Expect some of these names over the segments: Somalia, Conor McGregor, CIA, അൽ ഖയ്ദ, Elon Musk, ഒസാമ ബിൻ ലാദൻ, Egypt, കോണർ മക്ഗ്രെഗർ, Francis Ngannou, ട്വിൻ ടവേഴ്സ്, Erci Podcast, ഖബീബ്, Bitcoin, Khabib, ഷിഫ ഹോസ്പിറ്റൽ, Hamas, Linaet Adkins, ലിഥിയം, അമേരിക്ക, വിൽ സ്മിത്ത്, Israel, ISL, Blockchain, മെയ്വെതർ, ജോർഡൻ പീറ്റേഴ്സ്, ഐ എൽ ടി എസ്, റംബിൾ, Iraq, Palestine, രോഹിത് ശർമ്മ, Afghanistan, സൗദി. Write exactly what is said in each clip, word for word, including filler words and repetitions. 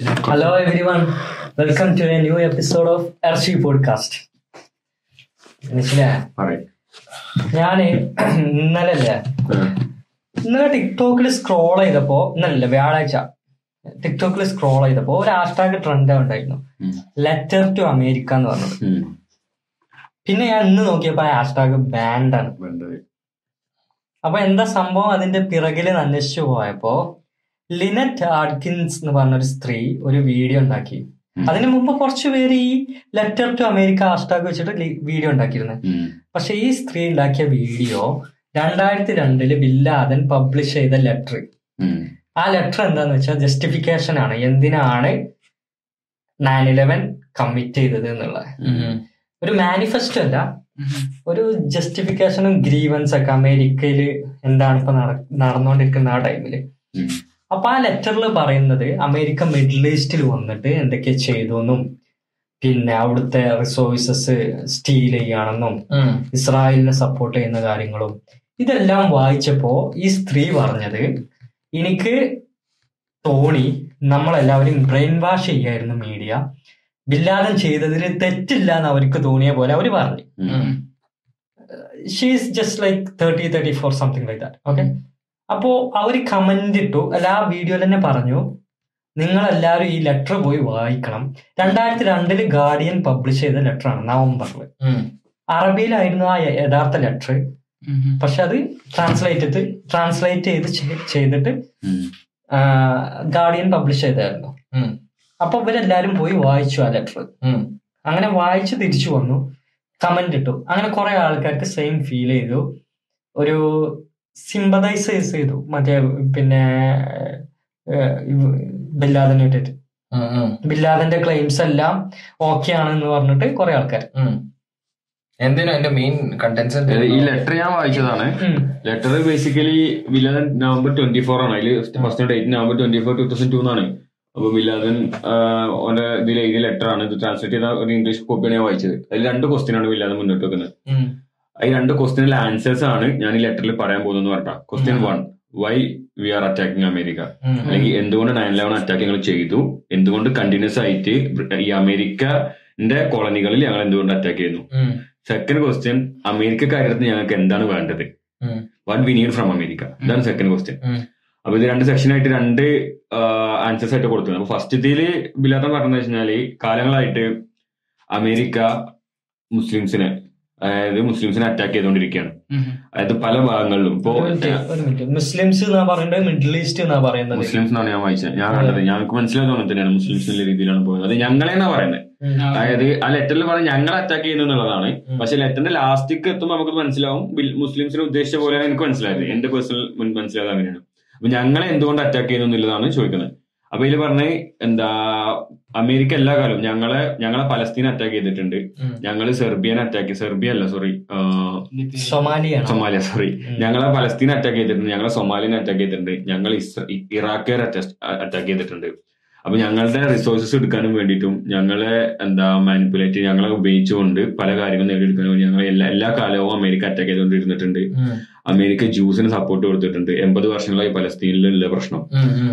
Hello everyone, welcome to a new episode of Erci Podcast. ഞാൻ ഇന്നലെ അല്ലേ ഇന്നലെ ടിക്ടോക്കിൽ സ്ക്രോൾ ചെയ്തപ്പോ ഇന്നലല്ലേ വ്യാഴാഴ്ച ടിക്ടോക്കിൽ സ്ക്രോൾ ചെയ്തപ്പോ ഒരു ഹാഷ്ടാഗ് ട്രെൻഡ് ഉണ്ടായിരുന്നു, ലെറ്റർ ടു അമേരിക്ക എന്ന് പറഞ്ഞത്. പിന്നെ ഞാൻ ഇന്ന് നോക്കിയപ്പോ ആ ഹാഷ്ടാഗ് ബാൻഡാണ്. അപ്പൊ എന്താ സംഭവം, അതിന്റെ പിറകിൽ അന്വേഷിച്ചു പോയപ്പോ ലിനറ്റ് ആഡ്കിൻസ് എന്ന് പറഞ്ഞൊരു സ്ത്രീ ഒരു വീഡിയോ ഉണ്ടാക്കി. അതിനു മുമ്പ് കുറച്ചു പേര് ഈ ലെറ്റർ ടു അമേരിക്ക ഹാഷ്ടാഗ് വെച്ചിട്ട് വീഡിയോ ഉണ്ടാക്കിയിരുന്നത്. പക്ഷെ ഈ സ്ത്രീ ഉണ്ടാക്കിയ വീഡിയോ രണ്ടായിരത്തി രണ്ടില് ബിൻ ലാദൻ പബ്ലിഷ് ചെയ്ത ലെറ്റർ. ആ ലെറ്റർ എന്താന്ന് വെച്ചാൽ ജസ്റ്റിഫിക്കേഷൻ ആണ്, എന്തിനാണ് നയൻ ഇലവൻ കമ്മിറ്റ് ചെയ്തത് എന്നുള്ളത്. ഒരു മാനിഫെസ്റ്റോ അല്ല, ഒരു ജസ്റ്റിഫിക്കേഷനും ഗ്രീവൻസ് ഒക്കെ അമേരിക്കയിൽ എന്താണ് ഇപ്പൊ നടന്നുകൊണ്ടിരിക്കുന്ന ആ ടൈമില്. അപ്പൊ ആ ലെറ്ററിൽ പറയുന്നത് അമേരിക്ക മിഡിൽ ഈസ്റ്റിൽ വന്നിട്ട് എന്തൊക്കെ ചെയ്തു എന്നും പിന്നെ അവിടുത്തെ റിസോഴ്സസ് സ്റ്റീൽ ചെയ്യണമെന്നും ഇസ്രായേലിനെ സപ്പോർട്ട് ചെയ്യുന്ന കാര്യങ്ങളും ഇതെല്ലാം വായിച്ചപ്പോ ഈ സ്ത്രീ പറഞ്ഞത് എനിക്ക് തോണി നമ്മളെല്ലാവരും ബ്രെയിൻ വാഷ് ചെയ്യായിരുന്നു മീഡിയ, ബിൻ ലാദൻ ചെയ്തതിന് തെറ്റില്ല എന്ന് അവർക്ക് തോന്നിയ പോലെ അവർ പറഞ്ഞു. She is just like thirty thirty four something like that. Okay, അപ്പോ അവര് കമന്റ് ഇട്ടു, അല്ല ആ വീഡിയോയിൽ തന്നെ പറഞ്ഞു നിങ്ങളെല്ലാവരും ഈ ലെറ്റർ പോയി വായിക്കണം. രണ്ടായിരത്തി രണ്ടില് ഗാർഡിയൻ പബ്ലിഷ് ചെയ്ത ലെറ്ററാണ്, നവംബറിൽ. അറബിയിലായിരുന്നു ആ യഥാർത്ഥ ലെറ്റർ, പക്ഷെ അത് ട്രാൻസ്ലേറ്റ് ട്രാൻസ്ലേറ്റ് ചെയ്ത് ചെയ്തിട്ട് ഗാർഡിയൻ പബ്ലിഷ് ചെയ്തായിരുന്നു. അപ്പൊ ഇവരെല്ലാരും പോയി വായിച്ചു ആ ലെറ്റർ. അങ്ങനെ വായിച്ച് തിരിച്ചു വന്നു, കമന്റ് ഇട്ടു. അങ്ങനെ കുറെ ആൾക്കാർക്ക് സെയിം ഫീൽ ചെയ്തു, ഒരു സിമ്പതൈസ് ചെയ്തു മറ്റേ പിന്നെ ബിൻ ലാദനെ ഇട്ടിട്ട് ബിൻ ലാദന്റെ ക്ലെയിംസ് എല്ലാം ഓക്കെ ആണെന്ന് പറഞ്ഞിട്ട് കുറെ ആൾക്കാർ. എന്തിനാ അതിന്റെ മെയിൻ കണ്ടന്റ്? ഈ ലെറ്റർ ഞാൻ വായിച്ചതാണ്. Letter basically bin Laden November twenty four ആണ്, അതിൽ first date November twenty four two thousand two ആണ്. അപ്പൊ ബിൻ ലാദൻ ഓരോ ഇതിൽ എഴുതിയ ലെറ്റർ ആണ്. ഇത് ട്രാൻസ്ലേറ്റ് ചെയ്ത ഒരു ഇംഗ്ലീഷ് കോപ്പിയാണ് ഞാൻ വായിച്ചത്. അതിൽ രണ്ട് ക്വസ്റ്റ്യൻ ആണ് ബിൻ ലാദൻ മുന്നോട്ട് വെക്കുന്നത്. ഈ രണ്ട് ക്വസ്റ്റ്യനിലെ ആൻസേഴ്സ് ആണ് ഞാൻ ഈ ലെറ്ററിൽ പറയാൻ പോകുന്നത് പറഞ്ഞ. Question one, why we are attacking അമേരിക്ക, അല്ലെങ്കിൽ എന്തുകൊണ്ട് നയൻ ഇലവൻ അറ്റാക്ക് ഞങ്ങൾ ചെയ്തു, എന്തുകൊണ്ട് കണ്ടിന്യൂസ് ആയിട്ട് ഈ അമേരിക്കന്റെ കോളനികളിൽ ഞങ്ങൾ എന്തുകൊണ്ട് അറ്റാക്ക് ചെയ്യുന്നു. സെക്കൻഡ് ക്വസ്റ്റ്യൻ, അമേരിക്കക്കാരുടെ ഞങ്ങൾക്ക് എന്താണ് വേണ്ടത്, what we need from അമേരിക്ക, ഇതാണ് സെക്കൻഡ് ക്വസ്റ്റ്യൻ. അപ്പൊ ഇത് രണ്ട് സെക്ഷനായിട്ട് രണ്ട് ആൻസേഴ്സ് ആയിട്ട് കൊടുത്തത്. അപ്പൊ ഫസ്റ്റ് ഇതിൽ ബിൻ ലാദൻ പറഞ്ഞതെന്ന് വെച്ചാല് കാലങ്ങളായിട്ട് അമേരിക്ക മുസ്ലിംസിനെ അതായത് മുസ്ലിംസിനെ അറ്റാക്ക് ചെയ്തുകൊണ്ടിരിക്കുകയാണ്, അതായത് പല ഭാഗങ്ങളിലും. ഇപ്പോ മുസ്ലിംസ് മിഡിൽ ഈസ്റ്റ് മുസ്ലിംസ് എന്നാണ് ഞാൻ വായിച്ചത്, ഞാൻ കണ്ടത്. ഞങ്ങൾക്ക് മനസ്സിലായത് തന്നെയാണ് മുസ്ലിംസിന്റെ രീതിയിലാണ് പോയത്. അത് ഞങ്ങളെന്നാ പറയുന്നത്, അതായത് ആ ലെറ്ററിൽ പറഞ്ഞാൽ ഞങ്ങൾ അറ്റാക്ക് ചെയ്യുന്നു എന്നുള്ളതാണ്. പക്ഷെ ലെറ്ററിന്റെ ലാസ്റ്റിക്ക് എത്തുമ്പോൾ നമുക്ക് മനസ്സിലാവും മുസ്ലിംസിനെ ഉദ്ദേശിച്ച പോലെയാണ് എനിക്ക് മനസ്സിലായത്. എന്റെ പേഴ്സണൽ മനസ്സിലായത് അങ്ങനെയാണ്. അപ്പൊ ഞങ്ങളെ എന്തുകൊണ്ട് അറ്റാക്ക് ചെയ്യുന്നു എന്നുള്ളതാണ് ചോദിക്കുന്നത്. അപ്പൊ ഇതിൽ പറഞ്ഞ് എന്താ അമേരിക്ക എല്ലാ കാലവും ഞങ്ങളെ ഞങ്ങളെ പലസ്തീനെ അറ്റാക്ക് ചെയ്തിട്ടുണ്ട്, ഞങ്ങള് സെർബിയനെ അറ്റാക്ക് സെർബിയ അല്ല സോറി സൊമാലിയ സൊമാലിയ സോറി ഞങ്ങളെ പലസ്തീനെ അറ്റാക്ക് ചെയ്തിട്ടുണ്ട്, ഞങ്ങളെ സൊമാലിയനെ അറ്റാക്ക് ചെയ്തിട്ടുണ്ട്, ഞങ്ങൾ ഇറാഖിനെ അറ്റാക്ക് ചെയ്തിട്ടുണ്ട്. അപ്പൊ ഞങ്ങളുടെ റിസോഴ്സസ് എടുക്കാനും വേണ്ടിയിട്ടും ഞങ്ങളെ എന്താ മാനിപ്പുലേറ്റ് ഞങ്ങളെ ഉപയോഗിച്ചുകൊണ്ട് പല കാര്യങ്ങളും നേടിയെടുക്കാനും വേണ്ടി ഞങ്ങൾ എല്ലാ എല്ലാ കാലവും അമേരിക്ക അറ്റാക്ക് ചെയ്തുകൊണ്ടിരുന്നിട്ടുണ്ട്. അമേരിക്ക ജൂസിന് സപ്പോർട്ട് കൊടുത്തിട്ടുണ്ട്, എൺപത് വർഷങ്ങളായി പലസ്തീനിലുള്ള പ്രശ്നം.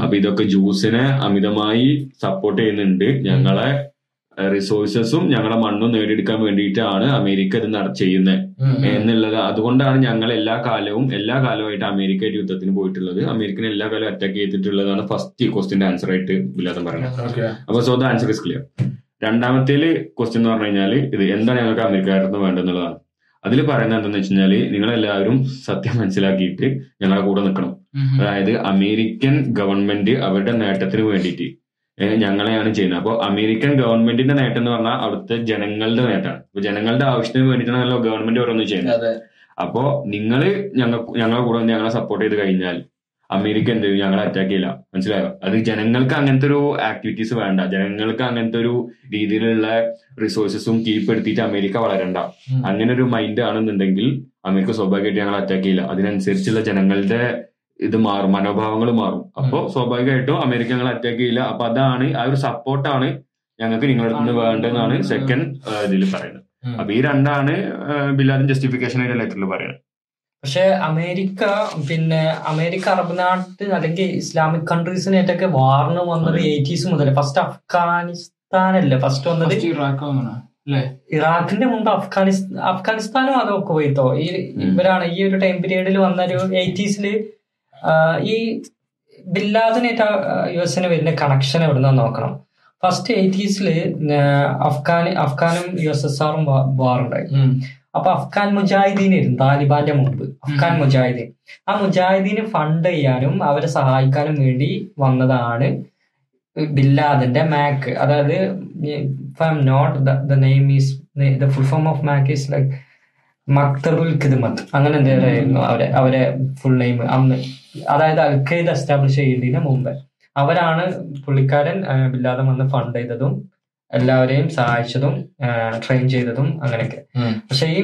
അപ്പൊ ഇതൊക്കെ ജൂസിനെ അമിതമായി സപ്പോർട്ട് ചെയ്യുന്നുണ്ട്. ഞങ്ങളെ റിസോഴ്സസും ഞങ്ങളുടെ മണ്ണും നേടിയെടുക്കാൻ വേണ്ടിയിട്ടാണ് അമേരിക്ക ഇത് ചെയ്യുന്നത് എന്നുള്ളത്. അതുകൊണ്ടാണ് ഞങ്ങൾ എല്ലാ കാലവും എല്ലാ കാലമായിട്ട് അമേരിക്ക യുദ്ധത്തിന് പോയിട്ടുള്ളത്, അമേരിക്കനെ എല്ലാ കാലവും അറ്റാക്ക് ചെയ്തിട്ടുള്ളതാണ് ഫസ്റ്റ് ക്വസ്റ്റിന്റെ ആൻസർ ആയിട്ട് ഇല്ലാതെ പറയുന്നത്. അപ്പൊ so the answer is clear. രണ്ടാമത്തേല് ക്വസ്റ്റ്യൻ എന്ന് പറഞ്ഞു കഴിഞ്ഞാൽ ഇത് എന്താണ് ഞങ്ങൾക്ക് അമേരിക്കക്കാരന് വേണ്ടെന്നുള്ളതാണ്. അതിൽ പറയുന്നത് എന്താണെന്ന് വെച്ച് കഴിഞ്ഞാല് നിങ്ങളെല്ലാവരും സത്യം മനസ്സിലാക്കിയിട്ട് ഞങ്ങളുടെ കൂടെ നിൽക്കണം. അതായത് അമേരിക്കൻ ഗവൺമെന്റ് അവരുടെ നേട്ടത്തിന് വേണ്ടിയിട്ട് ഞങ്ങളെയാണ് ചെയ്യുന്നത്. അപ്പോൾ അമേരിക്കൻ ഗവൺമെന്റിന്റെ നേട്ടം എന്ന് പറഞ്ഞാൽ അവിടുത്തെ ജനങ്ങളുടെ നേട്ടമാണ്. അപ്പൊ ജനങ്ങളുടെ ആവശ്യത്തിന് വേണ്ടിയിട്ടാണല്ലോ ഗവൺമെന്റ് ഓരോന്നും ചെയ്യുന്നത്. അപ്പോ നിങ്ങൾ ഞങ്ങൾ ഞങ്ങളെ കൂടെ ഞങ്ങളെ സപ്പോർട്ട് ചെയ്ത് കഴിഞ്ഞാൽ അമേരിക്ക എന്ത് ചെയ്യും, ഞങ്ങളെ അറ്റാക്ക് ചെയ്യില്ല. മനസ്സിലായോ? അത് ജനങ്ങൾക്ക് അങ്ങനത്തെ ഒരു ആക്ടിവിറ്റീസ് വേണ്ട, ജനങ്ങൾക്ക് അങ്ങനത്തെ ഒരു രീതിയിലുള്ള റിസോഴ്സസും കീപ്പ് എടുത്തിട്ട് അമേരിക്ക വളരണ്ട. അങ്ങനെ ഒരു മൈൻഡ് ആണെന്നുണ്ടെങ്കിൽ അമേരിക്ക സ്വാഭാവികമായിട്ട് ഞങ്ങളെ അറ്റാക്ക് ചെയ്യില്ല. അതിനനുസരിച്ചുള്ള ജനങ്ങളുടെ ഇത് മാറും, മനോഭാവങ്ങൾ മാറും. അപ്പൊ സ്വാഭാവികമായിട്ടും അമേരിക്ക ഞങ്ങൾ അറ്റാക്ക് ചെയ്യില്ല. അപ്പൊ അതാണ് ആ ഒരു സപ്പോർട്ടാണ് ഞങ്ങൾക്ക് നിങ്ങളുടെ നിന്ന് വേണ്ടതെന്നാണ് സെക്കൻഡ് ഇതിൽ പറയുന്നത്. അപ്പൊ ഈ രണ്ടാണ് ബിൻ ലാദൻ ജസ്റ്റിഫിക്കേഷൻ ആയിട്ട് ലെറ്ററിൽ പറയുന്നത്. പക്ഷെ അമേരിക്ക പിന്നെ അമേരിക്ക അറബ് നാട്ട് അല്ലെങ്കിൽ ഇസ്ലാമിക് കൺട്രീസിനായിട്ടൊക്കെ വാറിന് വന്നത് എയ്റ്റീസ് മുതൽ. ഫസ്റ്റ് അഫ്ഗാനിസ്ഥാനല്ലേ ഫസ്റ്റ് വന്നത്, ഇറാഖിന്റെ മുമ്പ് അഫ്ഗാനിസ്ഥാൻ അഫ്ഗാനിസ്ഥാനോ അതോ കുവൈത്തോ ഈ ഇവരാണ് ഈ ഒരു ടൈം പീരീഡിൽ വന്നൊരു എയ്റ്റീസില് ഈ ബിൻ ലാദനായിട്ട് യു എസിന് വരുന്ന കണക്ഷൻ എവിടെ നിന്ന് നോക്കണം. ഫസ്റ്റ് എയ്റ്റീസില് അഫ്ഗാൻ അഫ്ഗാനും യു എസ് എസ് ആറും വാറുണ്ടായി. അപ്പൊ അഫ്ഗാൻ മുജാഹിദീനായിരുന്നു താലിബാന്റെ മുമ്പ്. അഫ്ഗാൻ മുജാഹിദീൻ ആ മുജാഹിദീന് ഫണ്ട് ചെയ്യാനും അവരെ സഹായിക്കാനും വേണ്ടി വന്നതാണ് ബിൻ ലാദന്റെ മാക്. അതായത് if I M not the name is the full form of MAK is like മക്തബുൽ ഖിദ്മത്ത്, അങ്ങനെ എന്തായിരുന്നു അവരെ അവരെ ഫുൾ നെയിം അന്ന്. അതായത് അൽ ഖയ്ദ എസ്റ്റാബ്ലിഷ് ചെയ്യുന്നതിന് മുമ്പ് അവരാണ് പുള്ളിക്കാരൻ ബിൻ ലാദൻ വന്ന് ഫണ്ട് ചെയ്തതും എല്ലാവരെയും സഹായിച്ചതും ട്രെയിൻ ചെയ്തതും അങ്ങനെയൊക്കെ. പക്ഷെ ഈ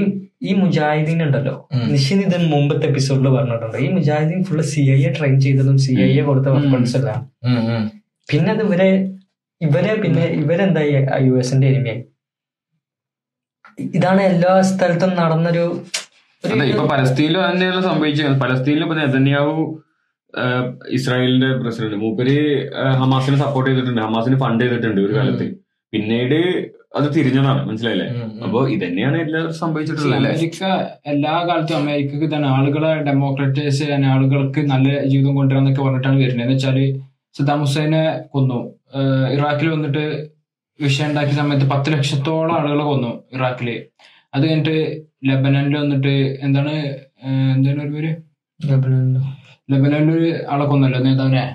ഈ മുജാഹിദീൻ ഉണ്ടല്ലോ, നിഷിന് ഇതിന് മുമ്പത്തെ എപ്പിസോഡിൽ പറഞ്ഞിട്ടുണ്ട്, ഈ മുജാഹിദീൻ full C I A train ചെയ്തതും സി ഐ എ കൊടുത്ത വെപ്പൺസ് എല്ലാം. പിന്നെ അത് ഇവരെ ഇവരെ പിന്നെ ഇവരെന്തായി യു എസിന്റെ എനിമിയായി. ഇതാണ് എല്ലാ സ്ഥലത്തും നടന്നൊരു പലസ്തീനിലും തന്നെയാണ് സംഭവിച്ചത്. പലസ്തീനിൽ ഇപ്പൊ നെതന്യാഹു ഇസ്രായേലിന്റെ പ്രസിഡന്റ്, മൂപ്പര് ഹമാസിനെ സപ്പോർട്ട് ചെയ്തിട്ടുണ്ട്, ഹമാസിന് ഫണ്ട് ചെയ്തിട്ടുണ്ട് ഒരു കാലത്ത്. പിന്നീട് അത് തിരിഞ്ഞതാണ്, മനസ്സിലായില്ലേ? അപ്പൊ ഇതന്നെയാണ് എല്ലാവരും സംഭവിച്ചിട്ടുള്ളത്. അമേരിക്ക എല്ലാ കാലത്തും അമേരിക്കക്ക് തന്നെ ആളുകളെ ഡെമോക്രാറ്റൈസ് ചെയ്യാൻ, ആളുകൾക്ക് നല്ല ജീവിതം കൊണ്ടുവരാന്നൊക്കെ പറഞ്ഞിട്ടാണ് വരുന്നത്. എന്ന് വെച്ചാല് സദ്ദാം ഹുസൈനെ കൊന്നു, ഇറാഖിൽ വന്നിട്ട് വിഷയം ഉണ്ടാക്കിയ സമയത്ത് പത്ത് ലക്ഷത്തോളം ആളുകളെ കൊന്നു ഇറാഖില്. അത് കഴിഞ്ഞിട്ട് ലെബനനിൽ വന്നിട്ട് എന്താണ് എന്താണ് ഒരു പേര് ലെബനനിലൊരു ആളെ കൊന്നല്ലോ നേതാവിനെ,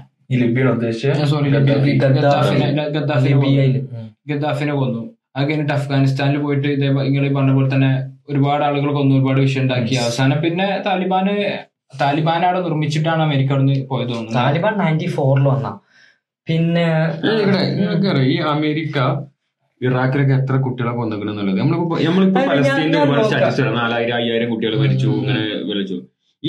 സോറി ഗദ്ദാഫിനെ കൊന്നു. അത് കഴിഞ്ഞിട്ട് അഫ്ഗാനിസ്ഥാനിൽ പോയിട്ട് ഇതേ ഇങ്ങനെ പറഞ്ഞ പോലെ തന്നെ ഒരുപാട് ആളുകൾ കൊന്നു, ഒരുപാട് വിഷയം ഉണ്ടാക്കി. അവസാനം പിന്നെ താലിബാന് താലിബാൻ അവിടെ നിർമ്മിച്ചിട്ടാണ് അമേരിക്ക അവിടെ നിന്ന് പോയത് തോന്നുന്നത്. താലിബാൻ നയൻറ്റി ഫോറിൽ വന്ന പിന്നെ ഈ അമേരിക്ക ഇറാഖിലൊക്കെ എത്ര കുട്ടികളെ കൊന്നക്കണം എന്നുള്ളത് നമ്മളിപ്പോ നമ്മളിപ്പോ പലസ്തീനിന്റെ ഒരുപാട് സ്റ്റാറ്റസ് നാലായിരം അയ്യായിരം കുട്ടികൾ മരിച്ചു അങ്ങനെ വിളിച്ചു.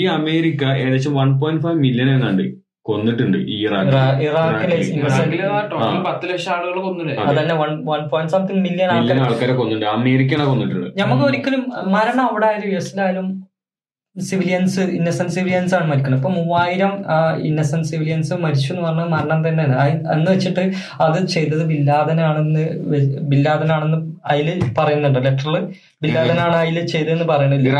ഈ അമേരിക്ക ഏകദേശം വൺ പോയിന്റ് ഫൈവ് മില്യൺ എങ്ങാണ്ട് കൊന്നിട്ടുണ്ട് ഈ ആൾക്കാരെ കൊന്നിട്ടുണ്ട്, അമേരിക്കനെ കൊന്നിട്ടുണ്ട്. നമുക്ക് ഒരിക്കലും മരണം അവിടെ ആയാലും യു എസിലായാലും സിവിലിയൻസ് ഇന്നസെന്റ് സിവിലിയൻസ് ആണ് മരിക്കുന്നത്. ഇപ്പൊ മൂവായിരം ഇന്നസെന്റ് സിവിലിയൻസ് മരിച്ചു എന്ന് പറഞ്ഞ മരണം തന്നെയാണ്. എന്ന് വെച്ചിട്ട് അത് ചെയ്തത് ബിൻ ലാദനാണെന്ന് ബിൻ ലാദനാണെന്ന് അതില് പറയുന്നുണ്ട്, ലെറ്ററിൽ ബിൻ ലാദനാണ് അതിൽ ചെയ്തതെന്ന് പറയുന്നില്ല. ബിൻ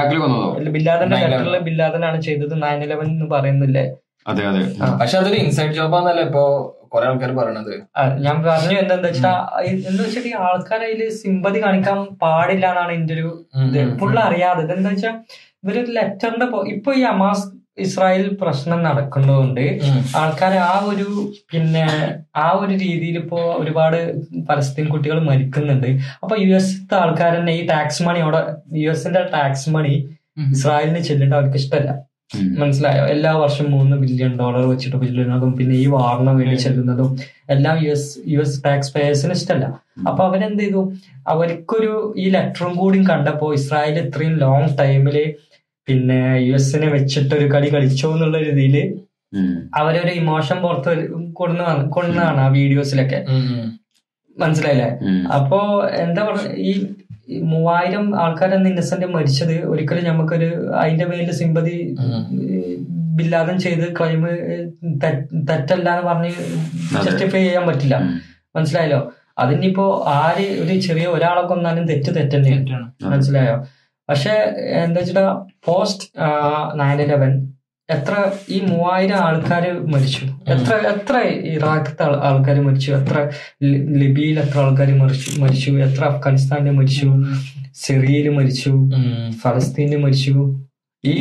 ലാദന്റെ ലെറ്ററിൽ ബിൻ ലാദനാണ് ചെയ്തത് നയൻ ഇലവൻ എന്ന് പറയുന്നില്ലേ. അതെ അതെ, പക്ഷെ അതൊരു ഇൻസൈഡ് ജോബാന്നല്ലേ ഇപ്പൊ കുറെ ആൾക്കാർ പറയണത്. ഞാൻ പറഞ്ഞു എന്താന്ന് വെച്ചാ എന്താ വെച്ചിട്ട് ഈ ആൾക്കാർ അതില് സിമ്പതി കാണിക്കാൻ പാടില്ല എന്നാണ് എന്റെ ഒരു ഇത്. ഫുള്ള് അറിയാതെ എന്താ വെച്ചാ ഇവരൊരു ലെറ്ററിന്റെ ഇപ്പൊ ഈ ഹമാസ് ഇസ്രായേൽ പ്രശ്നം നടക്കുന്നതുകൊണ്ട് ആൾക്കാർ ആ ഒരു പിന്നെ ആ ഒരു രീതിയിൽ ഇപ്പോ ഒരുപാട് പലസ്തീൻ കുട്ടികൾ മരിക്കുന്നുണ്ട്. അപ്പൊ യു എസിലത്തെ ആൾക്കാർ തന്നെ ഈ ടാക്സ് മണി അവിടെ യു എസിന്റെ ടാക്സ് മണി ഇസ്രായേലിന് ചെല്ലേണ്ട അവർക്ക് ഇഷ്ടമല്ല, മനസ്സിലായോ? എല്ലാ വർഷം മൂന്ന് ബില്യൺ ഡോളർ വെച്ചിട്ട് ചെല്ലുന്നതും പിന്നെ ഈ വാറിന് വേണ്ടി ചെല്ലുന്നതും എല്ലാം U S U S tax പേയേഴ്സിന് ഇഷ്ടമല്ല. അപ്പൊ അവരെന്ത് ചെയ്തു, അവർക്കൊരു ഈ ലെറ്ററും കൂടി കണ്ടപ്പോ ഇസ്രായേൽ ഇത്രയും ലോങ് ടൈമില് പിന്നെ യു എസിനെ വെച്ചിട്ടൊരു കളി കളിച്ചോ എന്നുള്ള രീതിയില് അവരൊരു ഇമോഷൻ പുറത്ത് കൊണ്ടു കൊണ്ടുവന്നതാണ് ആ വീഡിയോസിലൊക്കെ, മനസ്സിലായില്ലേ? അപ്പോ എന്താ പറയുക, ഈ മൂവായിരം ആൾക്കാരെന്ന് ഇന്നസെന്റ് മരിച്ചത് ഒരിക്കലും നമുക്കൊരു അതിന്റെ മേലിൽ സിമ്പതി ബിൻ ലാദൻ ചെയ്ത് ക്ലെയിം തെറ്റല്ലാന്ന് പറഞ്ഞ് ജസ്റ്റിഫൈ ചെയ്യാൻ പറ്റില്ല, മനസ്സിലായല്ലോ? അതിനിപ്പോ ആര് ഒരു ചെറിയ ഒരാളെ കൊന്നാലും തെറ്റ് തെറ്റന്നെ, മനസ്സിലായോ? പക്ഷെ എന്താ വെച്ചിട്ടാ പോസ്റ്റ് നയൻ ഇലവൻ എത്ര ഈ മൂവായിരം ആൾക്കാര് മരിച്ചു, എത്ര എത്ര ഇറാഖത്തെ ആൾക്കാർ മരിച്ചു, എത്ര ലിബിയയിൽ എത്ര ആൾക്കാർ മരിച്ചു മരിച്ചു എത്ര അഫ്ഗാനിസ്ഥാനിൽ മരിച്ചു, സിറിയയിൽ മരിച്ചു, ഫലസ്തീനിൽ മരിച്ചു,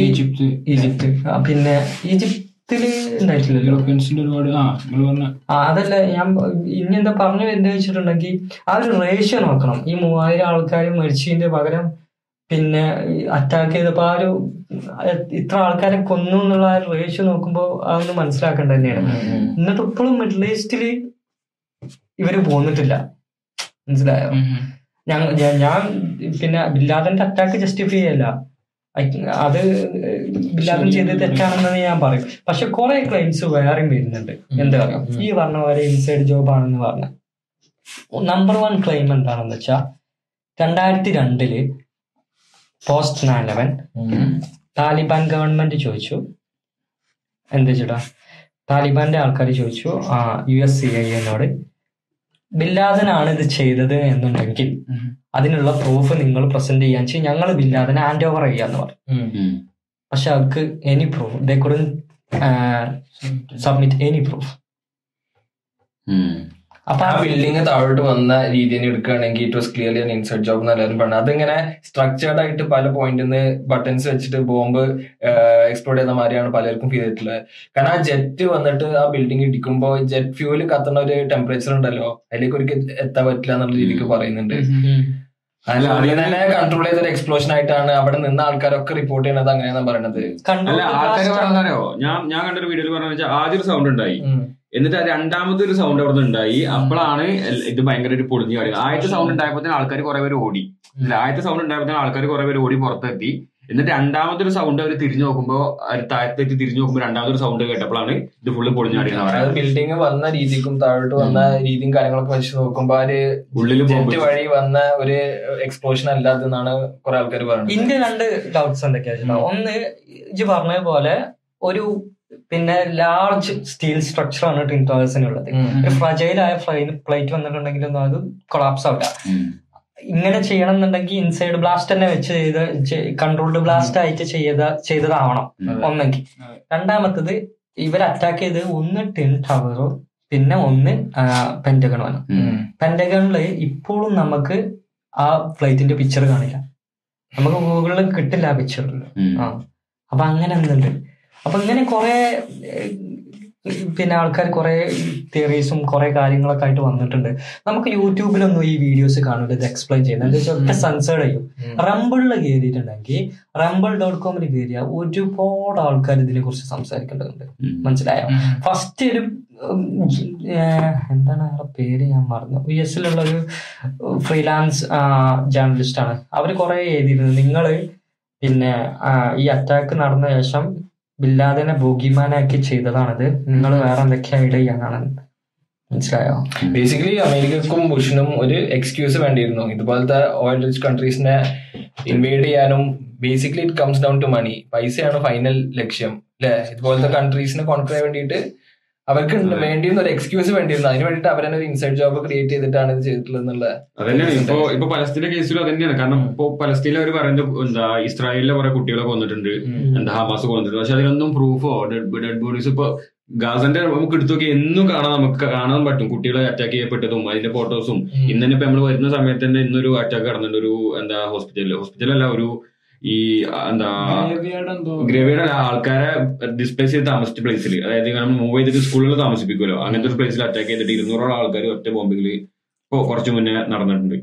ഈജിപ്ത് ഈജിപ്ത് പിന്നെ ഈജിപ്തില് ഉണ്ടായിട്ടില്ല. അതല്ല ഞാൻ ഇനി എന്താ പറഞ്ഞു എന്താ വെച്ചിട്ടുണ്ടെങ്കിൽ ആ ഒരു റേഷ്യോ നോക്കണം. ഈ മൂവായിരം ആൾക്കാർ മരിച്ചതിന്റെ പകരം പിന്നെ അറ്റാക്ക് ചെയ്തപ്പോ ആ ഒരു ഇത്ര ആൾക്കാരെ കൊന്നു എന്നുള്ള ആ റേഷ്യോ നോക്കുമ്പോ അതൊന്ന് മനസ്സിലാക്കേണ്ട തന്നെയാണ്. എന്നിട്ട് ഇപ്പോഴും മിഡിൽ ഈസ്റ്റില് ഇവര് പോന്നിട്ടില്ല, മനസ്സിലായോ? ഞാൻ പിന്നെ ബിൻ ലാദന്റെ അറ്റാക്ക് ജസ്റ്റിഫൈ ചെയ്യല്ല, അത് ബിൻ ലാദൻ ചെയ്തത് തെറ്റാണെന്ന് ഞാൻ പറയും. പക്ഷെ കുറെ ക്ലെയിംസ് വേറെയും വരുന്നുണ്ട്. എന്താ പറയുക, ഈ പറഞ്ഞ പോലെ ഇൻസൈഡ് ജോബ് ആണെന്ന് പറഞ്ഞ നമ്പർ വൺ ക്ലെയിം എന്താണെന്ന് വെച്ചാ രണ്ടായിരത്തി രണ്ടില് post nine eleven Taliban government ചോദിച്ചു, എന്ത് ചേട്ടാ താലിബാന്റെ ആൾക്കാർ ചോദിച്ചു ആ യു എസ് സി ഐ എന്നോട്, ബിൻ ലാദനാണ് ഇത് ചെയ്തത് എന്നുണ്ടെങ്കിൽ അതിനുള്ള പ്രൂഫ് നിങ്ങൾ പ്രസന്റ് ചെയ്യാൻ വെച്ചാൽ ഞങ്ങൾ ബിൻ ലാദനെ ഹാൻഡ് ഓവർ ചെയ്യാന്ന് പറഞ്ഞു. പക്ഷെ അവർക്ക് any proof they couldn't submit any proof. അപ്പൊ ആ ബിൽഡിംഗ് താഴോട്ട് വന്ന രീതിയിൽ എടുക്കുകയാണെങ്കിൽ it was clearly an inside job എന്ന് എല്ലാവരും പറഞ്ഞു. അതിങ്ങനെ സ്ട്രക്ചേർഡ് ആയിട്ട് പല പോയിന്റിൽ നിന്ന് ബട്ടൺസ് വെച്ചിട്ട് ബോംബ് എക്സ്പ്ലോഡ് ചെയ്യുന്ന മാതിരിയാണ് പലർക്കും ഫീൽ ചെയ്തിട്ടുള്ളത്. കാരണം ആ ജെറ്റ് വന്നിട്ട് ആ ബിൽഡിംഗ് ഇടിക്കുമ്പോൾ ജെറ്റ് ഫ്യൂല് കത്തുന്ന ഒരു ടെമ്പറേച്ചർ ഉണ്ടല്ലോ, അതിലേക്ക് ഒരിക്കലും എത്താൻ പറ്റില്ല എന്നുള്ള രീതിക്ക് പറയുന്നുണ്ട്. അല്ല അതിൽ തന്നെ കൺട്രോൾ ചെയ്തൊരു എക്സ്പ്ലോഷൻ ആയിട്ടാണ് അവിടെ നിന്ന് ആൾക്കാരൊക്കെ റിപ്പോർട്ട് ചെയ്യണത്. അങ്ങനെയാണ് പറയണത്. ആൾക്കാർ പറഞ്ഞോ, ഞാൻ ഞാൻ കണ്ടൊരു വീഡിയോയിൽ പറഞ്ഞു വെച്ചാൽ ആദ്യം ഒരു സൗണ്ട് ഉണ്ടായി, എന്നിട്ട് രണ്ടാമത്തെ ഒരു സൗണ്ട് അവിടെ ഉണ്ടായി. അപ്പോഴാണ് ഇത് ഭയങ്കരമായിട്ട് പൊളിഞ്ഞു കാര്യം. ആദ്യത്തെ സൗണ്ട് ഉണ്ടായപ്പോഴത്തേന് ആൾക്കാർ കുറെ പേര് ഓടി. ആദ്യത്തെ സൗണ്ട് ഉണ്ടായപ്പോഴത്തേന് ആൾക്കാർ കുറെ പേര് ഓടി പുറത്തെത്തി. എന്നിട്ട് രണ്ടാമത്തെ ഒരു സൗണ്ട് അവർ തിരിഞ്ഞു നോക്കുമ്പോൾ, താഴത്തേക്ക് തിരിഞ്ഞു നോക്കുമ്പോൾ രണ്ടാമതൊരു സൗണ്ട് കേട്ടപ്പോഴാണ് ഇത് ഫുള്ള് പൊളിഞ്ഞു കാര്യം. ബിൽഡിംഗ് വന്ന രീതിക്കും താഴോട്ട് വന്ന രീതിയും കാര്യങ്ങളൊക്കെ വെച്ച് നോക്കുമ്പോൾ ആ ഉള്ളിൽ ജെറ്റ് വഴി വന്ന ഒരു എക്സ്പ്ലോഷൻ അല്ലാതെന്നാണ് കുറെ ആൾക്കാർ പറയുന്നത്. ഇതിന്റെ രണ്ട് ഡൗട്ട്സ് എന്തൊക്കെയാ? ഒന്ന്, ഇജ് പറഞ്ഞ പോലെ ഒരു പിന്നെ ലാർജ് സ്റ്റീൽ സ്ട്രക്ചർ ആണ് ട്വിൻ ടവേഴ്സിനുള്ളത്. ഒരു ഫ്രജൈൽ ആയ പ്ലേറ്റ് വന്നിട്ടുണ്ടെങ്കിൽ ഒന്നും അത് കൊളാപ്സ് ആവില്ല. ഇങ്ങനെ ചെയ്യണം എന്നുണ്ടെങ്കിൽ ഇൻസൈഡ് ബ്ലാസ്റ്റ് തന്നെ വെച്ച് ചെയ്ത കൺട്രോൾഡ് ബ്ലാസ്റ്റ് ആയിട്ട് ചെയ്ത ചെയ്തതാവണം ഒന്നെങ്കിൽ. രണ്ടാമത്തത് ഇവർ അറ്റാക്ക് ചെയ്ത് ഒന്ന് ട്വിൻ ടവറോ പിന്നെ ഒന്ന് പെന്റഗണോ ആണ്. പെന്റഗണില് ഇപ്പോഴും നമുക്ക് ആ പ്ലേറ്റിന്റെ പിക്ചർ കാണില്ല, നമുക്ക് ഗൂഗിളിൽ കിട്ടില്ല ആ പിക്ചറിൽ. ആ അപ്പൊ അങ്ങനെ എന്തുണ്ട്? അപ്പൊ ഇങ്ങനെ കുറെ പിന്നെ ആൾക്കാർ കുറെ തിയറീസും കുറെ കാര്യങ്ങളൊക്കെ ആയിട്ട് വന്നിട്ടുണ്ട്. നമുക്ക് യൂട്യൂബിലൊന്നും ഈ വീഡിയോസ് കാണില്ല ഇത് എക്സ്പ്ലെയിൻ ചെയ്യുന്നത്, സെൻസേർഡ് ചെയ്യും. റംബിളിൽ കയറിയിട്ടുണ്ടെങ്കിൽ റംബിൾ ഡോട്ട് കോമിൽ കയറിയ ഒരുപാട് ആൾക്കാർ ഇതിനെ കുറിച്ച് സംസാരിക്കേണ്ടതുണ്ട്. മനസ്സിലായോ? ഫസ്റ്റ് ഒരു എന്താണ് അയാളുടെ പേര് ഞാൻ മറന്നു, വി എസ് എല്ലുള്ള ഒരു ഫ്രീലാൻസ് ജേർണലിസ്റ്റ് ആണ്. അവർ കുറെ എഴുതിയിരുന്നത് നിങ്ങള് പിന്നെ ഈ അറ്റാക്ക് നടന്ന ശേഷം ബിൻ ലാദനെ ബോഗിമാനാക്കി ചെയ്തതാണത്, നിങ്ങൾ വേറെ എന്തൊക്കെയാ ഐഡിയ ചെയ്യാനാണെന്ന്. മനസ്സിലായോ? ബേസിക്കലി അമേരിക്കക്കും ബുഷിനും ഒരു എക്സ്ക്യൂസ് വേണ്ടിയിരുന്നു ഇതുപോലത്തെ ഓയിൽ റിച്ച് കൺട്രീസിനെ ഇൻവേഡ് ചെയ്യാനും. Basically it comes down to money. പൈസയാണ് ഫൈനൽ ലക്ഷ്യം അല്ലെ? ഇതുപോലത്തെ കൺട്രീസിനെ കോൺക്വർ ചെയ്യാൻ വേണ്ടിയിട്ട് അവർക്ക് വേണ്ടിയിരുന്ന ഒരു എക്സ്ക്യൂസ് വേണ്ടിയിരുന്നു. അതിന് വേണ്ടിയിട്ട് അവരെ ഒരു ഇൻസൈഡ് ജോബ് ക്രിയേറ്റ് ചെയ്തിട്ടാണ് ഇത് ചെയ്തിട്ടുള്ളത്. അതന്നെയാണ് ഇപ്പൊ ഇപ്പൊ പലസ്തീനിലെ കേസിലും അത് തന്നെയാണ്. കാരണം ഇപ്പൊ പലസ്തീനിൽ അവർ പറയുന്നത് എന്താ ഇസ്രായേലിലെ കുറെ കുട്ടികളെ കൊന്നിട്ടുണ്ട്, എന്താ ഹമാസ് കൊന്നിട്ടുണ്ട്. പക്ഷെ അതിനൊന്നും പ്രൂഫോ ഡെഡ് ബോഡീസ് ഇപ്പൊ ഗാസന്റെ നമുക്ക് എടുത്തൊക്കെ എന്നും കാണാൻ നമുക്ക് കാണാൻ പറ്റും. കുട്ടികളെ അറ്റാക്ക് ചെയ്യപ്പെട്ടതും അതിന്റെ ഫോട്ടോസും. ഇന്ന് തന്നെ ഇപ്പൊ നമ്മൾ വരുന്ന സമയത്ത് തന്നെ ഇന്നൊരു അറ്റാക്ക് നടന്നിട്ടുണ്ട് ഒരു എന്താ ഹോസ്പിറ്റലിൽ ഹോസ്പിറ്റലല്ല ഒരു ഈ എന്താ ഗ്രേവിയാർഡ് ആൾക്കാരെ ഡിസ്പ്ലേസ് ചെയ്ത് താമസിച്ച പ്ലേസിൽ, അതായത് നമ്മൾ മൂവ് ചെയ്തിട്ട് സ്കൂളുകളിൽ താമസിപ്പിക്കുമല്ലോ, അങ്ങനത്തെ ഒരു പ്ലേസിൽ അറ്റാക്ക് ചെയ്തിട്ട് ഇരുന്നൂറോളം ആൾക്കാർ ഒറ്റ ബോംബിങ്ങിൽ ഇപ്പൊ കുറച്ചു മുന്നേ നടന്നിട്ടുണ്ട്.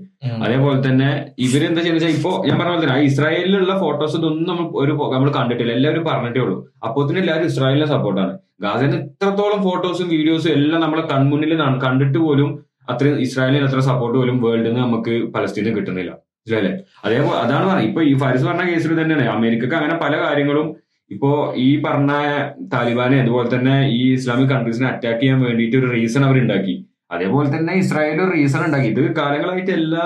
അതേപോലെ തന്നെ ഇവരെന്താ ചെയ്യുന്ന വെച്ചാൽ ഇപ്പൊ ഞാൻ പറഞ്ഞ പോലെ തന്നെ ഇസ്രായേലിലുള്ള ഫോട്ടോസ് ഇതൊന്നും നമ്മൾ ഒരു നമ്മൾ കണ്ടിട്ടില്ല, എല്ലാവരും പറഞ്ഞിട്ടേ ഉള്ളൂ. അപ്പോൾ തന്നെ എല്ലാവരും ഇസ്രായേലിനെ സപ്പോർട്ടാണ്. ഗാസയിൽ എത്രത്തോളം ഫോട്ടോസും വീഡിയോസും എല്ലാം നമ്മളെ കൺമുന്നിൽ കണ്ടിട്ട് പോലും അത്രയും ഇസ്രായേലിന് അത്ര സപ്പോർട്ട് പോലും വേൾഡിൽ നിന്ന് നമുക്ക് പലസ്തീന് കിട്ടുന്നില്ല. അല്ലെ? അതേപോലെ അതാണ് പറഞ്ഞത്. ഇപ്പൊ ഈ ഫാരിസ് പറഞ്ഞ കേസിൽ തന്നെയാണ് അമേരിക്കക്ക് അങ്ങനെ പല കാര്യങ്ങളും ഇപ്പോ ഈ പറഞ്ഞ താലിബാനെ അതുപോലെ തന്നെ ഈ ഇസ്ലാമിക് കൺട്രീസിനെ അറ്റാക്ക് ചെയ്യാൻ വേണ്ടിയിട്ട് ഒരു റീസൺ അവർ ഉണ്ടാക്കി. അതേപോലെ തന്നെ ഇസ്രായേൽ ഒരു റീസൺ ഉണ്ടാക്കി. ഇത് കാലങ്ങളായിട്ട് എല്ലാ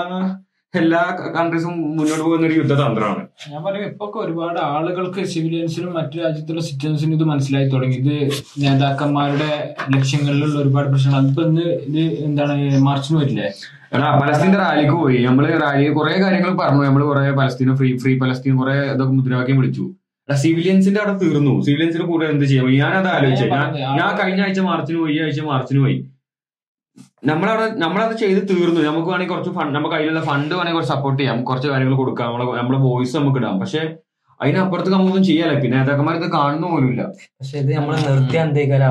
എല്ലാ കൺട്രീസും മുന്നോട്ട് പോകുന്ന ഒരു യുദ്ധതന്ത്രമാണ്. ഞാൻ പറയും ഇപ്പൊ ഒരുപാട് ആളുകൾക്ക് സിവിലിയൻസിനും മറ്റു രാജ്യത്തുള്ള സിറ്റിസൻസിനും ഇത് മനസ്സിലായി തുടങ്ങി. ഇത് നേതാക്കന്മാരുടെ ലക്ഷ്യങ്ങളിലുള്ള ഒരുപാട് പ്രശ്നങ്ങൾ. അതിപ്പോ ഇന്ന് ഇത് എന്താണ് മാർച്ചിന് വരില്ലേ പലസ്തീന്റെ റാലിക്ക് പോയി. നമ്മള് റാലി കുറെ കാര്യങ്ങൾ പറഞ്ഞു, നമ്മള് കുറെ പലസ്തീൻ ഫ്രീ ഫ്രീ പലസ്തീൻ കുറെ ഇതൊക്കെ മുദ്രാവാക്യം വിളിച്ചു. സിവിലിയൻസിന്റെ അവിടെ തീർന്നു. സിവിലിയൻസിന് കൂടുതൽ എന്ത് ചെയ്യാൻ? ഞാനത് ആലോചിച്ചത്. ഞാൻ ഞാൻ കഴിഞ്ഞ ആഴ്ച മാർച്ചിന് പോയി, ഈ ആഴ്ച മാർച്ചിന് പോയി. നമ്മളവിടെ നമ്മളത് ചെയ്ത് തീർന്നു. നമുക്ക് വേണമെങ്കിൽ കുറച്ച് ഫണ്ട്, നമുക്ക് അതിലുള്ള ഫണ്ട് വേണമെങ്കിൽ കുറച്ച് സപ്പോർട്ട് ചെയ്യാം, കുറച്ച് കാര്യങ്ങൾ കൊടുക്കാം, നമ്മളെ നമ്മുടെ വോയിസ് നമുക്ക് ഇടാം. പക്ഷെ അതിനപ്പുറത്ത് നമുക്കൊന്നും ചെയ്യാലോ. പിന്നെ നേതാക്കന്മാർ ഇത് കാണുന്ന പോലും ഇല്ല. പക്ഷെ ഇത് നമ്മള് നിർത്തിയ അന്തേക്കാര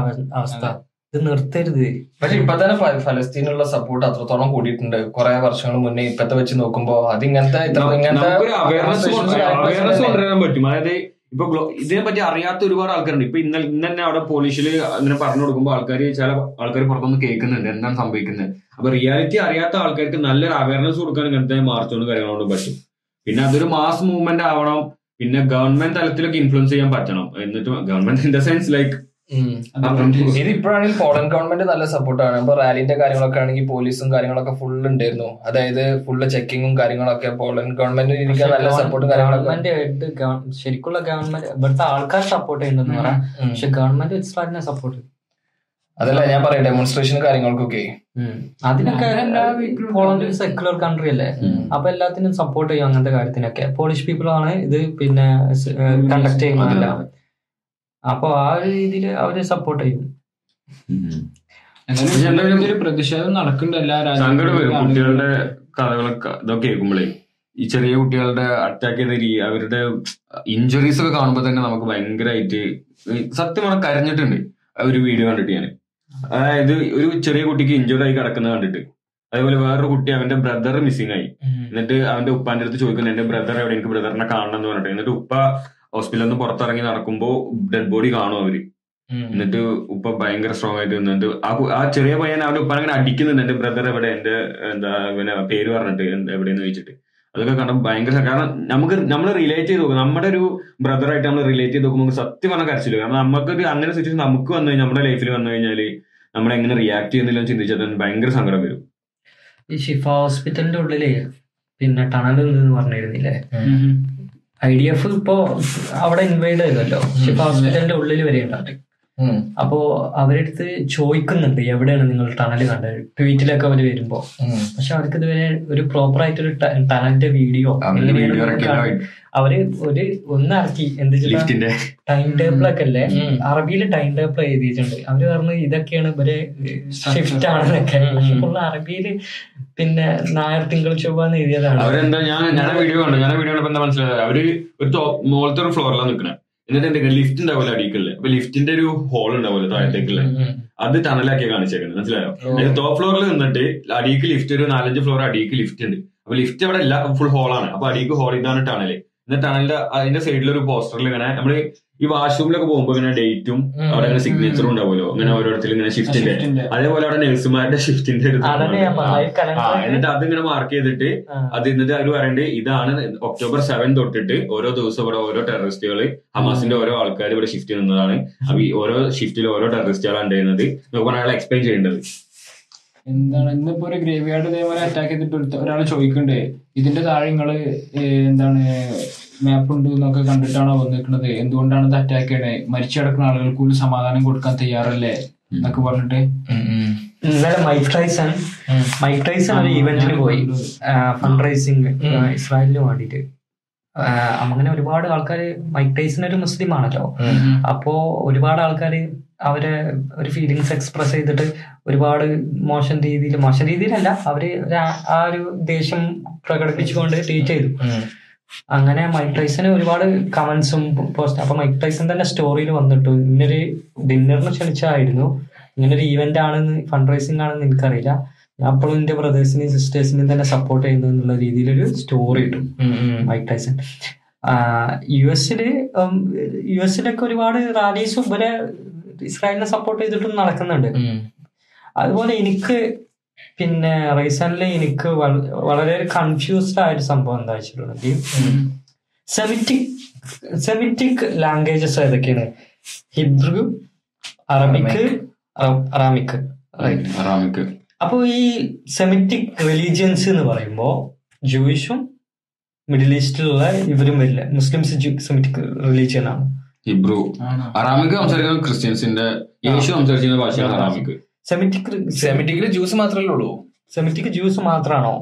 അവസ്ഥ. ഇത് നിർത്തരുത്. പക്ഷെ ഇപ്പൊ തന്നെ ഫലസ്തീനുള്ള സപ്പോർട്ട് അത്രത്തോളം കൂടിയിട്ടുണ്ട് കുറെ വർഷങ്ങൾ മുന്നേ. ഇപ്പത്തെ വെച്ച് നോക്കുമ്പോ അത് ഇങ്ങനത്തെ അവയർനെസ് കൊണ്ടുവരാൻ പറ്റും. അതായത് ഇപ്പൊ ഇതിനെ പറ്റി അറിയാത്ത ഒരുപാട് ആൾക്കാരുണ്ട്. ഇപ്പൊ ഇന്നലെ ഇന്ന് തന്നെ അവിടെ പോലീസിൽ അങ്ങനെ പറഞ്ഞു കൊടുക്കുമ്പോൾ ആൾക്കാർ ചില ആൾക്കാർ പുറത്തൊന്നും കേൾക്കുന്നുണ്ട് എന്താണ് സംഭവിക്കുന്നത്. അപ്പൊ റിയാലിറ്റി അറിയാത്ത ആൾക്കാർക്ക് നല്ലൊരു അവയർനെസ് കൊടുക്കാൻ ഇങ്ങനത്തെ മാർച്ചുകൊണ്ട് കാര്യങ്ങളോട് പറ്റും. പിന്നെ അതൊരു മാസ് മൂവ്മെന്റ് ആവണം. പിന്നെ ഗവൺമെന്റ് തലത്തിലൊക്കെ ഇൻഫ്ലുവൻസ് ചെയ്യാൻ പറ്റണം. എന്നിട്ട് government in the sense like ഇതിപ്പോഴാണെങ്കിൽ പോളണ്ട് ഗവൺമെന്റ് നല്ല സപ്പോർട്ടാണ്. ഇപ്പൊ റാലിന്റെ കാര്യങ്ങളൊക്കെ ആണെങ്കിൽ പോലീസും കാര്യങ്ങളൊക്കെ ഫുൾ ഉണ്ടായിരുന്നു. അതായത് ഫുള്ള് ചെക്കിങ്ങും കാര്യങ്ങളൊക്കെ പോളണ്ട് ഗവൺമെന്റ് നല്ല സപ്പോർട്ടും കാര്യങ്ങളൊക്കെ. ശരിക്കുള്ള ഗവൺമെന്റ് ഇവിടുത്തെ ആൾക്കാർ സപ്പോർട്ട് ചെയ്യുന്നുണ്ടെന്ന് പറയാം. പക്ഷെ ഗവൺമെന്റ് ഇസ്ലാമിനെ സപ്പോർട്ട് അതല്ല ഞാൻ പറയാം. ഡെമോൺസ്ട്രേഷൻ കാര്യങ്ങൾക്കൊക്കെ അതിനൊക്കെ പോളണ്ട് സെക്കുലർ കൺട്രി അല്ലേ, അപ്പൊ എല്ലാത്തിനും സപ്പോർട്ട് ചെയ്യും. അങ്ങനത്തെ കാര്യത്തിനൊക്കെ പോളിഷ് പീപ്പിൾ ആണ് ഇത് പിന്നെ കണ്ടക്ട് ചെയ്യുന്നില്ല. അപ്പൊ ആ ഒരു രീതിയിൽ അവരെ സപ്പോർട്ട് ചെയ്യും. പ്രതിഷേധം നടക്കുന്നുണ്ട്. കുട്ടികളുടെ കഥകളൊക്കെ ഇതൊക്കെ കേൾക്കുമ്പോഴേ ഈ ചെറിയ കുട്ടികളുടെ അറ്റാക്ക് ചെയ്ത രീതി അവരുടെ ഇഞ്ചുറീസ് ഒക്കെ കാണുമ്പോ തന്നെ നമുക്ക് ഭയങ്കരമായിട്ട് സത്യമാണ് കരഞ്ഞിട്ടുണ്ട് ഒരു വീഡിയോ കണ്ടിട്ട് ഞാൻ. അതായത് ഒരു ചെറിയ കുട്ടിക്ക് ഇഞ്ചുറി ആയി കിടക്കുന്നത് കണ്ടിട്ട്, അതേപോലെ വേറൊരു കുട്ടി അവന്റെ ബ്രദർ മിസ്സിംഗ് ആയി, എന്നിട്ട് അവന്റെ ഉപ്പാന്റെ അടുത്ത് ചോദിക്കുന്നു എന്റെ ബ്രദർ എവിടെ, എനിക്ക് ബ്രദറിനെ കാണണം എന്ന് പറഞ്ഞിട്ട്. എന്നിട്ട് ഉപ്പ ഹോസ്പിറ്റലിൽ നിന്ന് പുറത്തിറങ്ങി നടക്കുമ്പോ ഡെഡ് ബോഡി കാണും അവര്. എന്നിട്ട് ഉപ്പ ഭയങ്കര സ്ട്രോങ് ആയിട്ട് നിന്നിട്ട് ആ ചെറിയ പയ്യൻ അവന്റെ ഉപ്പ അങ്ങനെ അടിക്കുന്നുണ്ട് എന്റെ ബ്രദർ എവിടെ, എന്റെ എന്താ പിന്നെ പേര് പറഞ്ഞിട്ട് എവിടെയെന്ന് ചോദിച്ചിട്ട്. അതൊക്കെ കാണാൻ ഭയങ്കര, കാരണം നമുക്ക് നമ്മൾ റിലേറ്റ് ചെയ്ത് നോക്കും, നമ്മുടെ ഒരു ബ്രദറായിട്ട് നമ്മൾ റിലേറ്റ് ചെയ്ത് നോക്കുമ്പോൾ സത്യം പറഞ്ഞാൽ കരച്ചില്ല. കാരണം നമുക്കൊരു അങ്ങനെ സിറ്റുവേഷൻ നമുക്ക് വന്നു കഴിഞ്ഞാൽ, നമ്മുടെ ലൈഫിൽ വന്നു കഴിഞ്ഞാൽ നമ്മളെങ്ങനെ റിയാക്ട് ചെയ്യുന്നില്ല ചിന്തിച്ചാൽ ഭയങ്കര സങ്കടം വരും. ഈ ഷിഫ ഹോസ്പിറ്റലിന്റെ ഉള്ളില് പിന്നെ ടണൽ എന്ന് പറഞ്ഞിരുന്നില്ലേ, ഐ ഡി എഫ് ഇപ്പോ അവിടെ ഇൻവൈഡ് ചെയ്തല്ലോ, ഷിഫ ഹോസ്പിറ്റലിന്റെ ഉള്ളിൽ വരെ ഉണ്ടാട്ടെ. അപ്പോ അവരടുത്ത് ചോദിക്കുന്നുണ്ട് എവിടെയാണ് നിങ്ങൾ ടണൽ കണ്ടത്, ട്വീറ്റിലൊക്കെ അവര് വരുമ്പോ. പക്ഷെ അവർക്ക് ഇതുവരെ ഒരു പ്രോപ്പർ ആയിട്ടൊരു ടണലിന്റെ വീഡിയോ അവര് ഒരു ഒന്നിറക്കി എന്ത് ടൈം ടേബിളൊക്കെ അല്ലേ, അറബിയിൽ ടൈം ടേബിൾ എഴുതിയിട്ടുണ്ട്. അവര് പറഞ്ഞു ഇതൊക്കെയാണ് ഇവര് ഷിഫ്റ്റ് ആണെന്നൊക്കെ. പക്ഷെ അറബിയില് പിന്നെ നായർ തിങ്കൾ ചൊവ്വാന്ന് എഴുതിയതാണ്. അവരെന്താ ഞാൻ വീഡിയോ കണ്ടു, ഞാൻ വീഡിയോ കണ്ടപ്പോ എന്താ മനസ്സിലായത്, അവര് ഒരു മോളത്തെ ഒരു ഫ്ലോറിലാണ് നിൽക്കണേ. എന്നിട്ട് എന്തൊക്കെ ലിഫ്റ്റ് ഉണ്ടാവില്ല അടിക്കല്ലേ, അപ്പൊ ലിഫ്റ്റിന്റെ ഒരു ഹോൾ ഉണ്ടാവില്ല താഴത്തേക്കല്ലേ, അത് ടണലാക്കിയാ കാണിച്ചേക്കുന്നത് മനസ്സിലായോ. അതായത് ടോപ്പ് ഫ്ലോറിൽ നിന്നിട്ട് അടിക്ക് ലിഫ്റ്റ്, ഒരു നാലഞ്ച് ഫ്ലോർ അടിക്ക് ലിഫ്റ്റ് ഉണ്ട്. അപ്പൊ ലിഫ്റ്റ് അവിടെ എല്ലാ ഫുൾ ഹോളാണ്. അപ്പൊ അടിക്ക് ഹോൾ ഇതാണ് ടണല്. എന്നിട്ട് ടണലിന്റെ അതിന്റെ സൈഡിൽ ഒരു പോസ്റ്ററിൽ ഇങ്ങനെ നമ്മള് ഈ വാഷ്റൂമിലൊക്കെ പോകുമ്പോ ഇങ്ങനെ ഡേറ്റും അവിടെ ഇങ്ങനെ സിഗ്നേച്ചറും ഉണ്ടാവുമല്ലോ, അങ്ങനെ ഓരോരുത്തരും ഇങ്ങനെ ഷിഫ്റ്റിന്റെ, അതേപോലെ അവിടെ നഴ്സുമാരുടെ ഷിഫ്റ്റിന്റെ ഒരു എന്നിട്ട് അതിങ്ങനെ മാർക്ക് ചെയ്തിട്ട് അത് എന്നിട്ട് അവർ പറയണ്ട് ഇതാണ് ഒക്ടോബർ സെവൻ തൊട്ടിട്ട് ഓരോ ദിവസം ഇവിടെ ഓരോ ടെററിസ്റ്റുകൾ ഹമാസിന്റെ ഓരോ ആൾക്കാർ ഇവിടെ ഷിഫ്റ്റ് ചെയ്യുന്നതാണ്. അപ്പൊ ഈ ഓരോ ഷിഫ്റ്റിൽ ഓരോ ടെററിസ്റ്റുകളാണ് ഉണ്ടായിരുന്നത് നമുക്ക് അയാൾ എക്സ്പ്ലെയിൻ ചെയ്യേണ്ടത് എന്താണ്. ഇന്നിപ്പോ ഒരു ഗ്രേവ് യാർഡ് ഇതേപോലെ അറ്റാക്ക് ചെയ്തിട്ട് ഒരാൾ ചോദിക്കണ്ടേ ഇതിന്റെ താഴെ നിങ്ങള് എന്താണ് മാപ്പ് ഉണ്ട് എന്നൊക്കെ കണ്ടിട്ടാണോ വന്നിരിക്കുന്നത്, എന്തുകൊണ്ടാണ് ഇത് അറ്റാക്ക് ചെയ്യണേ, മരിച്ചു കിടക്കുന്ന ആളുകൾക്ക് സമാധാനം കൊടുക്കാൻ തയ്യാറല്ലേ എന്നൊക്കെ പറഞ്ഞിട്ട്. ഇന്നലെ മൈക്ക് ടൈസൺ മൈക്ക് ടൈസൺ ഒരു ഇവന്റിന് പോയി ഫണ്ട് റൈസിങ് ഇസ്രായേലിന് വേണ്ടിയിട്ട്. അങ്ങനെ ഒരുപാട് ആൾക്കാർ, മൈക്ക് ടൈസൺ ഒരു മുസ്ലിം ആണല്ലോ, അപ്പോ ഒരുപാട് ആൾക്കാര് അവരെ ഒരു ഫീലിങ്സ് എക്സ്പ്രസ് ചെയ്തിട്ട് ഒരുപാട് മോശം രീതിയിൽ മോശം രീതിയിലല്ല അവര് ആ ഒരു ദേഷ്യം പ്രകടിപ്പിച്ചുകൊണ്ട് ട്വീറ്റ് ചെയ്തു. അങ്ങനെ മൈക്ക് ടൈസന് ഒരുപാട് കമന്റ്സും പോസ്റ്റ്. അപ്പൊ മൈക്ക് ടൈസൺ തന്നെ സ്റ്റോറിയിൽ വന്നിട്ടു ഇന്നൊരു ഡിന്നറിന് ക്ഷണിച്ചായിരുന്നു, ഇങ്ങനൊരു ഈവന്റ് ആണെന്ന്, ഫണ്ട് റൈസിംഗ് ആണെന്ന് എനിക്കറിയില്ല, ഞാൻ അപ്പോഴും എന്റെ ബ്രദേഴ്സിനെയും സിസ്റ്റേഴ്സിനെയും തന്നെ സപ്പോർട്ട് ചെയ്യുന്നു എന്നുള്ള രീതിയിലൊരു സ്റ്റോറി ഇട്ടു മൈക്ക് ടൈസൺ. യു എസില് യു എസിലൊക്കെ ഒരുപാട് റാലീസും ഇവരെ ഇസ്രായേലിനെ സപ്പോർട്ട് ചെയ്തിട്ടും നടക്കുന്നുണ്ട്. അതുപോലെ എനിക്ക് പിന്നെ റൈസനിൽ എനിക്ക് വളരെ കൺഫ്യൂസ്ഡ് ആയൊരു സംഭവം എന്താ വെച്ചിട്ടുണ്ടെങ്കിൽ സെമിറ്റിക് സെമിറ്റിക് ലാംഗ്വേജസ് ഏതൊക്കെയാണ്? Hebrew, Arabic, Aramaic. അപ്പൊ ഈ സെമിറ്റിക് റിലീജിയൻസ് എന്ന് പറയുമ്പോൾ ജൂയിഷും മിഡിൽ ഈസ്റ്റിലുള്ള ഇവരും വരില്ല, മുസ്ലിംസ് സെമിറ്റിക് റിലീജിയൻ ആണ്. ഹിബ്രു അറാമിക് സംസാരിക്കുന്ന ക്രിസ്ത്യൻസിന്റെ, യേശു സംസാരിക്കുന്ന ഭാഷയാണ് അറാമിക്. സെമിറ്റിക് സെമിറ്റിക്കില് ജ്യൂസ് മാത്രമല്ലേ ഉള്ളൂ? സെമിറ്റിക് ജ്യൂസ് മാത്രമാണോ?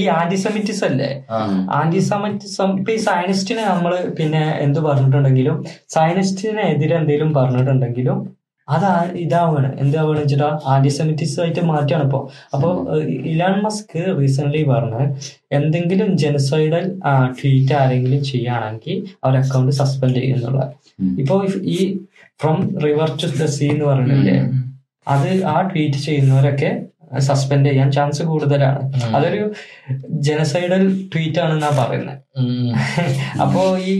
ഈ ആന്റിസെമിറ്റിസം അല്ലേ, ആന്റിസെമിറ്റിസം. ഇപ്പൊ ഈ സയനിസ്റ്റിനെ നമ്മള് പിന്നെ എന്ത് പറഞ്ഞിട്ടുണ്ടെങ്കിലും സയനിസ്റ്റിനെതിരെ എന്തെങ്കിലും പറഞ്ഞിട്ടുണ്ടെങ്കിലും അത് ഇതാവാണ് എന്താവാണ് വെച്ചിട്ടാ ആന്റിസെമിറ്റിസം ആയിട്ട് മാറ്റിയാണ് ഇപ്പോ. അപ്പൊ ഇലോൺ മസ്ക് റീസെന്റ്ലി പറഞ്ഞ് എന്തെങ്കിലും ജെനസൈഡൽ ട്വീറ്റ് ആരെങ്കിലും ചെയ്യുകയാണെങ്കിൽ അവരുടെ അക്കൗണ്ട് സസ്പെൻഡ് ചെയ്യുന്നുള്ള. ഇപ്പൊ ഈ from river to the sea എന്ന് പറഞ്ഞില്ലേ, അത് ആ ട്വീറ്റ് ചെയ്യുന്നവരൊക്കെ സസ്പെൻഡ് ചെയ്യാൻ ചാൻസ് കൂടുതലാണ്. അതൊരു ജനസൈഡൽ ട്വീറ്റ് ആണെന്നാ പറയുന്നത്. അപ്പോ ഈ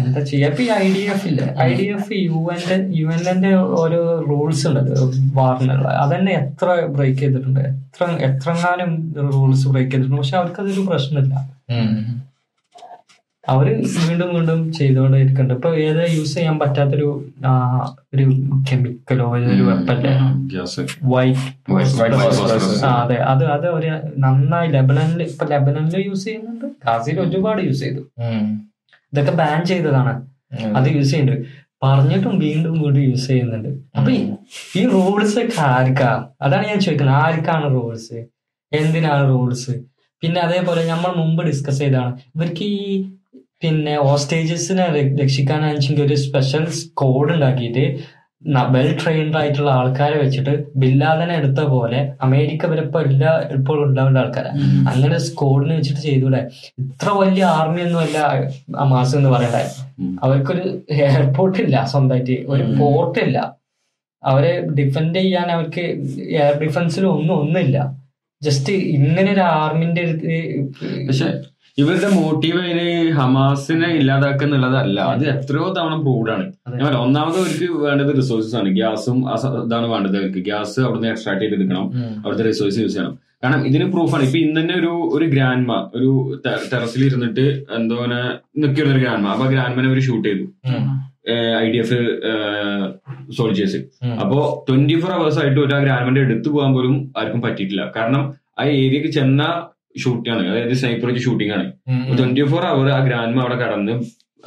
എന്താ ചെയ്യാ, ഇപ്പൊ ഈ ഐ ഡി എഫ് ഇല്ലേ, ഐ ഡി എഫ് യു എന്റെ യു എൻ്റെ ഓരോ റൂൾസ് ഉണ്ട് വാറിനുള്ള, അതന്നെ എത്ര ബ്രേക്ക് ചെയ്തിട്ടുണ്ട്, എത്ര എത്രങ്ങാനും റൂൾസ് ബ്രേക്ക് ചെയ്തിട്ടുണ്ട്. പക്ഷെ അവർക്കതൊരു പ്രശ്നമില്ല. അവര് വീണ്ടും വീണ്ടും ചെയ്തുകൊണ്ട് ഇരിക്കുന്നുണ്ട്. ഇപ്പൊ ഏത് യൂസ് ചെയ്യാൻ പറ്റാത്തൊരു ഒരു കെമിക്കലോ ഏതൊരു വെപ്പന്റെ വൈറ്റ്, അതെ അത് അത് അവര് നന്നായി ലെബനനിൽ ഇപ്പൊ ലെബനനിൽ യൂസ് ചെയ്യുന്നുണ്ട്, ഗാസയിൽ ഒരുപാട് യൂസ് ചെയ്തു. ഇതൊക്കെ ബാൻ ചെയ്തതാണ്, അത് യൂസ് ചെയ്യുന്നുണ്ട്, പറഞ്ഞിട്ടും വീണ്ടും വീണ്ടും യൂസ് ചെയ്യുന്നുണ്ട്. അപ്പൊ ഈ റൂൾസ് ഒക്കെ ആർക്കാ? അതാണ് ഞാൻ ചോദിക്കുന്നത്, ആർക്കാണ് റൂൾസ്, എന്തിനാണ് റൂൾസ്? പിന്നെ അതേപോലെ നമ്മൾ മുമ്പ് ഡിസ്കസ് ചെയ്തതാണ്, ഇവർക്ക് ഈ പിന്നെ ഹോസ്റ്റേജസിനെ രക്ഷിക്കാനാണെങ്കിൽ ഒരു സ്പെഷ്യൽ സ്ക്വാഡ് ഉണ്ടാക്കിയിട്ട് വെൽ ട്രെയിൻഡ് ആയിട്ടുള്ള ആൾക്കാരെ വെച്ചിട്ട് ബില്ലാദനെ എടുത്ത പോലെ അമേരിക്ക വരെപ്പോ എല്ലാ ഇപ്പോൾ ഉണ്ടാവേണ്ട ആൾക്കാരെ അങ്ങനെ സ്ക്വാഡിനെ വെച്ചിട്ട് ചെയ്തൂടെ? ഇത്ര വലിയ ആർമി ഒന്നും അല്ല ഹമാസ് എന്ന് പറയണ്ടേ. അവർക്കൊരു എയർപോർട്ടില്ല, സ്വന്തമായിട്ട് ഒരു പോർട്ടില്ല, അവരെ ഡിഫെൻഡ് ചെയ്യാൻ അവർക്ക് എയർ ഡിഫൻസിലും ഒന്നും ഒന്നുമില്ല. ജസ്റ്റ് ഇങ്ങനെ ഒരു ആർമിന്റെ പക്ഷെ ഇവരുടെ മോട്ടീവ് അതിന് ഹമാസിനെ ഇല്ലാതാക്കുക എന്നുള്ളതല്ല. അത് എത്രയോ തവണ പ്രൂവ്ഡ് ആണ്. ഞാൻ ഒന്നാമത് അവർക്ക് വേണ്ടത് റിസോഴ്സസ് ആണ്, ഗ്യാസും ഇതാണ് വേണ്ടത് അവർക്ക്. ഗ്യാസ് അവിടുന്ന് എക്സ്ട്രാക്ട് ചെയ്തെടുക്കണം, അവിടുത്തെ റിസോഴ്സ് യൂസ് ചെയ്യണം. കാരണം ഇതിന് പ്രൂഫാണ്. ഇപ്പൊ ഇന്ന് തന്നെ ഒരു ഒരു ഗ്രാൻഡ്മ ഒരു ടെറസിൽ ഇരുന്നിട്ട് എന്തോ നിൽക്കുന്ന ഒരു ഗ്രാൻഡ്മ, അപ്പൊ ഗ്രാൻഡ്മനെ അവർ ഷൂട്ട് ചെയ്തു ഐ ഡി എഫ് സോൾജേഴ്സ്. അപ്പോ ട്വന്റി ഫോർ അവേഴ്സ് ആയിട്ട് ഒരു ആ ഗ്രാൻഡ്മന്റെ എടുത്തു പോകാൻ പോലും ആർക്കും പറ്റിയിട്ടില്ല. കാരണം ആ ഏരിയക്ക് ചെന്ന ഷൂട്ടാണ്, അതായത് സ്നൈപ്പർ വെച്ച് ഷൂട്ടിംഗ് ആണ്. ട്വന്റി ഫോർ അവർ ആ ഗ്രാൻഡ്മ അവിടെ കടന്ന്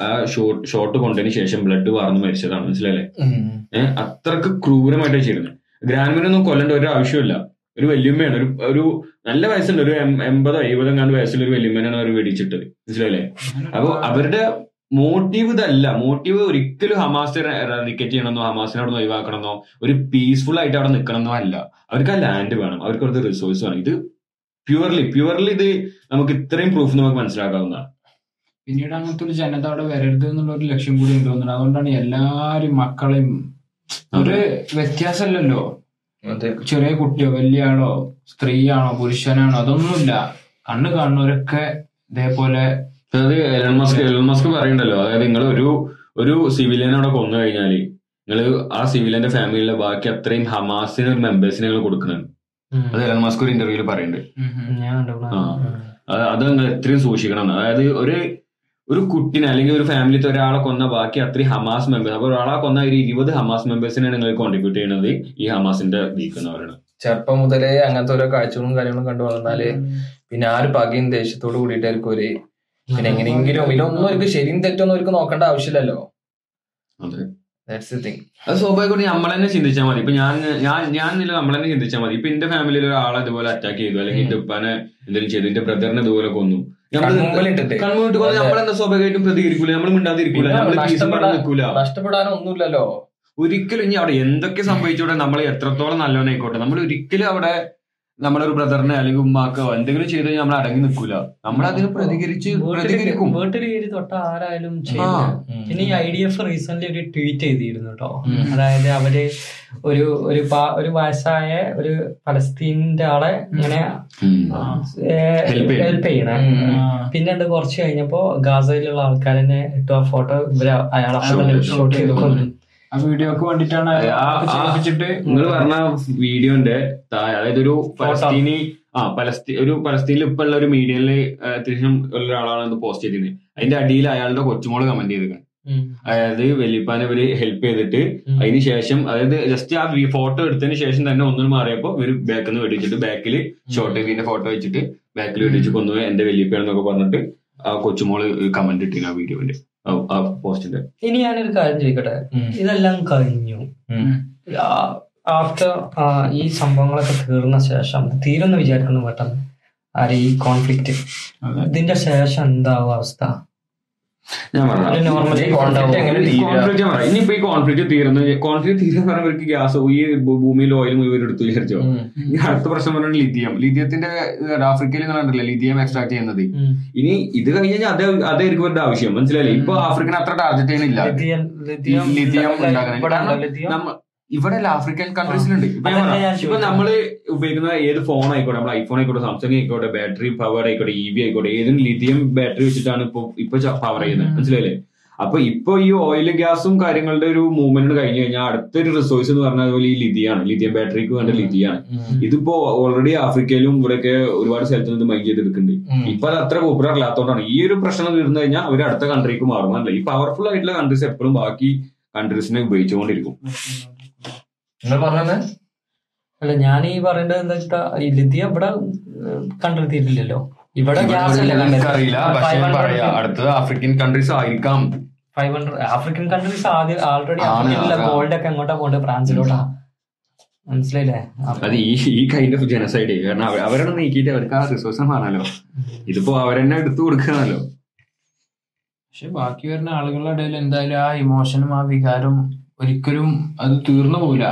ആ ഷോട്ട് ഷോട്ട് കൊണ്ടതിന് ശേഷം ബ്ലഡ് വാർന്ന് മരിച്ചതാണ്. മനസ്സിലല്ലേ? ഏഹ് അത്രക്ക് ക്രൂരമായിട്ടാണ് ചെയ്യുന്നത്. ഗ്രാൻഡ്മനൊന്നും കൊല്ലേണ്ട ഒരു ആവശ്യമില്ല. ഒരു വല്യമ്മയാണ്, ഒരു ഒരു നല്ല വയസ്സുണ്ട്, ഒരു എൺപതോ എഴുപതോ കാണ്ട് വയസ്സിലൊരു വല്യമ്മേനാണ് അവർ വെടിച്ചിട്ടത്. മനസ്സിലല്ലേ? അപ്പൊ അവരുടെ മോട്ടീവ് ഇതല്ല. മോട്ടീവ് ഒരിക്കലും ഹമാസിനെ എറാഡിക്കേറ്റ് ചെയ്യണമെന്നോ ഹമാസിനെ അവിടെ നിന്ന് ഒഴിവാക്കണമെന്നോ ഒരു പീസ്ഫുൾ ആയിട്ട് അവിടെ നിൽക്കണമെന്നോ അല്ല. അവർക്ക് ആ ലാൻഡ് വേണം, അവർക്ക് അവിടുത്തെ റിസോഴ്സ് വേണം. ഇത് പ്യുവർലി പ്യുവർലി ഇത് നമുക്ക് ഇത്രയും പ്രൂഫ് നമുക്ക് മനസ്സിലാക്കാവുന്നതാണ്. പിന്നീട് അങ്ങനത്തെ ഒരു ജനത അവിടെ വരരുത് എന്നുള്ള ഒരു ലക്ഷ്യം കൂടി ഉണ്ടോന്നുണ്ട്. അതുകൊണ്ടാണ് എല്ലാരും മക്കളെയും, ഒരു വ്യത്യാസമല്ലല്ലോ, ചെറിയ കുട്ടിയോ വലിയ ആളോ സ്ത്രീയാണോ പുരുഷനാണോ അതൊന്നുമില്ല, കണ്ണ് കാണുന്നവരൊക്കെ ഇതേപോലെ. അതായത് എലോൺ മസ്ക് എലോൺ മസ്ക് പറയണ്ടല്ലോ, അതായത് നിങ്ങൾ ഒരു ഒരു സിവിലിയനെ അവിടെ കൊന്നു കഴിഞ്ഞാല് നിങ്ങൾ ആ സിവിലിയന്റെ ഫാമിലിയിലെ ബാക്കി അത്രയും ഹമാസിന് ഒരു മെമ്പേഴ്സിന് നിങ്ങൾ കൊടുക്കുന്നുണ്ട്. അത് എലോൺ മസ്ക് ഒരു ഇന്റർവ്യൂല് പറയുന്നുണ്ട്. ആ അത് നിങ്ങൾ എത്രയും സൂക്ഷിക്കണം. അതായത് ഒരു ഒരു കുട്ടിനെ അല്ലെങ്കിൽ ഒരു ഫാമിലിത്തെ ഒരാളെ കൊന്ന ബാക്കി അത്രയും ഹമാസ് മെമ്പേഴ്സ്, അപ്പൊ ഒരാളെ കൊന്ന ഒരു ഇരുപത് ഹമാസ് മെമ്പേഴ്സിനാണ് നിങ്ങൾ കോൺട്രിബ്യൂട്ട് ചെയ്യണത് ഈ ഹമാസിന്റെ വീക്കെന്ന് പറയുന്നത്. ചെറുപ്പം മുതലേ അങ്ങനത്തെ ഓരോ കാഴ്ചകളും കാര്യങ്ങളും കണ്ടു വളർന്നാല് പിന്നെ ആ ഒരു പകയും ദേശത്തോട് കൂടിയിട്ടായിരിക്കും ഒരു പിന്നെ എങ്ങനെയെങ്കിലും ഇതൊന്നും അവർക്ക് ശരിയും തെറ്റൊന്നും അവർക്ക് നോക്കേണ്ട ആവശ്യമില്ലല്ലോ. അത് സ്വാഭാവികമായിട്ട് നമ്മൾ തന്നെ ചിന്തിച്ചാൽ മതി. ഇപ്പൊ ഞാൻ ഞാൻ ഞാൻ നമ്മൾ തന്നെ ചിന്തിച്ചാൽ മതി. ഇപ്പൊ എന്റെ ഫാമിലിയിൽ ഒരാളെ ഇതുപോലെ അറ്റാക്ക് ചെയ്തു, അല്ലെങ്കിൽ എന്റെ ഉപ്പാനെ എന്തെങ്കിലും ചെയ്തു, എന്റെ ബ്രദറിനെ ഇതുപോലെ കൊന്നു, കൺമുട്ട് കൊന്നു, നമ്മളെന്താ സ്വാഭാവികമായിട്ടും പ്രതികരിക്കൂല, നമ്മൾ മിണ്ടാതിരിക്കൂല, നമ്മൾ നിൽക്കൂല. നഷ്ടപ്പെടാനൊന്നുമില്ലല്ലോ ഒരിക്കലും. ഇനി അവിടെ എന്തൊക്കെ സംഭവിച്ചൂടെ, നമ്മൾ എത്രത്തോളം നല്ലവനായിക്കോട്ടെ, നമ്മൾ ഒരിക്കലും അവിടെ നമ്മളൊരു ബ്രദറിനെ അല്ലെങ്കിൽ ഉമ്മാക്കോ എന്തെങ്കിലും ചെയ്ത് കഴിഞ്ഞാൽ നമ്മൾ അടങ്ങി നിൽക്കൂല. നമ്മളതിന് പ്രതികരിച്ച് പ്രതികരിക്കും. വീട്ടില് കയറി തൊട്ട ആരായാലും ചെയ്യും. പിന്നെ ഈ ഐ ഡി എഫ് റീസെന്റ്ലി ഒരു ട്വീറ്റ് ചെയ്തിരുന്നു കേട്ടോ. അതായത് അവര് ഒരു ഒരു ഒരു വയസ്സായ ഒരു ഫലസ്തീനിന്റെ ആളെ ഇങ്ങനെ ഹെൽപ്പ് ചെയ്യണേ. പിന്നെ ഉണ്ട് കുറച്ച് കഴിഞ്ഞപ്പോ ഗാസയിലുള്ള ആൾക്കാരെന്നെ ഇട്ടു ആ ഫോട്ടോ ഇവര് അയാളെ ഷൂട്ട് ചെയ്ത് കൊല്ലും. ആ വീഡിയോക്ക് വേണ്ടിട്ടാണ് നിങ്ങൾ പറഞ്ഞ വീഡിയോന്റെ താഴെ, അതായത് ഒരു പലസ്തീനി ആ പലസ്തീൻ ഒരു പലസ്തീനിൽ ഇപ്പൊ ഉള്ള ഒരു മീഡിയയില് അത്യാവശ്യം ഒരാളാണ് ഇത് പോസ്റ്റ് ചെയ്തിരുന്നത്. അതിന്റെ അടിയിൽ അയാളുടെ കൊച്ചുമോള് കമന്റ് ചെയ്തിരിക്കാൻ, അതായത് വെല്ലിപ്പാൻ ഇവര് ഹെൽപ്പ് ചെയ്തിട്ട് അതിന് ശേഷം, അതായത് ജസ്റ്റ് ആ ഫോട്ടോ എടുത്തതിന് ശേഷം തന്നെ ഒന്നും മാറിയപ്പോ ഇവര് ബാക്കിൽ നിന്ന് വെടിച്ചിട്ട് ബാക്കില് ഷോർട്ട് വീഡിയോ ഫോട്ടോ വെച്ചിട്ട് ബാക്കിൽ വെടിച്ച് കൊന്നു എന്റെ വെല്ലിപ്പാണെന്നൊക്കെ പറഞ്ഞിട്ട് ആ കൊച്ചുമോള് കമന്റ് ഇട്ടിരുന്നു ആ വീഡിയോന്റെ പോസ്റ്റിന്റെ. ഇനി ഞാനൊരു കാര്യം ചോദിക്കട്ടെ, ഇതെല്ലാം കഴിഞ്ഞു, ആഫ്റ്റർ ഈ സംഭവങ്ങളൊക്കെ തീർന്ന ശേഷം, തീരുമെന്ന് വിചാരിക്കുന്നു പെട്ടെന്ന് ആര് ഈ കോൺഫ്ലിക്റ്റ്, ഇതിന്റെ ശേഷം എന്താവും അവസ്ഥ? ഞാൻ പറഞ്ഞു ഇനിയിപ്പോ ഈ കോൺഫ്ലിക്റ്റ് തീർന്ന് കോൺഫ്ലിക്റ്റ് തീരുന്ന പറഞ്ഞവർക്ക് ഗ്യാസ് ഈ ഭൂമിയിൽ ഓയിൽ മുഴുവൻ എടുത്തു വിചാരിച്ചോ. ഇനി അടുത്ത പ്രശ്നം പറഞ്ഞാൽ ലിഥിയം. ലിഥിയത്തിന്റെ ആഫ്രിക്കയിൽ നിങ്ങൾ കണ്ടില്ലേ ലിഥിയം എക്സ്ട്രാക്ട് ചെയ്യുന്നത്? ഇനി ഇത് കഴിഞ്ഞാൽ അത് അതായിരിക്കും അവരുടെ ആവശ്യം. മനസ്സിലായില്ലേ? ഇപ്പൊ ആഫ്രിക്കന് അത്ര ടാർഗറ്റ് ചെയ്യുന്നില്ല ലിഥിയം ഉണ്ടാക്കാൻ. ഇവിടെ അല്ല, ആഫ്രിക്കൻ കൺട്രീസിലുണ്ട്. ഇപ്പൊ നമ്മള് ഉപയോഗിക്കുന്ന ഏത് ഫോൺ ആയിക്കോട്ടെ, നമ്മൾ ഐഫോൺ ആയിക്കോട്ടെ, സാംസങ് ആയിക്കോട്ടെ, ബാറ്ററി പവർ ആയിക്കോട്ടെ, ഇ വി ആയിക്കോട്ടെ, ഏതും ലിഥിയം ബാറ്ററി വെച്ചിട്ടാണ് ഇപ്പൊ ഇപ്പൊ പവർ ചെയ്യുന്നത്. മനസ്സിലായില്ലേ? അപ്പൊ ഇപ്പൊ ഈ ഓയിലും ഗ്യാസും കാര്യങ്ങളുടെ ഒരു മൂവ്മെന്റ് കഴിഞ്ഞു കഴിഞ്ഞാൽ അടുത്തൊരു റിസോഴ്സ് എന്ന് പറഞ്ഞ പോലെ ഈ ലിഥിയാണ്, ലിഥിയം ബാറ്ററിക്ക് വേണ്ട ലിഥിയാണ്. ഇതിപ്പോ ഓൾറെഡി ആഫ്രിക്കയിലും ഇവിടെയൊക്കെ ഒരുപാട് സ്ഥലത്ത് നിന്ന് മൈൻ ചെയ്തെടുക്കുന്നുണ്ട്. ഇപ്പൊ അത് അത്ര പോപ്പുലർ അല്ലാത്തതുകൊണ്ടാണ്. ഈ ഒരു പ്രശ്നം തീർന്നു കഴിഞ്ഞാൽ അവർ അടുത്ത കൺട്രിക്ക് മാറുന്നല്ല. ഈ പവർഫുൾ ആയിട്ടുള്ള കൺട്രീസ് എപ്പോഴും ബാക്കി കൺട്രീസിനെ ഉപയോഗിച്ചുകൊണ്ടിരിക്കും. അല്ല, ഞാൻ ഈ പറയേണ്ടത് എന്താ വെച്ചാ ഈ ലിഥിയം ഇവിടെ കണ്ടെത്തിയിട്ടില്ലല്ലോ. ഇവിടെ അറിയില്ല, പക്ഷേ അടുത്തത് ആഫ്രിക്കൻ കൺട്രീസ് ആയിരിക്കാം. ഫൈവ് ഹൺഡ്രഡ് ആഫ്രിക്കൻ കൺട്രീസ് ആദ്യം ആൾറെഡി ആഫ്രിക്കയിലുള്ള ഗോൾഡ് ഒക്കെ എങ്ങോട്ടാ പോകേണ്ടത്? ഫ്രാൻസിലോട്ടാ. മനസ്സിലായില്ലേ? അത് ഈ ഈ കൈൻഡ് ഓഫ് ജനസൈഡ്. കാരണം അവരാണ് നീക്കിയിട്ട് അവർക്ക് ആ റിസോഴ്സ് മാറാനല്ലോ. ഇതിപ്പോ അവരെന്നെ എടുത്തു കൊടുക്കുകയാണല്ലോ. പക്ഷെ ബാക്കി വരുന്ന ആളുകളുടെ ഇടയിൽ എന്തായാലും ആ ഇമോഷനും ആ വികാരം ഒരിക്കലും അത് തീർന്നു പോകില്ല.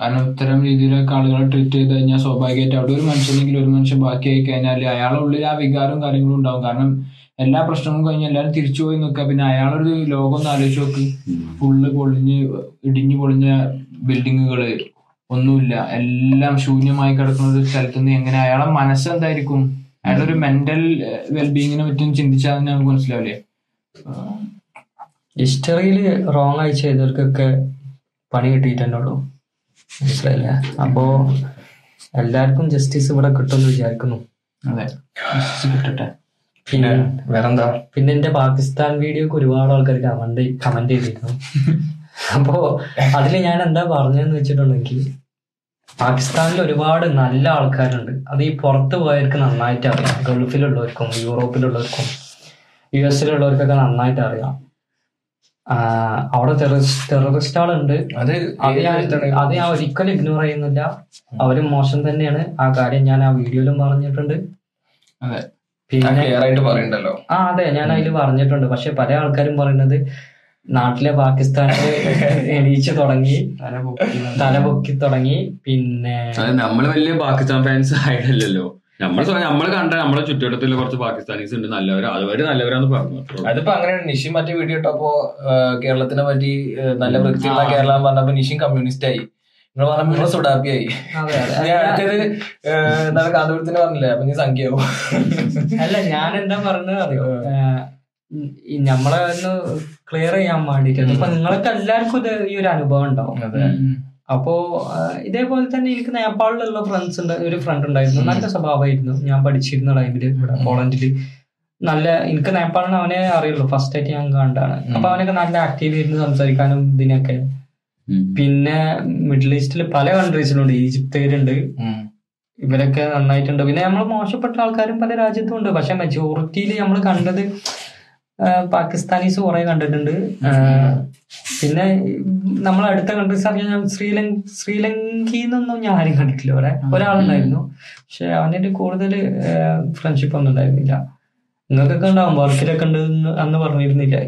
കാരണം ഇത്തരം രീതിയിലൊക്കെ ആളുകളെ ട്രീറ്റ് ചെയ്ത് കഴിഞ്ഞാൽ സ്വാഭാവികമായിട്ട് അവിടെ ഒരു മനുഷ്യനെങ്കിൽ ഒരു മനുഷ്യൻ ബാക്കിയായി കഴിഞ്ഞാൽ അയാളുടെ ഉള്ളിൽ ആ വികാരവും കാര്യങ്ങളും ഉണ്ടാവും. കാരണം എല്ലാ പ്രശ്നവും കഴിഞ്ഞ് എല്ലാവരും തിരിച്ചു പോയി നിൽക്കുക. പിന്നെ അയാളൊരു ലോകം ഒന്ന് ആലോചിച്ച് നോക്ക്, ഫുള്ള് പൊളിഞ്ഞ് ഇടിഞ്ഞു പൊളിഞ്ഞ ബിൽഡിങ്ങുകൾ, ഒന്നുമില്ല, എല്ലാം ശൂന്യമായി കിടക്കുന്ന ഒരു സ്ഥലത്ത് നിന്ന് എങ്ങനെ അയാളെ മനസ്സെന്തായിരിക്കും? അയാളൊരു മെന്റൽ വെൽബീയിങ്ങിനെ പറ്റും ചിന്തിച്ചാൽ തന്നെ നമുക്ക് മനസ്സിലാവില്ലേ. ഹിസ്റ്ററിയിൽ റോങ് ആയി ചെയ്തവർക്കൊക്കെ പണി കിട്ടിയിട്ടുണ്ടോ? മനസ്സിലായില്ലേ? അപ്പോ എല്ലാവർക്കും ജസ്റ്റിസ് ഇവിടെ കിട്ടുമെന്ന് വിചാരിക്കുന്നു. അതെ, ജസ്റ്റിസ് കിട്ടട്ടെ. പിന്നെ വേറെന്താ? പിന്നെ എന്റെ പാകിസ്ഥാൻ വീഡിയോക്ക് ഒരുപാട് ആൾക്കാർ കമന്റ് കമന്റ് ചെയ്തിരുന്നു. അപ്പോ അതില് ഞാൻ എന്താ പറഞ്ഞെന്ന് വെച്ചിട്ടുണ്ടെങ്കിൽ, പാകിസ്ഥാനിൽ ഒരുപാട് നല്ല ആൾക്കാരുണ്ട്. അത് ഈ പുറത്ത് പോയവർക്ക് നന്നായിട്ട് അറിയാം, ഗൾഫിലുള്ളവർക്കും യൂറോപ്പിലുള്ളവർക്കും യു എസിലുള്ളവർക്കൊക്കെ നന്നായിട്ട് അറിയാം. അവിടെ ടെററിസ്റ്റ് ആളുണ്ട്. അത് അത് ഞാൻ ഒരിക്കലും ഇഗ്നോർ ചെയ്യുന്നില്ല. അവരും മോശം തന്നെയാണ്. ആ കാര്യം ഞാൻ ആ വീഡിയോയിലും പറഞ്ഞിട്ടുണ്ട്. പിന്നെ ആ അതെ, ഞാൻ അതിൽ പറഞ്ഞിട്ടുണ്ട്. പക്ഷെ പല ആൾക്കാരും പറയുന്നത് നാട്ടിലെ പാകിസ്ഥാനില് എണീച്ചു തുടങ്ങി, തല പൊക്കി തുടങ്ങി. പിന്നെ നമ്മള് വലിയ പാകിസ്ഥാൻ ഫാൻസ് ആയിട്ടില്ലല്ലോ. നമ്മള് നമ്മള് കണ്ട നമ്മളെ ചുറ്റുവട്ടത്തില് കുറച്ച് പാകിസ്ഥാനീസ് ഉണ്ട്, നല്ലവരാ. അവര് നല്ലവരാന്ന് പറഞ്ഞു. അതിപ്പോ അങ്ങനെയാണ്. നിഷി മറ്റേ വീഡിയോ ഇട്ടപ്പോ കേരളത്തിനെ പറ്റി നല്ല വൃത്തിയുള്ള കേരള എന്ന് പറഞ്ഞപ്പോ നിഷിയും കമ്മ്യൂണിസ്റ്റ് ആയി, നിങ്ങൾ പറഞ്ഞ സുഡാപ്പിയായി. അടുത്തത് എന്താണ് കാന്തപുരത്തിന് പറഞ്ഞില്ലേ, അപ്പൊ നീ സംഖ്യയാവും. അല്ല, ഞാൻ എന്താ പറഞ്ഞത് അറിയോ, നമ്മളെ ഒന്ന് ക്ലിയർ ചെയ്യാൻ വേണ്ടിട്ടാണ്. ഇപ്പൊ നിങ്ങൾക്ക് എല്ലാവർക്കും ഇത് ഈ ഒരു അനുഭവം ഉണ്ടാവും. അപ്പോ ഇതേപോലെ തന്നെ എനിക്ക് നേപ്പാളിലുള്ള ഫ്രണ്ട്സ് ഉണ്ട്. ഒരു ഫ്രണ്ട് ഉണ്ടായിരുന്നു, നല്ല സ്വഭാവമായിരുന്നു. ഞാൻ പഠിച്ചിരുന്ന ടൈമില് ഇവിടെ പോളണ്ടില് നല്ല, എനിക്ക് നേപ്പാളിന് അവനെ അറിയുള്ളൂ, ഫസ്റ്റ് ആയിട്ട് ഞാൻ കണ്ടാണ്. അപ്പൊ അവനൊക്കെ നല്ല ആക്റ്റീവ് ആയിരുന്നു സംസാരിക്കാനും ഇതിനൊക്കെ. പിന്നെ മിഡിൽ ഈസ്റ്റില് പല കൺട്രീസിലുണ്ട്, ഈജിപ്തുകാരുണ്ട്, ഇവരൊക്കെ നന്നായിട്ടുണ്ട്. പിന്നെ നമ്മൾ മോശപ്പെട്ട ആൾക്കാരും പല രാജ്യത്തും ഉണ്ട്. പക്ഷെ മെജോറിറ്റിയിൽ നമ്മൾ കണ്ടത് പാകിസ്ഥാനീസ് കുറെ കണ്ടിട്ടുണ്ട്. പിന്നെ നമ്മൾ അടുത്ത കൺട്രീസ് അറിയാൻ ശ്രീലങ്ക ശ്രീലങ്കയിൽനിന്നൊന്നും ഞാൻ ആരും കണ്ടിട്ടില്ല. അവിടെ ഒരാളുണ്ടായിരുന്നു, പക്ഷെ അവൻ്റെ കൂടുതൽ ഫ്രണ്ട്ഷിപ്പ് ഒന്നും ഉണ്ടായിരുന്നില്ല. നിങ്ങൾക്കൊക്കെ ഉണ്ടാവും, വർക്കിലൊക്കെ ഉണ്ട് അന്ന് പറഞ്ഞിരുന്നില്ല.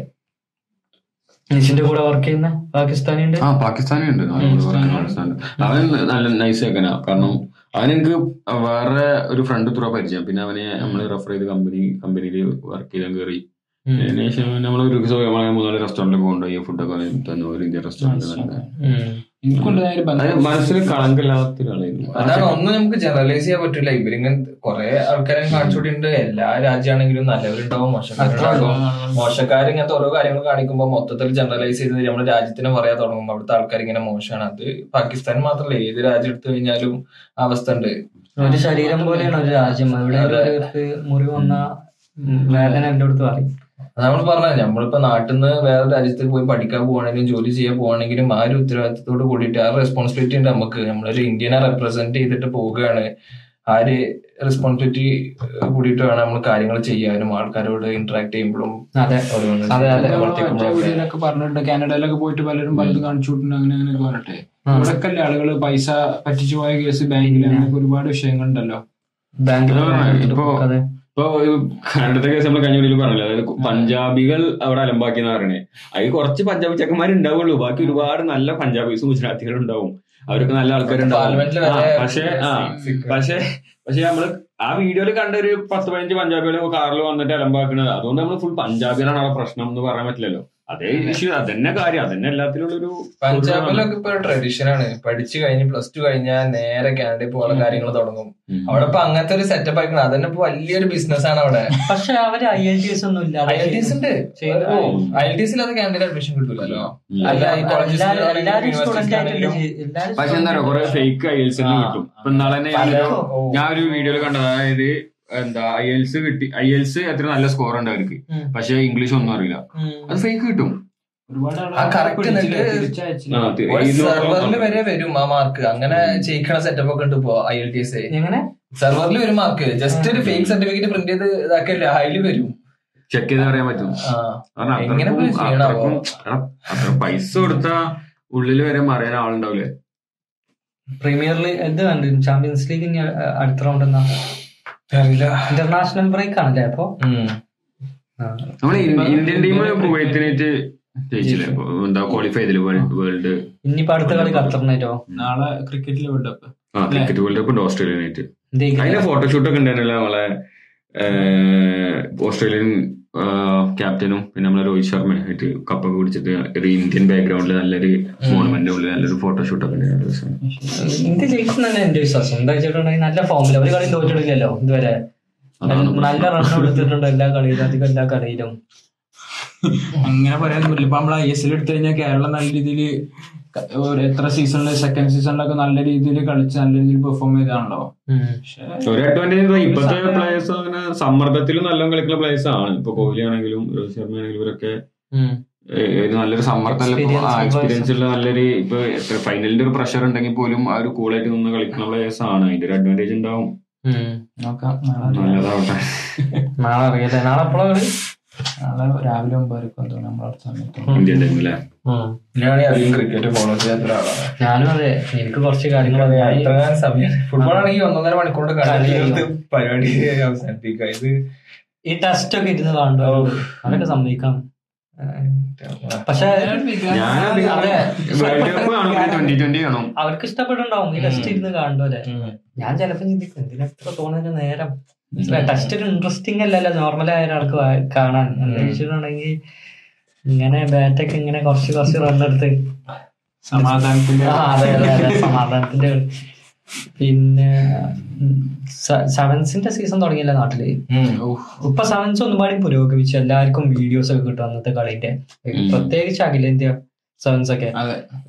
നിഷിന്റെ കൂടെ വർക്ക് ചെയ്യുന്ന പാകിസ്ഥാനി ഉണ്ട്, പാകിസ്ഥാനി ഉണ്ട്. അവൻ നല്ല നൈസ് ആക്കാനാ. കാരണം അവനെനിക്ക് വേറെ ഒരു ഫ്രണ്ട് ത്രൂ പരിചയം. പിന്നെ അവനെ നമ്മള് റെഫർ ചെയ്ത് കമ്പനി കമ്പനിയിൽ വർക്ക് ചെയ്യാൻ കയറി. നമ്മള് ഒരു മൂന്നാല് റെസ്റ്റോറന്റിൽ കൊണ്ടുപോയി ഫുഡൊക്കെ തന്നൊരു ഇന്ത്യൻ റെസ്റ്റോറന്റ്. മനസ്സിൽ കളങ്കില്ലാത്ത ഒരാളായിരുന്നു. അതാണ് ഒന്നും നമുക്ക് ജനറലൈസ് ചെയ്യാൻ പറ്റൂല. ഇവരിങ്ങനെ കുറെ ആൾക്കാരെ കാണിച്ചുകൊണ്ടിട്ടുണ്ട്. എല്ലാ രാജ്യമാണെങ്കിലും നല്ലവരുണ്ടാവും, മോശക്കാരുണ്ടാവും. മോശക്കാർ ഇങ്ങനത്തെ ഓരോ കാര്യങ്ങൾ കാണിക്കുമ്പോൾ മൊത്തത്തിൽ ജനറലൈസ് ചെയ്ത് നമ്മുടെ രാജ്യത്തിന് പറയാൻ തുടങ്ങുമ്പോൾ അവിടുത്തെ ആൾക്കാർ ഇങ്ങനെ മോശമാണ്. അത് പാകിസ്ഥാൻ മാത്രമല്ല, ഏത് രാജ്യം എടുത്തു കഴിഞ്ഞാലും അവസ്ഥ ഉണ്ട്. ഒരു ശരീരം പോലെയാണ് ഒരു രാജ്യം. അവിടെ മുറിവ് വന്ന വേദന എന്റെ അടുത്ത് പറയും. നമ്മൾ പറഞ്ഞത് നമ്മളിപ്പോ നാട്ടിൽ നിന്ന് വേറെ രാജ്യത്ത് പോയി പഠിക്കാൻ പോവാണെങ്കിലും ജോലി ചെയ്യാൻ പോവാണെങ്കിലും ആ ഒരു ഉത്തരവാദിത്തത്തോട് കൂടിയിട്ട് ആ റെസ്പോൺസിബിലിറ്റി ഉണ്ട് നമുക്ക്. നമ്മളൊരു ഇന്ത്യനെ റെപ്രസെന്റ് ചെയ്തിട്ട് പോവുകയാണ്. ആ ഒരു റെസ്പോൺസിബിലിറ്റി കൂടിയിട്ട് വേണം നമ്മൾ കാര്യങ്ങൾ ചെയ്യാനും ആൾക്കാരോട് ഇന്ററാക്ട് ചെയ്യുമ്പോഴും. പറഞ്ഞിട്ടുണ്ട് കാനഡയിലൊക്കെ പോയിട്ട് പലരും പലരും കാണിച്ചു വിട്ടുണ്ട്. അങ്ങനെ അങ്ങനെയൊക്കെ പറഞ്ഞിട്ട് ഇവിടെക്കല്ലേ ആളുകള് പൈസ പറ്റിച്ചു പോയ കേസ്, ബാങ്കിൽ അങ്ങനെയൊക്കെ ഒരുപാട് വിഷയങ്ങളുണ്ടല്ലോ. ബാങ്കിലോ ഇപ്പൊ കന്നഡത്തെ കേസ് നമ്മൾ കഴിഞ്ഞ വീട്ടിൽ പറഞ്ഞില്ല. അതായത് പഞ്ചാബികൾ അവിടെ അലമ്പാക്കിയെന്ന് പറയണേ, അതിൽ കുറച്ച് പഞ്ചാബി ചെക്കന്മാരുണ്ടാവുള്ളൂ. ബാക്കി ഒരുപാട് നല്ല പഞ്ചാബീസും ഗുജറാത്തികളും ഉണ്ടാവും, അവരൊക്കെ നല്ല ആൾക്കാരുണ്ടാവും. പക്ഷെ ആ പക്ഷെ പക്ഷെ നമ്മള് ആ വീഡിയോയിൽ കണ്ട ഒരു പത്ത് പതിനഞ്ച് പഞ്ചാബികളെ കാറിൽ വന്നിട്ട് അലമ്പാക്കുന്നത്. അതുകൊണ്ട് നമ്മൾ ഫുൾ പഞ്ചാബികളാണ് അവിടെ പ്രശ്നം എന്ന് പറയാൻ പറ്റില്ലല്ലോ. അതേ ഇഷ്യൂ അതന്നെ കാര്യം അതന്നെ എല്ലാത്തിലുള്ളൊരു പഞ്ചാബിലൊക്കെ ഇപ്പൊ ട്രഡീഷനാണ്. പഠിച്ചു കഴിഞ്ഞ് പ്ലസ് ടു കഴിഞ്ഞാൽ നേരെ കാനഡയിൽ പോകാനുള്ള കാര്യങ്ങൾ തുടങ്ങും. അവിടെ ഇപ്പൊ അങ്ങനത്തെ ഒരു സെറ്റപ്പ് ആക്കണം. അതന്നെ ഇപ്പൊ വലിയൊരു ബിസിനസ് ആണ് അവിടെ. പക്ഷെ അവര് ഐ എൽ ടി എസ് ഒന്നും ഇല്ല. ഐ എൽ ടി എസ് ഉണ്ട്. ഐ എൽ ടി എസിൽ അത് കാനഡയിൽ അഡ്മിഷൻ കിട്ടൂലല്ലോ. പക്ഷെ എന്താ പറയാ, കുറെ ഫേക്ക് ഐ എൽ സിന് കിട്ടും. ഇപ്പൊ നാളെ ഞാൻ ഒരു വീഡിയോയിൽ കണ്ടത്, അതായത് എന്താ ഐ എൽസ് കിട്ടി, ഐ എൽസ് അത്ര നല്ല സ്കോർ ഉണ്ട് അവർക്ക്, പക്ഷെ ഇംഗ്ലീഷ് ഒന്നും അറിയില്ല, അത് ഫേക്ക് കിട്ടും. സെർവറിൽ വരെ വരും ആ മാർക്ക്. അങ്ങനെ ചെയ്യിക്കണ സെറ്റപ്പ് ഒക്കെ ഉണ്ട് ഇപ്പൊ ഐ എൽ ടി എസ്. സെർവറിൽ വരും മാർക്ക്. ജസ്റ്റ് ഒരു ഫേക്ക് സർട്ടിഫിക്കറ്റ് പ്രിന്റ് ചെയ്ത് ഇതാക്കല്ലേ, അതില് വരും. ചെക്ക് ചെയ്ത് അറിയാൻ പറ്റും. അത്ര പൈസ കൊടുത്താ ഉള്ളില് വരെ മറിയാൻ ആളുണ്ടാവില്ലേ. പ്രീമിയർ ലീഗ് എന്ത് കണ്ടു, ചാമ്പ്യൻസ് ലീഗ് ഇനി അടുത്ത റൗണ്ട് എന്നാ ഇന്റർനാഷണൽ ബ്രേക്ക് ആണല്ലേ. അപ്പൊ ഇന്ത്യൻ ടീം കുവൈത്തിനായിട്ട് ക്വാളിഫൈ ചെയ്തില്ല വേൾഡ്. ഇനിയിപ്പോ അടുത്ത കളി ഖത്തറിനായിട്ടോ. നാളെ ക്രിക്കറ്റിൽ വേൾഡ് കപ്പ്. ആ ക്രിക്കറ്റ് വേൾഡ് കപ്പ് ഉണ്ട് ഓസ്ട്രേലിയനായിട്ട്. അതിന്റെ ഫോട്ടോഷൂട്ട് ഒക്കെ ഉണ്ടായിരുന്നല്ലോ നമ്മളെ ഓസ്ട്രേലിയൻ ക്യാപ്റ്റനും പിന്നെ നമ്മളെ രോഹിത് ശർമ്മയായിട്ട് കപ്പൊക്കെ പിടിച്ചിട്ട് ഒരു ഇന്ത്യൻ ബാക്ക്ഗ്രൗണ്ടിൽ നല്ലൊരു മോണമെന്റ് ഉള്ളിൽ നല്ലൊരു ഫോട്ടോഷൂട്ട് ഒക്കെ ഇന്ത്യ ജയിക്കും തന്നെ എന്റെ വിശ്വാസം. എന്താ വെച്ചിട്ടുണ്ടെങ്കിൽ നല്ല ഫോമില് ഒരു കളി തോറ്റിട്ടില്ലല്ലോ ഇതുവരെ. നല്ല റൺ എടുത്തിട്ടുണ്ട് എല്ലാ കളിയിലും, അധികം എല്ലാ കളിയിലും. അങ്ങനെ പറയാൻ പറ്റില്ല. ഇപ്പൊ നമ്മൾ ഐ എസ് എൽ എടുത്തു കഴിഞ്ഞാൽ കേരളം നല്ല രീതിയിൽ എത്ര സീസണില് സെക്കൻഡ് സീസണിലൊക്കെ നല്ല രീതിയിൽ കളിച്ച് നല്ല രീതിയിൽ പെർഫോം ചെയ്താണല്ലോ. ഒരു അഡ്വാൻറ്റേജ് ഇപ്പത്തെ പ്ലേയേഴ്സ് അങ്ങനെ സമ്മർദ്ദത്തിലും നല്ല കളിക്കുന്ന പ്ലേയേഴ്സ് ആണ്. ഇപ്പൊ കോഹ്ലി ആണെങ്കിലും രോഹിത് ശർമ്മ ആണെങ്കിലും ഇവരൊക്കെ നല്ലൊരു സമ്മർദ്ദം എക്സ്പീരിയൻസ് ഉള്ള നല്ലൊരു ഇപ്പൊ ഫൈനലിന്റെ ഒരു പ്രഷർ ഉണ്ടെങ്കിൽ പോലും ആ ഒരു കൂളായിട്ട് നിന്ന് കളിക്കുന്ന പ്ലേയേഴ്സ് ആണ്. അതിന്റെ ഒരു അഡ്വാൻറ്റേജ് ഉണ്ടാവും. നല്ലതാവട്ടെ. നാളെ അറിയാം. നാളെ എപ്പോഴാണ്? നാളെ രാവിലെ ഒമ്പതരക്കും തോന്നുന്നു നമ്മളെ സമയത്ത് ഇന്ത്യൻ ടൈമില്. ഞാനീ അധികം ക്രിക്കറ്റ് ഫോളോ ചെയ്യാത്ത ഒരാളാണ്. ഞാനും അതെ. എനിക്ക് കുറച്ച് കാര്യങ്ങൾ അറിയാം. ഇത്ര സമയം ഫുട്ബോൾ ആണെങ്കിൽ ഒന്നൊന്നര മണിക്കൂറിന്റെ കളി പരിപാടി അവസാനിപ്പിക്കാം. ഇത് ഈ ടെസ്റ്റ് ഒക്കെ ഇരുന്ന് കാണണ്ടോ, അതൊക്കെ സമ്മതിക്കാം. പക്ഷെ അവർക്ക് ഇഷ്ടപ്പെട്ടുണ്ടാവും ഈ ടെസ്റ്റ് ഇരുന്ന് കാണണ്ടോ അല്ലെ. ഞാൻ ചിലപ്പോ ചിന്തിക്കും ഇതിനൊക്കെ തോന്നുന്ന നേരം ടെസ്റ്റ് ഒരു ഇൻട്രസ്റ്റിംഗ് അല്ലല്ലോ നോർമലായ ഒരാൾക്ക് കാണാൻ. എന്ന് വെച്ചിട്ടുണ്ടെങ്കിൽ ഇങ്ങനെ ബാറ്റൊക്കെ ഇങ്ങനെ കുറച്ച് കുറച്ച് റണ്ണെടുത്ത് സമാധാനത്തിന്റെ അതെ അതെ സമാധാനത്തിന്റെ പിന്നെ സെവൻസിന്റെ സീസൺ തുടങ്ങിയില്ല നാട്ടില്. ഇപ്പൊ സെവൻസ് ഒന്നുപാടി പുരോഗമിച്ചു. എല്ലാവർക്കും വീഡിയോസ് ഒക്കെ കിട്ടും അന്നത്തെ കളിന്റെ, പ്രത്യേകിച്ച് അഖിലേന്ത്യ സെവൻസ് ഒക്കെ.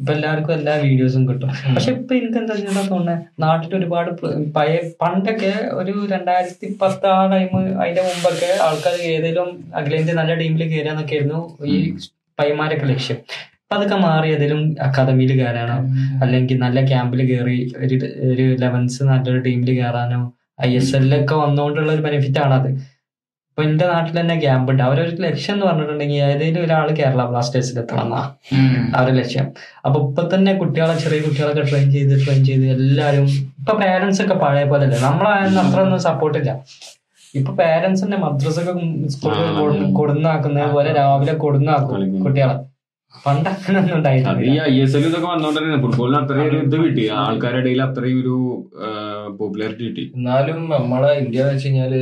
ഇപ്പൊ എല്ലാവർക്കും എല്ലാ വീഡിയോസും കിട്ടും. പക്ഷെ ഇപ്പൊ എനിക്ക് എന്താ തോന്നുന്നത്, നാട്ടിൽ ഒരുപാട് പഴയ പണ്ടൊക്കെ ഒരു രണ്ടായിരത്തി പത്ത് ആ ടൈം അതിന്റെ മുമ്പൊക്കെ ആൾക്കാർ ഏതെങ്കിലും അഖിലേന്ത്യ നല്ല ടീമിൽ കയറാന്നൊക്കെ ആയിരുന്നു ഈ പയ്യന്മാരൊക്കെ ലക്ഷ്യം. അപ്പൊ അതൊക്കെ മാറി ഏതെങ്കിലും അക്കാദമിയിൽ കയറാനോ അല്ലെങ്കിൽ നല്ല ക്യാമ്പിൽ കയറി ഒരു ഒരു ലെവൻസ് നല്ലൊരു ടീമിൽ കയറാനോ ഐ എസ് എല്ലിലൊക്കെ വന്നുകൊണ്ടുള്ള ഒരു ബെനിഫിറ്റ് ആണത്. ഇപ്പൊ എന്റെ നാട്ടിൽ തന്നെ ക്യാമ്പ് ഉണ്ട്. അവരൊരു ലക്ഷ്യം എന്ന് പറഞ്ഞിട്ടുണ്ടെങ്കിൽ ഏതെങ്കിലും ഒരാൾ കേരള ബ്ലാസ്റ്റേഴ്സിൽ എത്തണം എന്നാ അവരുടെ ലക്ഷ്യം. അപ്പൊ ഇപ്പൊ തന്നെ കുട്ടികളെ ചെറിയ കുട്ടികളൊക്കെ ട്രെയിൻ ചെയ്ത് ട്രെയിൻ ചെയ്ത് എല്ലാവരും ഇപ്പൊ പേരൻസ് ഒക്കെ പഴയ പോലെ അല്ലേ, നമ്മളായിരുന്നു അത്ര ഒന്നും സപ്പോർട്ടില്ല. ഇപ്പൊ പേരൻസ് തന്നെ മദ്രസൊക്കെ സ്കൂളിൽ കൊടുന്നാക്കുന്ന പോലെ രാവിലെ കൊടുന്നാക്കും കുട്ടികളെ. പണ്ടൊക്കെ ഒന്നും ഉണ്ടായിരുന്നു. ഫുട്ബോളിന് അത്രയും ഇത് കിട്ടി, ആൾക്കാരുടെ ഇടയിൽ അത്രയും ഒരു പോപ്പുലാരിറ്റി കിട്ടി. എന്നാലും നമ്മളെ ഇന്ത്യ വെച്ച് കഴിഞ്ഞാല്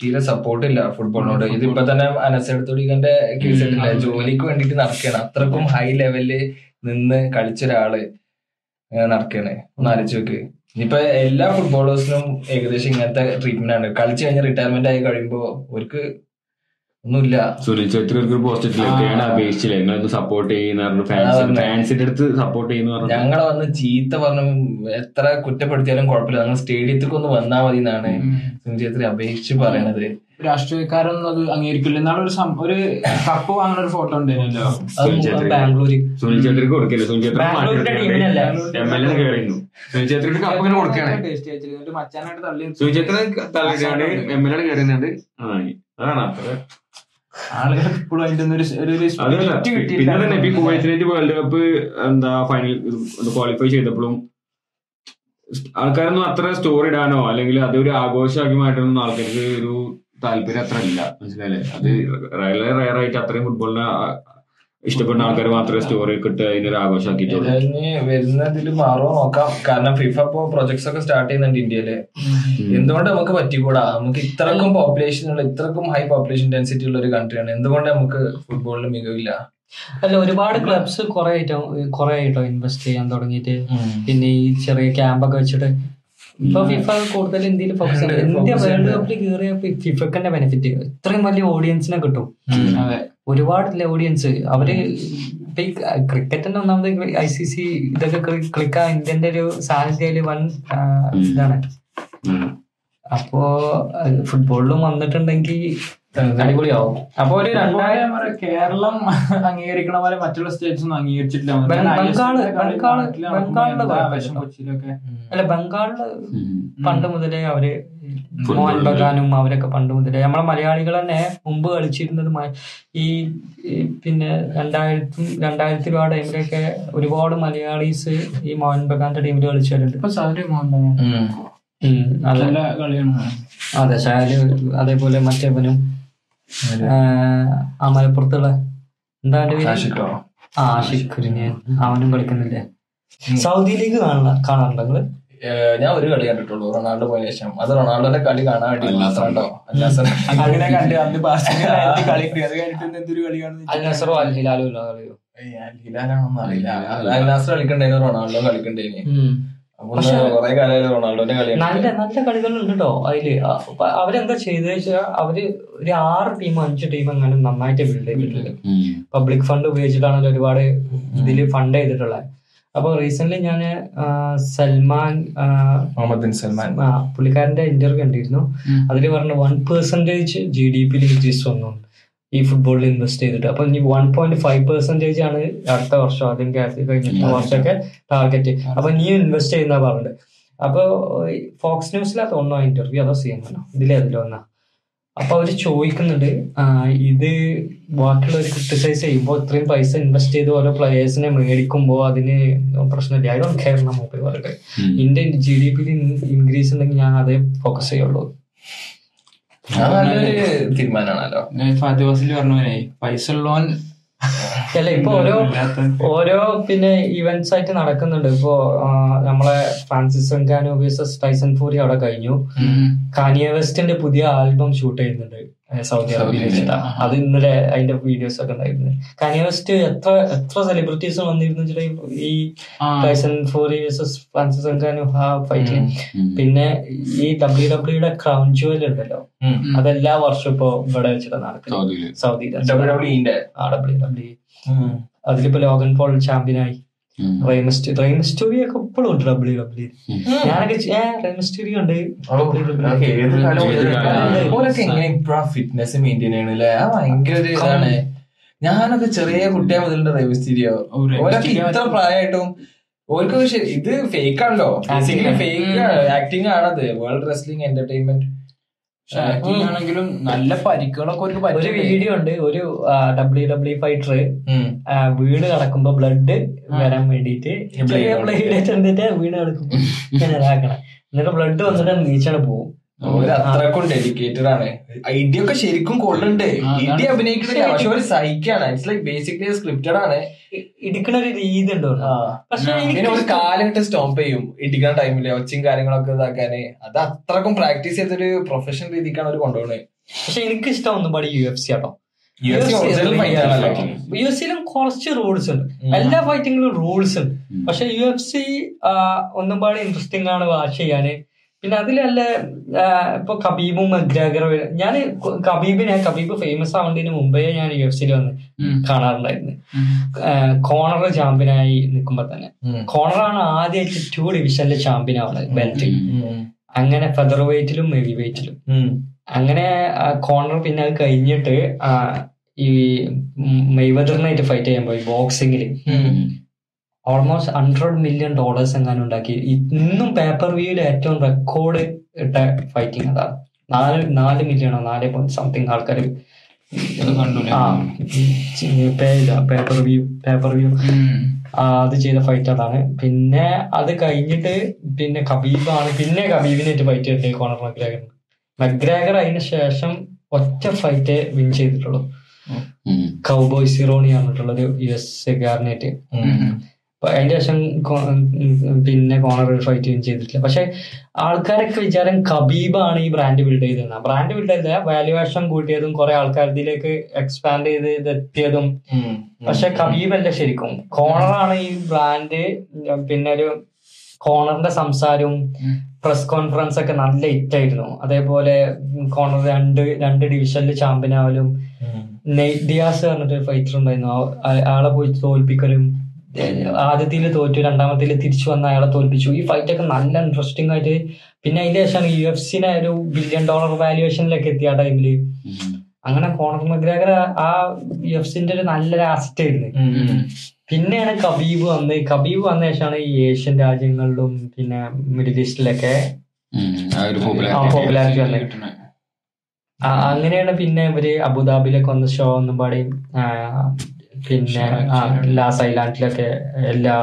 തീരെ സപ്പോർട്ട് ഇല്ല ഫുട്ബോളിനോട്. ഇതിപ്പോ തന്നെ അനസെടുത്തോടിക്കന്റെ കേസില്ല, ജോലിക്ക് വേണ്ടിട്ട് നടക്കണം. അത്രക്കും ഹൈ ലെവലില് നിന്ന് കളിച്ചൊരാള് നടക്കണേ ഒന്ന് ആലോചിച്ച് നോക്ക്. ഇനിയിപ്പോ എല്ലാ ഫുട്ബോളേഴ്സിനും ഏകദേശം ഇങ്ങനത്തെ ട്രീറ്റ്മെന്റ് ആണ്. കളിച്ചു കഴിഞ്ഞാൽ റിട്ടയർമെന്റ് ആയി കഴിയുമ്പോ അവർക്ക് ഒന്നുമില്ല. സുനിൽ ഛേത്രിക്ക് പോസ്റ്റിലേക്കാണ് അപേക്ഷിച്ചില്ല, ഞങ്ങളൊന്ന് സപ്പോർട്ട് ചെയ്യുന്ന ഫാൻസിന്റെ അടുത്ത് സപ്പോർട്ട് ചെയ്യുന്ന പറഞ്ഞു. ഞങ്ങളെ വന്ന് ചീത്ത പറഞ്ഞു, എത്ര കുറ്റപ്പെടുത്തിയാലും കുഴപ്പമില്ല, ഞങ്ങൾ സ്റ്റേഡിയത്തിൽ ഒന്ന് വന്നാൽ മതി എന്നാണ് സുനിൽ ഛേത്രി അപേക്ഷിച്ച് പറയണത്. രാഷ്ട്രീയക്കാരൊന്നും അത് അംഗീകരിക്കില്ല. എന്നാലും ഒരു ഒരു കപ്പ് വാങ്ങുന്ന ഒരു ഫോട്ടോ ഉണ്ടായിരുന്നല്ലോ ബാംഗ്ലൂര്. സുനിൽ ഛേത്രിക്ക് കൊടുക്കില്ല, സുനിൽ ഛേത്രിക്ക് കപ്പ് ഇങ്ങനെ കൊടുക്കുകയാണ്. സുനിൽ ഛേത്രി തള്ളിയാണ് എം എൽ എ കയറുന്നുണ്ട്. ആളുകൾ ഇപ്പോഴും അതിന്റെ കുവൈത്തിനായിട്ട് വേൾഡ് കപ്പ് എന്താ ഫൈനൽ ക്വാളിഫൈ ചെയ്തപ്പോഴും ആൾക്കാരൊന്നും അത്ര സ്റ്റോറി ഇടാനോ അല്ലെങ്കിൽ അതൊരു ആഘോഷമാക്കി മാറ്റാനൊന്നും ആൾക്കാർക്ക് ഒരു താല്പര്യം അത്ര ഇല്ല, മനസ്സിലായില്ലേ. അത് വളരെ റയർ ആയിട്ട് അത്രയും ഫുട്ബോളിനെ ഇഷ്ടപ്പെടുന്ന ആൾക്കാർ മാത്രമേ സ്റ്റോറി കിട്ടുക, അതിനൊരു ആഘോഷമാക്കിയിട്ടുള്ളൂ. വരുന്നതിൽ മാറുമോ നോക്കാം. കാരണം ഫിഫ ഇപ്പോ പ്രൊജക്ട്സ് ഒക്കെ സ്റ്റാർട്ട് ചെയ്യുന്നുണ്ട് ഇന്ത്യയില്. എന്തുകൊണ്ട് നമുക്ക് പറ്റിക്കൂടാ? നമുക്ക് ഇത്രക്കും പോപ്പുലേഷൻ ഉള്ള, ഇത്രക്കും ഹൈ പോപ്പുലേഷൻ ഡെൻസിറ്റി ഉള്ള ഒരു കൺട്രിയാണ്. എന്തുകൊണ്ട് നമുക്ക് ഫുട്ബോളിന് മികവില്ല? അല്ല, ഒരുപാട് ക്ലബ്സ് കുറെ ആയിട്ടോ കുറെ ആയിട്ടോ ഇൻവെസ്റ്റ് ചെയ്യാൻ തുടങ്ങിയിട്ട്. പിന്നെ ഈ ചെറിയ ക്യാമ്പൊക്കെ വെച്ചിട്ട് ഇപ്പൊ ഫിഫ കൂടുതൽ ഇന്ത്യയിൽ ഫോക്കസ് ചെയ്യുന്നത്. ഇന്ത്യ വേൾഡ് കപ്പിൽ കയറിയപ്പോ ഫിഫക്ക് തന്നെ ബെനിഫിറ്റ്, ഇത്രയും വലിയ ഓഡിയൻസിനെ കിട്ടും, ഒരുപാടില്ല ഓഡിയൻസ്. അവര് ഇപ്പൊ ഈ ക്രിക്കറ്റിന്റെ ഒന്നാമത് ഐ സി സി ഇതൊക്കെ ക്ലിക്കാ ഇന്ത്യന്റെ ഒരു സാഹചര്യം വൺ ഇതാണ്. അപ്പോ ഫുട്ബോളിലും വന്നിട്ടുണ്ടെങ്കിൽ അടിപൊളിയാവും. അപ്പൊ ഒരു രണ്ടായിരം കേരളം അംഗീകരിക്കണ പോലെ മറ്റുള്ള സ്റ്റേറ്റ്സ് ഒന്നും അംഗീകരിച്ചിട്ടില്ല. അല്ല, ബംഗാളില് പണ്ട് മുതലേ അവര് മോഹൻ ബഗാനും അവരൊക്കെ പണ്ട് മുതലേ നമ്മളെ മലയാളികൾ തന്നെ മുമ്പ് കളിച്ചിരുന്നത് ഈ പിന്നെ രണ്ടായിരത്തി രണ്ടായിരത്തി രൂപ ടൈമിലൊക്കെ ഒരുപാട് മലയാളീസ് ഈ മോഹൻ ബഗാന്റെ ടീമിൽ കളിച്ചിട്ടുണ്ട്. അതെ, ഷാലു അതേപോലെ മറ്റേവനും ആ മലപ്പുറത്തുള്ള എന്താ ആഷിഖുരിനെ അവനും കളിക്കുന്നില്ലേ. സൗദി ലീഗ് കാണാ കാണാറുണ്ടെങ്കിൽ ഞാൻ ഒരു കളി കണ്ടിട്ടുള്ളൂ, റൊണാൾഡോ പോയ ശേഷം. അത് റൊണാൾഡോന്റെ കളി കാണാൻ വേണ്ടിയില്ല, റൊണാൾഡോ കളിക്കണ്ടേനി. നല്ല നല്ല കളികളുണ്ട് കേട്ടോ അതില്. അവരെന്താ ചെയ്തെന്ന് വെച്ചാൽ അവര് ഒരു ആറ് ടീം അഞ്ച് ടീം അങ്ങനെ നന്നായിട്ട് ബിൽഡ് ചെയ്തിട്ടുണ്ട്. പബ്ലിക് ഫണ്ട് ഉപയോഗിച്ചിട്ടാണ് ഒരുപാട് ഇതില് ഫണ്ട് ചെയ്തിട്ടുള്ളത്. അപ്പൊ റീസെന്റ്ലി ഞാൻ സൽമാൻ മുഹമ്മദ് ബിൻ സൽമാൻ പുള്ളിക്കാരന്റെ ഇന്റർവ്യൂ കണ്ടിരുന്നു. അതില് പറഞ്ഞു വൺ പെർസെന്റേജ് ജി ഡി പിയിൽ ഇൻക്രീസ് വന്നു ഈ ഫുട്ബോളിൽ ഇൻവെസ്റ്റ് ചെയ്തിട്ട്. അപ്പൊ ഇനി വൺ പോയിന്റ് ഫൈവ് പെർസെന്റേജ് ആണ് അടുത്ത വർഷം അല്ലെങ്കിൽ അടുത്ത കഴിഞ്ഞ വർഷമൊക്കെ ടാർഗറ്റ്. അപ്പൊ നീ ഇൻവെസ്റ്റ് ചെയ്യുന്ന പറഞ്ഞിട്ട്. അപ്പൊ ഫോക്സ് ന്യൂസിലാ തോന്നുന്നു ഇന്റർവ്യൂ, അതോ സി എൻ ആണോ ഇതിലെ അതിലോ എന്നാ. അപ്പൊ അവര് ചോദിക്കുന്നുണ്ട് ഇത് ബാക്കിയുള്ളവർ ക്രിട്ടിസൈസ് ചെയ്യുമ്പോൾ ഇത്രയും പൈസ ഇൻവെസ്റ്റ് ചെയ്ത് ഓരോ പ്ലെയേഴ്സിനെ മേടിക്കുമ്പോൾ അതിന് പ്രശ്നമില്ല, ഐ ഡോണ്ട് കെയർ എന്നാണ് മൊബൈൽ പറയുന്നത്. ഇന്ത്യ ജി ഡി പിയിൽ ഇൻക്രീസ് ഉണ്ടെങ്കിൽ ഞാൻ അതേ ഫോക്കസ് ചെയ്യുള്ളൂ. തീരുമാനമാണല്ലോ പൈസ ലോൺ. അല്ല, ഇപ്പൊ ഓരോ ഓരോ പിന്നെ ഇവന്റ്സ് ആയിട്ട് നടക്കുന്നുണ്ട്. ഇപ്പൊ നമ്മളെ Francis Ngannou versus Tyson Fury അവിടെ കഴിഞ്ഞു. കാനിയ വെസ്റ്റിന്റെ പുതിയ ആൽബം ഷൂട്ട് ചെയ്യുന്നുണ്ട് സൗദി അറേബ്യയിൽ. അത് ഇന്നലെ അതിന്റെ വീഡിയോസ് ഒക്കെ ഉണ്ടായിരുന്നു. കാനിയ വെസ്റ്റ് എത്ര എത്ര സെലിബ്രിറ്റീസ് വന്നിരുന്നു ഈ Tyson Fury versus Francis Ngannou ആ ഫൈറ്റ്. പിന്നെ ഈ ഡബ്ല്യു ഡബ്ല്യുയുടെ ക്രൗൺ ജുവൽ ഉണ്ടല്ലോ, അതെല്ലാ വർഷവും ഇപ്പൊ ഇവിടെ വെച്ചിട്ട് നടക്കുന്നത് സൗദി ഡബ്ല്യു ഡബ്ല്യു. അതിലിപ്പോ ലോഗൻ പോൾ ചാമ്പ്യനായി, റെയ്മിസ്റ്റീ റെയ്മിസ്റ്റീരിയ ഒക്കെ ഇപ്പോഴും ഉണ്ട് ഡബ്ല്യു ഡബ്ല്യു. ഞാനൊക്കെ ഞാൻ റെയ്മിസ്റ്റീരിയ ഉണ്ട്. ഫിറ്റ്നസ് മെയിൻറ്റെയിൻ ചെയ്യണല്ലേ, ഭയങ്കര ഇതാണ്. ഞാനൊക്കെ ചെറിയ കുട്ടിയെ മുതലുണ്ട് റെയ്മിസ്റ്റീരിയ. ഇത്ര പ്രായമായിട്ടും ഓർക്ക് ഇത് ഫേക്ക് ആണല്ലോ, ഫേക്ക് ആക്ടിങ് ആണത്. വേൾഡ് റെസ്ലിംഗ് എന്റർടൈൻമെന്റ് ണെങ്കിലും നല്ല പരിക്കുകളൊക്കെ. ഒരു വീഡിയോ ഉണ്ട്, ഒരു ഡബ്ല്യു ഡബ്ല്യു ഫൈറ്റർ വീട് കിടക്കുമ്പോ ബ്ലഡ് വരാൻ വേണ്ടിട്ട് ബ്ലഡ് ചെന്നിട്ട് വീട് കിടക്കും ഇതാക്കണം, എന്നിട്ട് ബ്ലഡ് വന്നിട്ട് നീച്ചാണ് പോകും. അത്രക്കും ഡെഡിക്കേറ്റഡ് ആണ്. ഐഡിയ ഒക്കെ ശരിക്കും കൊള്ളുണ്ട്. ഐഡിയ അഭിനയിക്കുന്ന പക്ഷെ ഒരു സൈക്കാണ്. ഇറ്റ്സ് ലൈക് ബേസിക്കലി സ്ക്രിപ്റ്റഡ് ആണ്. ഇടിക്കണ ഒരു രീതി ഉണ്ട്. പക്ഷെ ഇങ്ങനെ ഒരു കാലിട്ട് സ്റ്റോപ്പ് ചെയ്യും ഇടിക്കണ ടൈമില് ഒച്ചയും കാര്യങ്ങളൊക്കെ ഇതാക്കാന്. അത് അത്രക്കും പ്രാക്ടീസ് ചെയ്തൊരു പ്രൊഫഷണൽ രീതിക്കാണ് അവര് കൊണ്ടുപോകുന്നത്. പക്ഷെ എനിക്ക് ഇഷ്ടം ഒന്നും പാടി യു എഫ് സി ആട്ടോ. യു എഫ് സിയിലും കുറച്ച് റൂൾസ് ഉണ്ട്, എല്ലാ ഫൈറ്റിങ്ങിലും റൂൾസ് ഉണ്ട്. പക്ഷെ യു എഫ് സി ഒന്നും പാടി ഇൻട്രസ്റ്റിംഗ് ആണ് വാച്ച് ചെയ്യാന്. പിന്നെ അതിലല്ല ഇപ്പൊ ഖബീബും മക്ഗ്രെഗറും. ഞാൻ ഖബീബിനെ ഖബീബ് ഫേമസ് ആവേണ്ടതിന് മുമ്പേ ഞാൻ യു എഫ് സിയിൽ വന്ന് കാണാറുണ്ടായിരുന്നു. കോണർ ചാമ്പ്യനായി നിൽക്കുമ്പോ തന്നെ കോണറാണ് ആദ്യമായിട്ട് ടു ഡിവിഷനിലെ ചാമ്പ്യൻ ആവുന്നത് ബെൽറ്റ്. അങ്ങനെ ഫെദർ വെയ്റ്റിലും ഹെവി വെയ്റ്റിലും. അങ്ങനെ കോണർ പിന്നെ അത് കഴിഞ്ഞിട്ട് ഈ മെയ്വെതറിനായിട്ട് ഫൈറ്റ് ചെയ്യാൻ പോയി ബോക്സിംഗിൽ. ഓൾമോസ്റ്റ് ഹൺഡ്രഡ് മില്യൺ ഡോളേഴ്സ് എങ്ങാനും ഉണ്ടാക്കി. ഇന്നും പേപ്പർ വ്യൂവിൽ ഏറ്റവും റെക്കോർഡ് ഇട്ട ഫൈറ്റിംഗ് അതാണ്. നാല് നാല് മില്യണോ നാല് പോയിന്റ് സംതിങ് ആൾക്കാർ പേപ്പർ വ്യൂ പേപ്പർ വ്യൂ അത് ചെയ്ത ഫൈറ്റ് അതാണ്. പിന്നെ അത് കഴിഞ്ഞിട്ട് പിന്നെ ഖബീബാണ് പിന്നെ ഖബീബിനായിട്ട് ഫൈറ്റ് ചെയ്തിട്ടുണ്ട് കോണർ മക്ഗ്രെഗർ. മക്ഗ്രെഗർ അതിന് ശേഷം ഒറ്റ ഫൈറ്റ് വിൻ ചെയ്തിട്ടുള്ളൂ, കൗബോയ് സിറോണി ആണെന്നുള്ളത് യു എസ് കാരനായിട്ട്. അതിൻ്റെ ശേഷം പിന്നെ കോണർ ഫൈറ്റ് ചെയ്തിട്ടില്ല. പക്ഷെ ആൾക്കാരൊക്കെ വിചാരം ഖബീബാണ് ഈ ബ്രാൻഡ് ബിൽഡ് ചെയ്തിരുന്നത്. ബ്രാൻഡ് ബിൽഡ് ചെയ്ത വാല്യുവേഷൻ കൂട്ടിയതും കുറെ ആൾക്കാർ ഇതിലേക്ക് എക്സ്പാൻഡ് ചെയ്ത് ഇതെത്തിയതും. പക്ഷെ ഖബീബല്ല, ശരിക്കും കോണറാണ് ഈ ബ്രാൻഡ്. പിന്നെ ഒരു കോണറിന്റെ സംസാരവും പ്രസ് കോൺഫറൻസ് ഒക്കെ നല്ല ഹിറ്റ് ആയിരുന്നു. അതേപോലെ കോണർ രണ്ട് രണ്ട് ഡിവിഷനിൽ ചാമ്പ്യൻ ആവലും, ഡിയാസ് പറഞ്ഞിട്ടൊരു ഫൈറ്റർ ഉണ്ടായിരുന്നു, അയാളെ പോയി തോൽപ്പിക്കലും, ആദ്യത്തിൽ തോറ്റു രണ്ടാമത്തിൽ തിരിച്ചു വന്ന അയാളെ തോൽപ്പിച്ചു. ഈ ഫൈറ്റ് ഒക്കെ നല്ല ഇൻട്രസ്റ്റിംഗ് ആയിട്ട്. പിന്നെ അതിന്റെ ശേഷമാണ് യു എഫ് സിനെ ഒരു ബില്യൺ ഡോളർ വാല്യുവേഷനിലൊക്കെ എത്തിയ ആ ടൈമില്. അങ്ങനെ കോണർ മക്ഗ്രെഗർ ആ യു എഫ് സിന്റെ ഒരു നല്ലൊരു ആസറ്റ് ആയിരുന്നു. പിന്നെയാണ് ഖബീബ് വന്ന് ഖബീബ് വന്ന ശേഷമാണ് ഈ ഏഷ്യൻ രാജ്യങ്ങളിലും പിന്നെ മിഡിൽ ഈസ്റ്റിലൊക്കെ പോപ്പുലാരിറ്റി വന്നത്. അങ്ങനെയാണ് പിന്നെ ഇവര് അബുദാബിയിലൊക്കെ വന്ന ഷോ ഒന്നും പാടിയും പിന്നെ ലാസ് ഐലാൻഡിലൊക്കെ എല്ലാ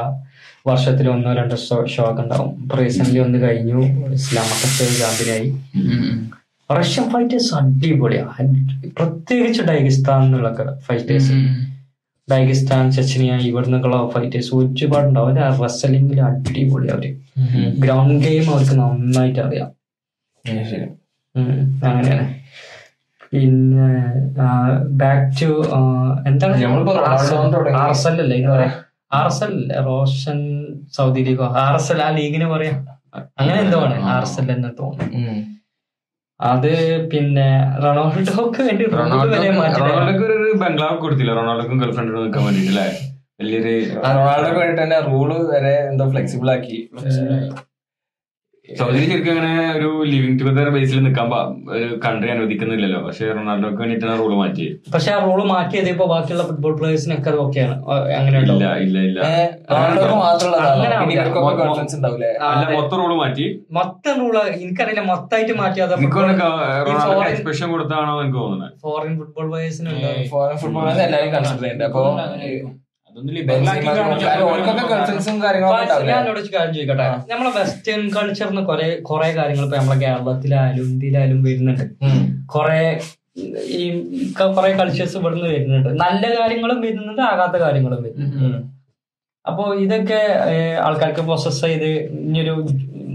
വർഷത്തിലും ഒന്നോ രണ്ടോ ഷോ ഷോ ഒക്കെ ഉണ്ടാവും. റീസെന്റ്ലി ഒന്ന് കഴിഞ്ഞു, ഇസ്ലാമൊക്കെ ചാമ്പ്യനായി. റഷ്യൻ ഫൈറ്റേഴ്സ് അടിപൊളിയാണ്, പ്രത്യേകിച്ച് ഡൈഗിസ്ഥാൻ എന്നുള്ളൊക്കെ ഫൈറ്റേഴ്സ്, ഡൈഗിസ്ഥാൻ, ചെച്ചനിയ, ഇവിടുന്നൊക്കെയുള്ള ഫൈറ്റേഴ്സ് ഒരുപാടുണ്ടാവും. അവര് റെസ്ലിംഗിൽ അടിപൊളി, അവര് ഗ്രൗണ്ട് ഗെയിം അവർക്ക് നന്നായിട്ട് അറിയാം. അങ്ങനെയാണ്. പിന്നെ ബാക്ക് ടു എന്താണ് ആർ എസ് എൽ അല്ലേ R S L Roshn സൗദി ലീഗോ ആർ എസ് എൽ ആ ലീഗിന് പറയാം, അങ്ങനെ എന്തോ ആണ് ആർ എസ് എൽ എന്ന് തോന്നുന്നു. അത് പിന്നെ റൊണാൾഡോക്ക് വേണ്ടി റൊണാൾഡോക്ക് ബംഗ്ലാവ് കൊടുത്തില്ല, റൊണാൾഡോക്കും ഗേൾഫ്രണ്ടിനും നിൽക്കാൻ വേണ്ടിട്ട് അല്ലേ, വലിയൊരു റൊണാൾഡോക്ക് വേണ്ടി തന്നെ റൂള് വരെ എന്തോ ഫ്ലെക്സിബിൾ ആക്കി. സൗദിയിൽ ശരിക്കും അങ്ങനെ ഒരു ലിവിങ് ടുഗദർ ബേസിൽ നിൽക്കാൻ കൺട്രി അനുവദിക്കുന്നില്ലല്ലോ, പക്ഷെ റൊണാൾഡോക്ക് വേണ്ടിട്ടാണ് റൂള് മാറ്റി. പക്ഷെ ആ റൂള് മാറ്റിയത് ഇപ്പൊ ബാക്കിയുള്ള ഫുട്ബോൾ പ്ലേയേഴ്സിനൊക്കെ അത് ഓക്കെയാണ്. അങ്ങനെ ഇല്ല ഇല്ല ഇല്ല അല്ല മൊത്തം റൂള് മാറ്റി, മൊത്തം റൂള് എനിക്കറിയില്ല മൊത്തമായിട്ട് മാറ്റിയത്. റൊണാൾഡോക്ക് എക്സ്പ്രഷൻ കൊടുത്താണോ എനിക്ക് തോന്നുന്നത്. ഫോറിൻ ഫുട്ബോൾ പ്ലേയേഴ്സിനുണ്ട്, ഫോറിൻ ഫുട്ബോൾ പ്ലേയേഴ്സ് എല്ലാവരും കൺസിഡർ ചെയ്യുന്നുണ്ട്. അപ്പൊ ഞാനോട് കാര്യം ചോദിക്കട്ടെ, നമ്മളെ വെസ്റ്റേൺ കൾച്ചറിന് കൊറേ കൊറേ കാര്യങ്ങൾ ഇപ്പൊ നമ്മളെ കേരളത്തിലായാലും ഇന്ത്യയിലായാലും വരുന്നുണ്ട്. കൊറേ ഈ കൊറേ കൾച്ചേഴ്സ് ഇവിടുന്ന് വരുന്നുണ്ട്, നല്ല കാര്യങ്ങളും വരുന്നുണ്ട്, ആകാത്ത കാര്യങ്ങളും വരുന്നുണ്ട്. അപ്പൊ ഇതൊക്കെ ആൾക്കാർക്ക് പ്രോസസ് ചെയ്ത് ഇനിയൊരു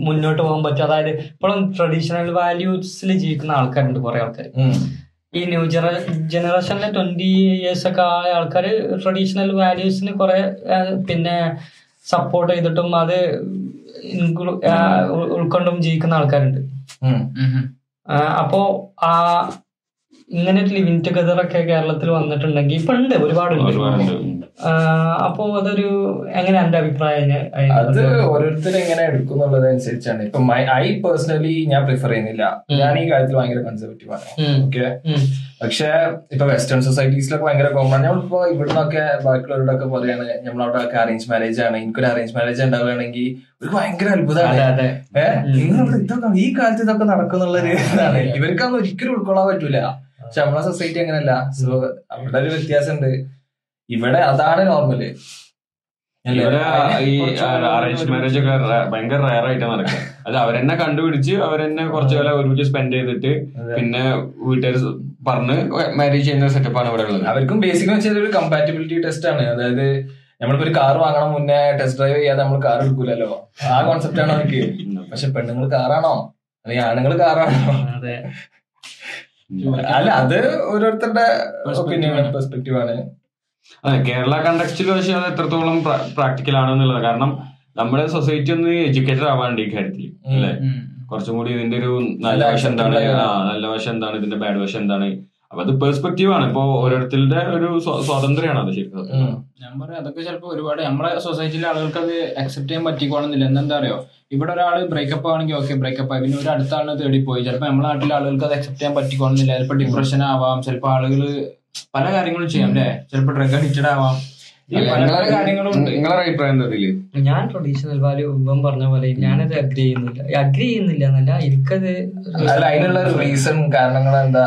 മുന്നോട്ട് പോകാൻ പറ്റും. അതായത് ഇപ്പോഴും ട്രഡീഷണൽ വാല്യൂസിൽ ജീവിക്കുന്ന ആൾക്കാരുണ്ട് കുറെ ആൾക്കാർ. ഈ ന്യൂ ജെറ ജനറേഷനിലെ ട്വന്റി ഇയേഴ്സ് ഒക്കെ ആയ ആൾക്കാർ ട്രഡീഷണൽ വാല്യൂസിന് കുറെ പിന്നെ സപ്പോർട്ട് ചെയ്തിട്ടും അത് ഇൻക്ലൂ ഉൾക്കൊണ്ടും ജീവിക്കുന്ന ആൾക്കാരുണ്ട്. അപ്പോ ആ ഇങ്ങനെ ഒരു ലിവിങ് ടുഗദർ ഒക്കെ കേരളത്തിൽ വന്നിട്ടുണ്ടെങ്കിൽ ഇപ്പൊ ഉണ്ട്, ഒരുപാടുണ്ട്. അപ്പോ അതൊരു എങ്ങനെ എന്റെ അഭിപ്രായം, അത് ഓരോരുത്തർ എങ്ങനെ എടുക്കുന്നുള്ളത് അനുസരിച്ചാണ്. ഇപ്പൊ ഐ പേഴ്സണലി ഞാൻ പ്രിഫർ ചെയ്യുന്നില്ല, ഞാൻ ഈ കാര്യത്തിൽ ഭയങ്കര കൺസർവേറ്റീവ് ആണ്. ഓക്കെ, പക്ഷെ ഇപ്പൊ വെസ്റ്റേൺ സൊസൈറ്റീസിലൊക്കെ ഭയങ്കര കോമൺ ആണ്. നമ്മളിപ്പോ ഇവിടുന്നൊക്കെ ബാക്കിയുള്ളവരോടൊക്കെ പറയാണ് നമ്മളവിടെയൊക്കെ അറേഞ്ച് മാരേജ് ആണ്, എനിക്കൊരു അറേഞ്ച് മാരേജ് ഉണ്ടാവുകയാണെങ്കിൽ ഒരു ഭയങ്കര അത്ഭുതമാണ്. ഏഹ് നിങ്ങൾ ഇതൊക്കെ ഈ കാലത്ത് ഇതൊക്കെ നടക്കുന്നുള്ളൊരു ഇതാണ്, ഇവർക്കത് ഒരിക്കലും ഉൾക്കൊള്ളാൻ പറ്റൂല. പക്ഷെ നമ്മളെ സൊസൈറ്റി അങ്ങനെയല്ല, സോ അവിടെ ഒരു വ്യത്യാസം ഉണ്ട്. ഇവിടെ അതാണ് നോർമല്, ഇവിടെ ഈ അറേഞ്ച് മാരേജ് ഒക്കെ ഭയങ്കര റയർ ആയിട്ടാണ് നടക്കുക. അത് അവരെന്നെ കണ്ടുപിടിച്ച് അവരെന്നെ കുറച്ചു കാലം ഒരുമിച്ച് സ്പെൻഡ് ചെയ്തിട്ട് പിന്നെ വീട്ടുകാർ പറഞ്ഞ് മാരേജ് ചെയ്യുന്ന സെറ്റപ്പാണ് ഇവിടെ ഉള്ളത്. അവർക്കും ബേസിക് വെച്ചാൽ ഒരു കമ്പാറ്റബിലിറ്റി ടെസ്റ്റ് ആണ്. അതായത് നമ്മളിപ്പോ ഒരു കാർ വാങ്ങണം മുന്നേ ടെസ്റ്റ് ഡ്രൈവ് ചെയ്യാതെ നമ്മൾ കാർ എടുക്കൂലല്ലോ, ആ കോൺസെപ്റ്റ് ആണ് അവർക്ക്. പക്ഷെ പെണ്ണുങ്ങൾ കാറാണോ അല്ലെങ്കിൽ ആണുങ്ങൾ കാറാണോ? അല്ല, അത് ഓരോരുത്തരുടെ ഒപ്പീനിയൻ പെർസ്പെക്റ്റീവ് ആണ്. അതെ, കേരള കണ്ടക്സ്റ്റിൽ പക്ഷേ അത് എത്രത്തോളം പ്രാക്ടിക്കൽ ആണെന്നുള്ളത്, കാരണം നമ്മുടെ സൊസൈറ്റി ഒന്ന് എഡ്യൂക്കേറ്റഡ് ആവാണ്ട് ഈ കാര്യത്തിൽ അല്ലെ, കുറച്ചും കൂടി ഇതിന്റെ ഒരു നല്ല വശം എന്താണ്, നല്ല വശം എന്താണ്, ഇതിന്റെ ബാഡ് വശം എന്താണ്. അപ്പൊ അത് പെർസ്പെക്റ്റീവ് ആണ്, ഇപ്പൊ ഓരോരുത്തരുടെ ഒരു സ്വാതന്ത്ര്യമാണ് അത്. ശരിക്കും ഞാൻ പറയാം, അതൊക്കെ ചിലപ്പോ ഒരുപാട് നമ്മുടെ സൊസൈറ്റിയിലെ ആളുകൾക്ക് അത് അക്സെപ്റ്റ് ചെയ്യാൻ പറ്റിക്കോണമെന്നില്ല. എന്താ അറിയോ, ഇവിടെ ഒരാൾ ബ്രേക്കപ്പ് ആണെങ്കിൽ ഓക്കെ ബ്രേക്കപ്പ് ആയി, പിന്നെ ഒരു അടുത്ത ആളിനെ തേടി പോയി. ചിലപ്പോൾ നമ്മുടെ നാട്ടിലെ ആളുകൾക്ക് അത് അക്സെപ്റ്റ് ചെയ്യാൻ പറ്റിക്കോണമെന്നില്ല. ചിലപ്പോൾ ഡിപ്രഷൻ ആവാം, ചിലപ്പോൾ ആളുകൾ പല കാര്യങ്ങളും ചെയ്യാം അല്ലേ, ചിലപ്പോൾ ഡ്രഗ് അഡിക്റ്റഡ് ആവാം, പല കാര്യങ്ങളും ഉണ്ട്. നിങ്ങളുടെ അഭിപ്രായം എന്താ ഇതില്? ഞാൻ ട്രഡീഷണൽ വാല്യൂ ഇപ്പം പറഞ്ഞ പോലെ ഞാനത് അഗ്രി ചെയ്യുന്നില്ല അഗ്രി ചെയ്യുന്നില്ല എന്നല്ല, എനിക്കത് അതിനുള്ള റീസൺ കാരണങ്ങൾ എന്താ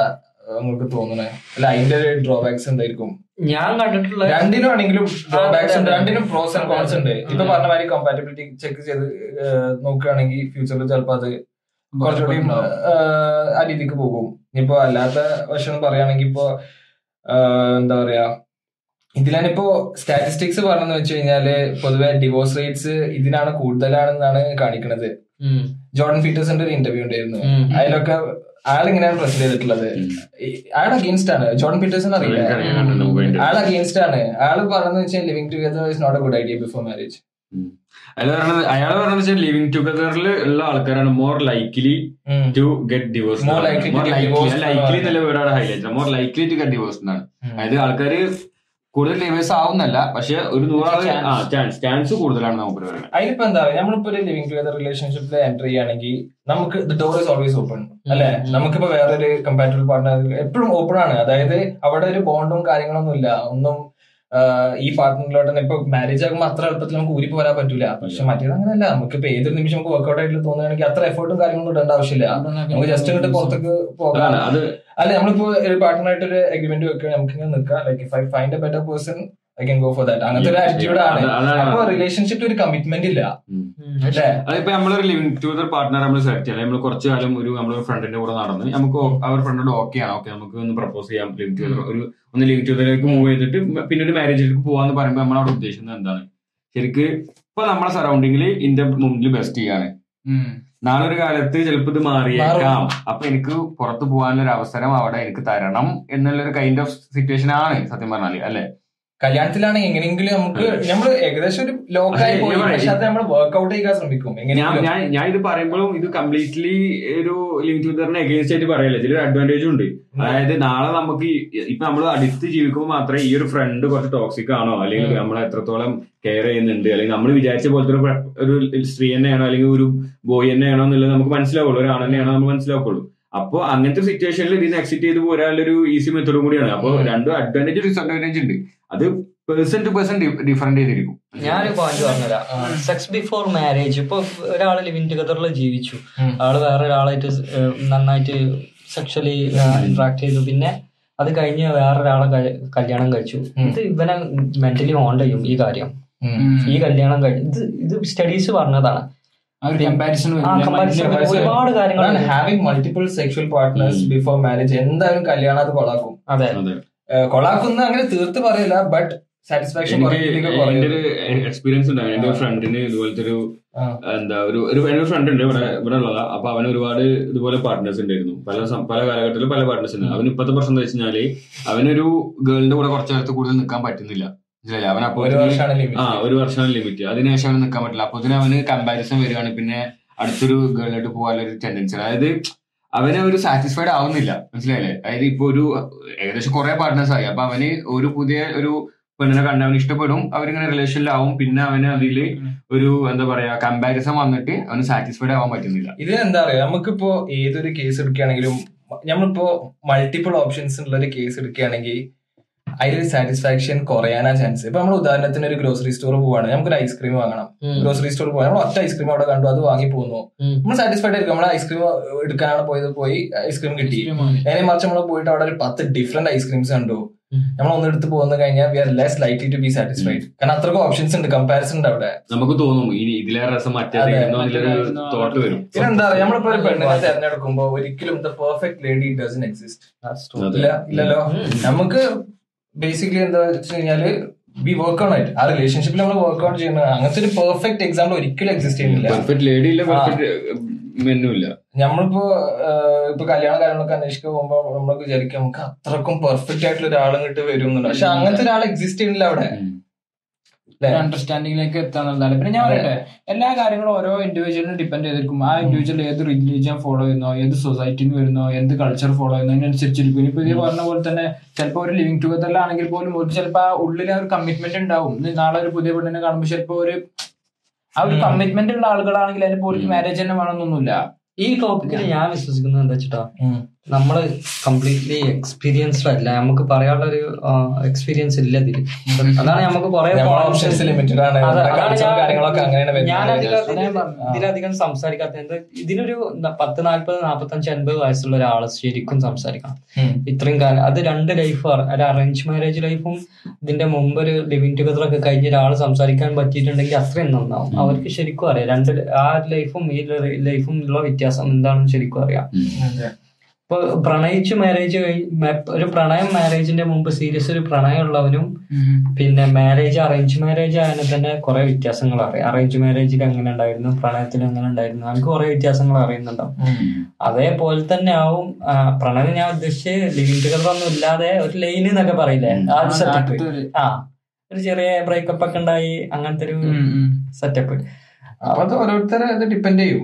നമുക്ക് തോന്നണേ, അല്ല അതിന്റെ ഡ്രോബാക്സ് എന്തായിരിക്കും? ഞാൻ കണ്ടിട്ടുള്ള രണ്ടിനും ആണെങ്കിലും ഡ്രോബാക്സ് ഉണ്ട്, രണ്ടിനും പ്രോസ് ആൻഡ് കോൺസ് ഉണ്ട്. ഇപ്പൊ പറഞ്ഞ മാതിരി കമ്പാറ്റബിലിറ്റി ചെക്ക് ചെയ്ത് നോക്കുകയാണെങ്കിൽ ഫ്യൂച്ചറിൽ ചിലപ്പോൾ അത് കുറച്ചുകൂടി ആ രീതിക്ക് പോകും. ഇപ്പൊ അല്ലാത്ത വശം പറയുകയാണെങ്കിൽ ഇപ്പൊ എന്താ പറയാ, ഇതിലാണിപ്പോ സ്റ്റാറ്റിസ്റ്റിക്സ് പറഞ്ഞെന്ന് വെച്ച് കഴിഞ്ഞാല് പൊതുവെ ഡിവോഴ്സ് റേറ്റ്സ് ഇതിനാണ് കൂടുതലാണെന്നാണ് കാണിക്കുന്നത്. ജോർഡൻ പീറ്റേഴ്സിന്റെ ഒരു ഇന്റർവ്യൂ ഉണ്ടായിരുന്നു, അതിലൊക്കെ ആളിങ്ങനെയാണ് പ്രസ് ചെയ്തിട്ടുള്ളത്. ആൾ അഗെയിൻസ്റ്റ് ആണ്, ജോർഡൻ പീറ്റേഴ്സിന് അറിയില്ല, ആൾ അഗെയിൻസ്റ്റ് ആണ്. ആള് പറഞ്ഞെന്ന് വെച്ചാൽ living together is not a good idea before marriage. അയാൾ പറഞ്ഞത് അയാൾ പറഞ്ഞത് വെച്ചാൽ ലിവിംഗ് ടുഗദറിൽ ഉള്ള ആൾക്കാരാണ് more likely to get divorce, more likely എന്നല്ല ഒരുപാട് highlight, more likely to get divorce എന്നാണ്. അതായത് ആൾക്കാർ കൂടുതൽ ഡിവോഴ്സ് ആവുന്നല്ല, പക്ഷെ ഒരു നൂറാൾ ചാൻസ് ചാൻസ് കൂടുതലാണ് നമുക്ക് പറയുന്നത്. അതിനിപ്പോ എന്താ നമ്മളിപ്പോ ഒരു ലിവിംഗ് ടുഗദർ റിലേഷൻഷിപ്പിൽ എൻ്റർ ചെയ്യുകയാണെങ്കിൽ നമുക്ക് the door is always open അല്ലെ. നമുക്കിപ്പോ വേറൊരു കമ്പാരിറ്റീവ് പാർട്ട്ണർ എപ്പോഴും ഓപ്പൺ ആണ്. അതായത് അവിടെ ഒരു ബോണ്ടും കാര്യങ്ങളൊന്നും ഇല്ല, ഒന്നും ഈ പാർട്ട്ണറിലോട്ട് തന്നെ ഇപ്പൊ മാരേജ് ആകുമ്പോൾ അത്ര എളുപ്പത്തിൽ നമുക്ക് ഊരിപ്പ് വരാൻ പറ്റൂല. പക്ഷെ മറ്റേത് അങ്ങനെയല്ല, നമുക്കിപ്പോ ഏതൊരു നിമിഷം നമുക്ക് വർക്ക്ഔട്ട് ആയിട്ട് തോന്നുകയാണെങ്കിൽ അത്ര എഫേർട്ടും കാര്യങ്ങളും ഇടേണ്ട ആവശ്യമില്ല. നമുക്ക് ജസ്റ്റ് ഇങ്ങോട്ട് പുറത്തേക്ക് പോകാം. അല്ല നമ്മളിപ്പോ ഒരു പാർട്ട്ണറായിട്ട് ഒരു അഗ്രിമെന്റ് വെക്കുകയാണെങ്കിൽ നമുക്ക് ഇങ്ങനെ നിൽക്കാം, like if I find a better person I can go for that. അങ്ങനത്തെ ഒരു ആറ്റിറ്റ്യൂഡ് ആണ്. അപ്പൊ റിലേഷൻഷിപ്പ് ഒരു കമ്മിറ്റ്മെന്റ് ഇല്ല. അതിപ്പോ നമ്മളൊരു ലിവിംഗ് ടുഗദർ പാർട്ട്ണർ നമ്മൾ സെലക്ട് ചെയ്യാം, നമ്മൾ കുറച്ചു കാലം ഒരു നമ്മളൊരു ഫ്രണ്ടിന്റെ കൂടെ നടന്ന് നമുക്ക് അവർ ഫ്രണ്ടോട് ഓക്കെ ആണ്, ഓക്കെ നമുക്ക് ഒന്ന് പ്രപ്പോസ് ചെയ്യാം, ലിവിംഗ് ടുഗദർ ഒരു ഒന്ന് ലിവിംഗ് ടുഗദറിലേക്ക് മൂവ് ചെയ്തിട്ട് പിന്നെ ഒരു മാരേജിലേക്ക് പോവാന്ന് പറയുമ്പോൾ നമ്മൾ അവിടെ ഉദ്ദേശിക്കുന്നത് എന്താണ്? ശരിക്ക് ഇപ്പൊ നമ്മുടെ സറൗണ്ടിങ്ങിൽ ഇതിന്റെ മുന്നിൽ ബെസ്റ്റ് ചെയ്യാണ്. നാളെ ഒരു കാലത്ത് ചിലപ്പോൾ ഇത് മാറിയേക്കാം, അപ്പൊ എനിക്ക് പുറത്തു പോകാനുള്ള ഒരു അവസരം അവിടെ എനിക്ക് തരണം എന്നുള്ളൊരു കൈൻഡ് ഓഫ് സിറ്റുവേഷൻ ആണ് സത്യം പറഞ്ഞാല്, അല്ലെ? കല്യാണത്തിലാണ് എങ്ങനെയെങ്കിലും നമുക്ക് നമ്മള് ഏകദേശം ഒരു ലോക്കായി പോയി, പക്ഷെ അത് നമ്മൾ വർക്ക്ഔട്ട് ചെയ്യാൻ ശ്രമിക്കും. ഞാൻ ഇത് പറയുമ്പോഴും ഇത് കംപ്ലീറ്റ്ലി ഒരു ലിങ്ക് ടുഗദറിന് എഗെയിൻസ്റ്റ് ആയിട്ട് പറയല്ലേ, ഇതിലൊരു അഡ്വാൻറ്റേജ് ഉണ്ട്. അതായത് നാളെ നമുക്ക് ഇപ്പൊ നമ്മൾ അടുത്ത് ജീവിക്കുമ്പോൾ മാത്രമേ ഈ ഒരു ഫ്രണ്ട് കുറച്ച് ടോക്സിക് ആണോ, അല്ലെങ്കിൽ നമ്മൾ എത്രത്തോളം കെയർ ചെയ്യുന്നുണ്ട്, അല്ലെങ്കിൽ നമ്മൾ വിചാരിച്ച പോലത്തെ ഒരു സ്ത്രീ തന്നെയാണോ അല്ലെങ്കിൽ ഒരു ബോയ് തന്നെയാണോ എന്നുള്ളത് നമുക്ക് മനസ്സിലാവുള്ളൂ, ഒരു ആണു തന്നെയാണോ നമുക്ക് മനസ്സിലാക്കുള്ളൂ. അപ്പൊ അങ്ങനത്തെ സിറ്റുവേഷനിൽ ഇതിന് എക്സിറ്റ് ചെയ്ത് പോരാനൊരു ഈസി മെത്തേഡും കൂടിയാണ്. അപ്പൊ രണ്ടും അഡ്വാൻറ്റേജ് ഡിസ്അഡ്വാൻറ്റേജ് ഉണ്ട്, അത് പേഴ്സൺ ടു പേഴ്സൺ ഡിഫറെന്റ് ചെയ്തിരിക്കും. ഞാനൊരു പോയിന്റ് പറഞ്ഞുതരാം. സെക്സ് ബിഫോർ മാരേജ്, ഇപ്പൊ ഒരാൾ ലിവിങ് ടുഗദറിൽ ജീവിച്ചു, ആള് വേറെ ഒരാളായിട്ട് നന്നായിട്ട് സെക്ഷലി ഇന്ററാക്ട് ചെയ്തു, പിന്നെ അത് കഴിഞ്ഞ് വേറൊരാളെ കല്യാണം കഴിച്ചു. ഇത് ഇവനെ മെന്റലി ഹോണ്ട് ചെയ്യും ഈ കാര്യം, ഈ കല്യാണം കഴിച്ചു. ഇത് ഇത് സ്റ്റഡീസ് പറഞ്ഞതാണ്. ഒരുപാട് കാര്യങ്ങളാണ് having multiple sexual partners before marriage. എന്തായാലും കല്യാണം അത് കൊളാക്കും. അതെ, കൊളാക്കുന്ന അങ്ങനെ തീർത്ത് പറയില്ല, ബട്ട് സാറ്റിസ്ഫാക്ഷൻ എക്സ്പീരിയൻസ് ഉണ്ടായിരുന്നു. എന്റെ ഫ്രണ്ടിന് ഇതുപോലത്തെ ഒരു എന്താ ഒരു എന്റെ ഫ്രണ്ട് ഉണ്ട് ഇവിടെ ഇവിടെ ഉള്ളതാ. അപ്പൊ അവന് ഒരുപാട് ഇതുപോലെ പാർട്ട്നേഴ്സ് ഉണ്ടായിരുന്നു, പല പല കാലഘട്ടത്തിൽ പല പാർട്ട്നേഴ്സ് ഉണ്ടായിരുന്നു. അവന് ഇപ്പത്തെ പ്രശ്നം എന്താ വെച്ചാല് അവനൊരു ഗേളിന്റെ കൂടെ കുറച്ചു നേരത്തെ കൂടുതൽ നിൽക്കാൻ പറ്റുന്നില്ല, മനസ്സിലായില്ലേ? അവനപ്പോ ആ ഒരു വർഷമാണ് ലിമിറ്റ്, അതിനുശേഷം അവന് നിൽക്കാൻ പറ്റില്ല. അപ്പൊ ഇതിന് അവന് കമ്പാരിസൺ വരികയാണ്, പിന്നെ അടുത്തൊരു ഗേളിലോട്ട് പോകാനൊരു ടെൻഡൻസി. അതായത് അവന് ഒരു സാറ്റിസ്ഫൈഡ് ആവുന്നില്ല, മനസ്സിലായില്ലേ? അതായത് ഇപ്പൊ ഒരു ഏകദേശം കുറെ പാർട്ട്നേഴ്സ് ആയി. അപ്പൊ അവന് ഒരു പുതിയ ഒരു പെണ്ണിനെ കണ്ട് അവന് ഇഷ്ടപ്പെടും, അവരിങ്ങനെ റിലേഷനിലാവും, പിന്നെ അവന് അതില് ഒരു എന്താ പറയാ കമ്പാരിസൺ വന്നിട്ട് അവന് സാറ്റിസ്ഫൈഡ് ആവാൻ പറ്റുന്നില്ല. ഇത് എന്താ പറയാ, നമുക്കിപ്പോ ഏതൊരു കേസ് എടുക്കുകയാണെങ്കിലും നമ്മളിപ്പോ മൾട്ടിപ്പിൾ ഓപ്ഷൻസ് ഉള്ള ഒരു കേസ് എടുക്കുകയാണെങ്കിൽ അതിലൊരു സാറ്റിസ്ഫാക്ഷൻ കുറയാനാ ചാൻസ്. ഇപ്പൊ നമ്മൾ ഉദാഹരണത്തിന് ഒരു ഗ്രോസറി സ്റ്റോർ പോവാണ്, നമുക്കൊരു ഐസ്ക്രീം വാങ്ങണം. ഗ്രോസറി സ്റ്റോർ പോകാൻ നമ്മൾ ഒറ്റ ഐസ്ക്രീം അവിടെ കണ്ടു, അത് വാങ്ങി പോകുന്നു, നമ്മൾ സാറ്റിസ്ഫൈഡ് ആയിരിക്കും. നമ്മൾ ഐസ്ക്രീം എടുക്കാനാണ് പോയത്, പോയി ഐസ്ക്രീം കിട്ടി. നേരെ മറിച്ച് നമ്മൾ പോയിട്ട് അവിടെ ഒരു പത്ത് ഡിഫറെന്റ് ഐസ്ക്രീംസ് കണ്ടു, നമ്മൾ ഒന്നെടുത്ത് പോകുന്ന കഴിഞ്ഞാൽ we are less likely to be satisfied. കാരണം അത്രക്കും ഓപ്ഷൻസ് ഉണ്ട്, കമ്പാരിസൺ ഉണ്ട്. അവിടെ നമുക്ക് തോന്നും എന്താ പറയുക, നമ്മളിപ്പോ ഒരു പെണ്ണിനെ തെരഞ്ഞെടുക്കുമ്പോ ഒരിക്കലും the perfect lady doesn't exist ഇല്ലല്ലോ. നമുക്ക് ബേസിക്കലി എന്താ വെച്ച് കഴിഞ്ഞാല് വി വർക്ക് ഔട്ട്, ആ റിലേഷൻഷിപ്പിൽ നമ്മൾ വർക്ക് ഔട്ട് ചെയ്യുന്ന അങ്ങനത്തെ ഒരു പെർഫെക്റ്റ് എക്സാമ്പിൾ ഒരിക്കലും എക്സിസ്റ്റ് ചെയ്യുന്നില്ല. നമ്മളിപ്പോ ഇപ്പൊ കല്യാണ കാര്യങ്ങളൊക്കെ അന്വേഷിക്കാൻ പോകുമ്പോ നമ്മളൊക്കെ വിചാരിക്കാം നമുക്ക് അത്രക്കും പെർഫെക്റ്റ് ആയിട്ടുള്ള ഒരാളും കിട്ടി വരുന്നുണ്ട്, പക്ഷെ അങ്ങനത്തെ ഒരാൾ എക്സിസ്റ്റ് ചെയ്യുന്നില്ല അവിടെ. അണ്ടർസ്റ്റാൻഡിംഗിലേക്ക് എത്താന്നുള്ളതാണ്. പിന്നെ ഞാൻ പറയട്ടെ, എല്ലാ കാര്യങ്ങളും ഓരോ ഇൻഡിവിജ്വലിനും ഡിപ്പെൻഡ് ചെയ്തിരിക്കും. ആ ഇൻഡിവിജ്വൽ ഏത് റിലീജിയൻ ഫോളോ ചെയ്യുന്നോ, ഏത് സൊസൈറ്റിന്ന് വരുന്നോ, എന്ത് കൾച്ചർ ഫോളോ ചെയ്യുന്നോ അതിനനുസരിച്ചിരിക്കും. ഇനിയിപ്പോ ഇത് പറഞ്ഞ പോലെ തന്നെ ചിലപ്പോൾ ഒരു ലിവിംഗ് ടുഗദറിലാണെങ്കിൽ പോലും ഒരു ചിലപ്പോൾ ആ ഉള്ളിലെ ഒരു കമ്മിറ്റ്മെന്റ് ഉണ്ടാവും. നാളെ ഒരു പുതിയ പെണ്ണിനെ കാണുമ്പോൾ ചിലപ്പോൾ ഒരു ആ ഒരു കമ്മിറ്റ്മെന്റ് ഉള്ള ആളുകളാണെങ്കിൽ അതിന് പോലും മാരേജ് തന്നെ വേണമെന്നൊന്നുമില്ല. ഈ ടോപ്പിക്കിൽ ഞാൻ വിശ്വസിക്കുന്നത് എന്താ വെച്ചിട്ടാ, നമ്മള് കംപ്ലീറ്റ്ലി എക്സ്പീരിയൻസ്ഡ് അല്ല, നമുക്ക് പറയാനുള്ള ഒരു എക്സ്പീരിയൻസ് ഇല്ല ഇതിൽ. അതാണ് നമുക്ക് ഇതിലധികം സംസാരിക്കാത്ത. ഇതിനൊരു പത്ത് നാല്പത് നാപ്പത്തഞ്ച് അൻപത് വയസ്സുള്ള ഒരാള് ശരിക്കും സംസാരിക്കണം ഇത്രയും കാലം. അത് രണ്ട് ലൈഫ്, ഒരു അറേഞ്ച് മാരേജ് ലൈഫും ഇതിന്റെ മുമ്പ് ഒരു ലിവിംഗ് ടുഗദറൊക്കെ കഴിഞ്ഞ ഒരാൾ സംസാരിക്കാൻ പറ്റിയിട്ടുണ്ടെങ്കിൽ അത്രയും നന്നാവും. അവർക്ക് ശരിക്കും അറിയാം രണ്ട് ആ ലൈഫും ഈ ലൈഫും ഉള്ള വ്യത്യാസം എന്താണെന്ന് ശരിക്കും അറിയാം. ഇപ്പൊ പ്രണയിച്ച് മാരേജ് ഒരു പ്രണയം മാരേജിന്റെ മുമ്പ് സീരിയസ് ഒരു പ്രണയമുള്ളവനും പിന്നെ മാരേജ് അറേഞ്ച് മാരേജ് ആയതിനെ തന്നെ കുറെ വ്യത്യാസങ്ങൾ അറിയാം. അറേഞ്ച് മാരേജിൽ എങ്ങനെ ഉണ്ടായിരുന്നു, പ്രണയത്തിൽ എങ്ങനെ ഉണ്ടായിരുന്നു, നമുക്ക് കുറെ വ്യത്യാസങ്ങൾ അറിയുന്നുണ്ടാവും. അതേപോലെ തന്നെ ആവും പ്രണയം. ഞാൻ ഉദ്ദേശിച്ച് ലിമിറ്റുകളൊന്നും ഇല്ലാതെ ഒരു ലൈൻ എന്നൊക്കെ പറയില്ലേ, ആ ഒരു സെറ്റപ്പ്, ആ ഒരു ചെറിയ ബ്രേക്കപ്പ് ഒക്കെ ഉണ്ടായി അങ്ങനത്തെ ഒരു സെറ്റപ്പ്. അത് ഓരോരുത്തരെ അത് ഡിപ്പെൻഡ് ചെയ്യും.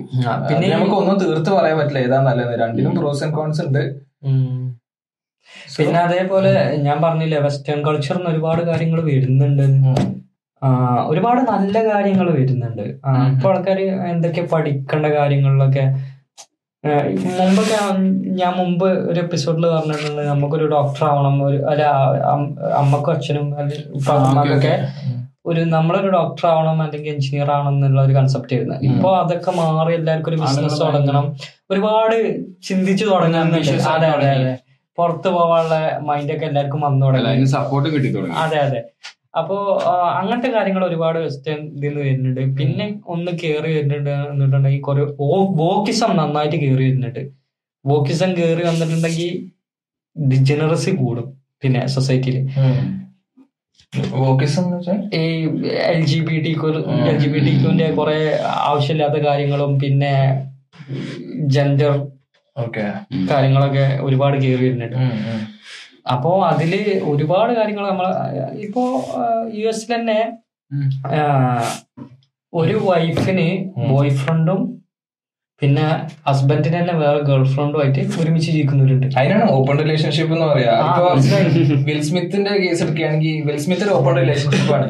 പിന്നെ നമുക്ക് ഒന്നും തീർത്ത് പറയാൻ പറ്റില്ല ഏതാ നല്ലത്, രണ്ടിനും പ്രോസ് ആൻഡ് കോൺസ് ഉണ്ട്. പിന്നെ അതേപോലെ ഞാൻ പറഞ്ഞില്ലേ വെസ്റ്റേൺ കൾച്ചറിന് ഒരുപാട് കാര്യങ്ങൾ വരുന്നുണ്ട്, ഒരുപാട് നല്ല കാര്യങ്ങൾ വരുന്നുണ്ട്. ഇപ്പൊ ആൾക്കാര് എന്തൊക്കെ പഠിക്കേണ്ട കാര്യങ്ങളിലൊക്കെ മുമ്പൊക്കെ ഞാൻ മുമ്പ് ഒരു എപ്പിസോഡിൽ പറഞ്ഞിട്ടുണ്ട്, നമുക്കൊരു ഡോക്ടർ ആവണം, ഒരു അല്ല അമ്മക്കും അച്ഛനും അമ്മക്കൊക്കെ ഒരു നമ്മളൊരു ഡോക്ടർ ആവണം അല്ലെങ്കിൽ എഞ്ചിനീയർ ആവണം എന്നുള്ള ഒരു കൺസെപ്റ്റ് ആയിരുന്നു. ഇപ്പൊ അതൊക്കെ മാറി എല്ലാവർക്കും ഒരു ബിസിനസ് തുടങ്ങണം, ഒരുപാട് ചിന്തിച്ചു തുടങ്ങുന്നുണ്ട്. അതെ അതെ അതെ പുറത്തു പോവാനുള്ള മൈൻഡൊക്കെ എല്ലാവർക്കും വന്നു തുടങ്ങി, സപ്പോർട്ട് കിട്ടി തുടങ്ങി. അതെ അതെ അപ്പോ അങ്ങനത്തെ കാര്യങ്ങൾ ഒരുപാട് വെസ്റ്റേൺ ഇതിന്ന് വരുന്നുണ്ട്. പിന്നെ ഒന്ന് കയറി വരുന്നുണ്ട് എന്നിട്ടുണ്ടെങ്കിൽ കുറെ വോക്കിസം നന്നായിട്ട് കയറി വരുന്നുണ്ട്. വോക്കിസം കയറി വന്നിട്ടുണ്ടെങ്കിൽ ഡിജനറസി കൂടും പിന്നെ സൊസൈറ്റിയില്. ഈ L G B T L G B T ക്യൂന്റെ കുറെ ആവശ്യമില്ലാത്ത കാര്യങ്ങളും പിന്നെ ജെൻഡർ കാര്യങ്ങളൊക്കെ ഒരുപാട് കയറി വരുന്നുണ്ട്. അപ്പോ അതില് ഒരുപാട് കാര്യങ്ങൾ നമ്മൾ ഇപ്പോ യു എസിൽ തന്നെ ഒരു വൈഫിന് ബോയ് ഫ്രണ്ടും പിന്നെ ഹസ്ബൻഡിന് തന്നെ വേറെ ഗേൾ ഫ്രണ്ടുമായിട്ട് ഒരുമിച്ച് ജീവിക്കുന്നവരുണ്ട്. അതിനാണ് ഓപ്പൺ റിലേഷൻഷിപ്പ് എന്ന് പറയാ. വിൽ സ്മിത്തിന്റെ കേസ് എടുക്കുകയാണെങ്കിൽ വിൽ സ്മിത്തിന്റെ ഓപ്പൺ റിലേഷൻഷിപ്പ് ആണ്,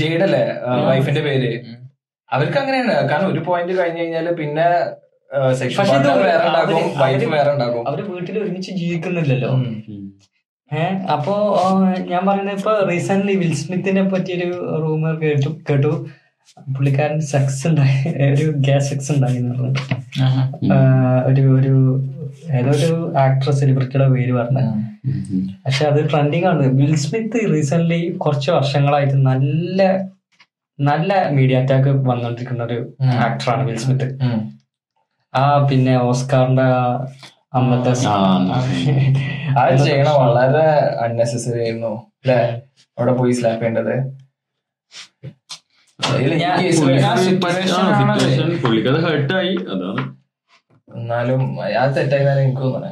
ജെയ്ഡല്ലേ വൈഫിന്റെ പേര്. അവർക്ക് അങ്ങനെയാണ്, കാരണം ഒരു പോയിന്റ് കഴിഞ്ഞു കഴിഞ്ഞാല് പിന്നെ അവര് വീട്ടിൽ ഒരുമിച്ച് ജീവിക്കുന്നില്ലല്ലോ. ഏഹ് അപ്പോ ഞാൻ പറയുന്നത് ഇപ്പൊ റീസെന്റ്ലി വിൽ സ്മിത്തിനെ പറ്റിയൊരു റൂമർ കേട്ടു കേട്ടു പുള്ളിക്കാരൻ സെക്സ് ഉണ്ടായി, ഒരു ഗ്യാ സെക്സ് ഉണ്ടായി എന്നുള്ളത് ഒരു ഒരു ഏതോ ഒരു ആക്ട്രസ് സെലിബ്രിറ്റിയുടെ പേര് പറഞ്ഞ. പക്ഷെ അത് ട്രെൻഡിങ് ആണ്. വിൽ സ്മിത്ത് റീസെന്റ്ലി കുറച്ച് വർഷങ്ങളായിട്ട് നല്ല നല്ല മീഡിയ അറ്റാക്ക് വന്നുകൊണ്ടിരിക്കുന്ന ഒരു ആക്ടറാണ് വിൽ സ്മിത്ത്. ആ പിന്നെ ഓസ്കാറിന്റെ അമ്മത്തെ അത് ചെയ്യണ വളരെ അൺനെസസറി ആയിരുന്നു അല്ലെ, അവിടെ പോയി സ്ലാപ്പ് ചെയ്യേണ്ടത്. എന്നാലും അത് തെറ്റായിരുന്നാലും എനിക്ക് തോന്നണേ,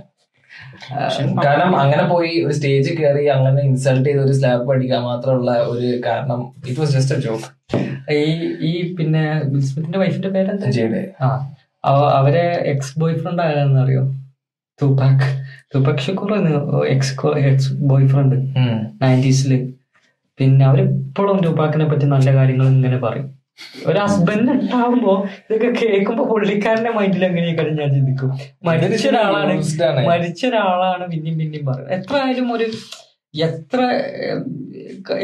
കാരണം അങ്ങനെ പോയി ഒരു സ്റ്റേജ് കയറി അങ്ങനെ ഇൻസൾട്ട് ചെയ്ത് ഒരു സ്ലാബ് അടിക്കാൻ മാത്രമുള്ള ഒരു കാരണം, it was just a joke. ഈ ഈ പിന്നെ വിൽ സ്മിത്തിന്റെ വൈഫിന്റെ പേരെന്താ, ജെയ്ഡ്. ആ അവരെ എക്സ് ബോയ് ഫ്രണ്ട് ആരാന്ന് അറിയോ? Tupac Tupac Shakur ex ex boyfriend നയൻറ്റീസില്. പിന്നെ അവരിപ്പോഴും രൂപാക്കിനെ പറ്റി നല്ല കാര്യങ്ങൾ ഇങ്ങനെ പറയും. ഒരു ഹസ്ബൻഡ് ഉണ്ടാവുമ്പോ ഇതൊക്കെ കേൾക്കുമ്പോ പുള്ളിക്കാരന്റെ മൈൻഡിൽ എങ്ങനെയൊക്കെയാണ് ഞാൻ ചിന്തിക്കും, മരിച്ച ഒരാളാണ് മരിച്ച ഒരാളാണ് പിന്നെയും പിന്നെയും പറയും. എത്ര ആയാലും ഒരു എത്ര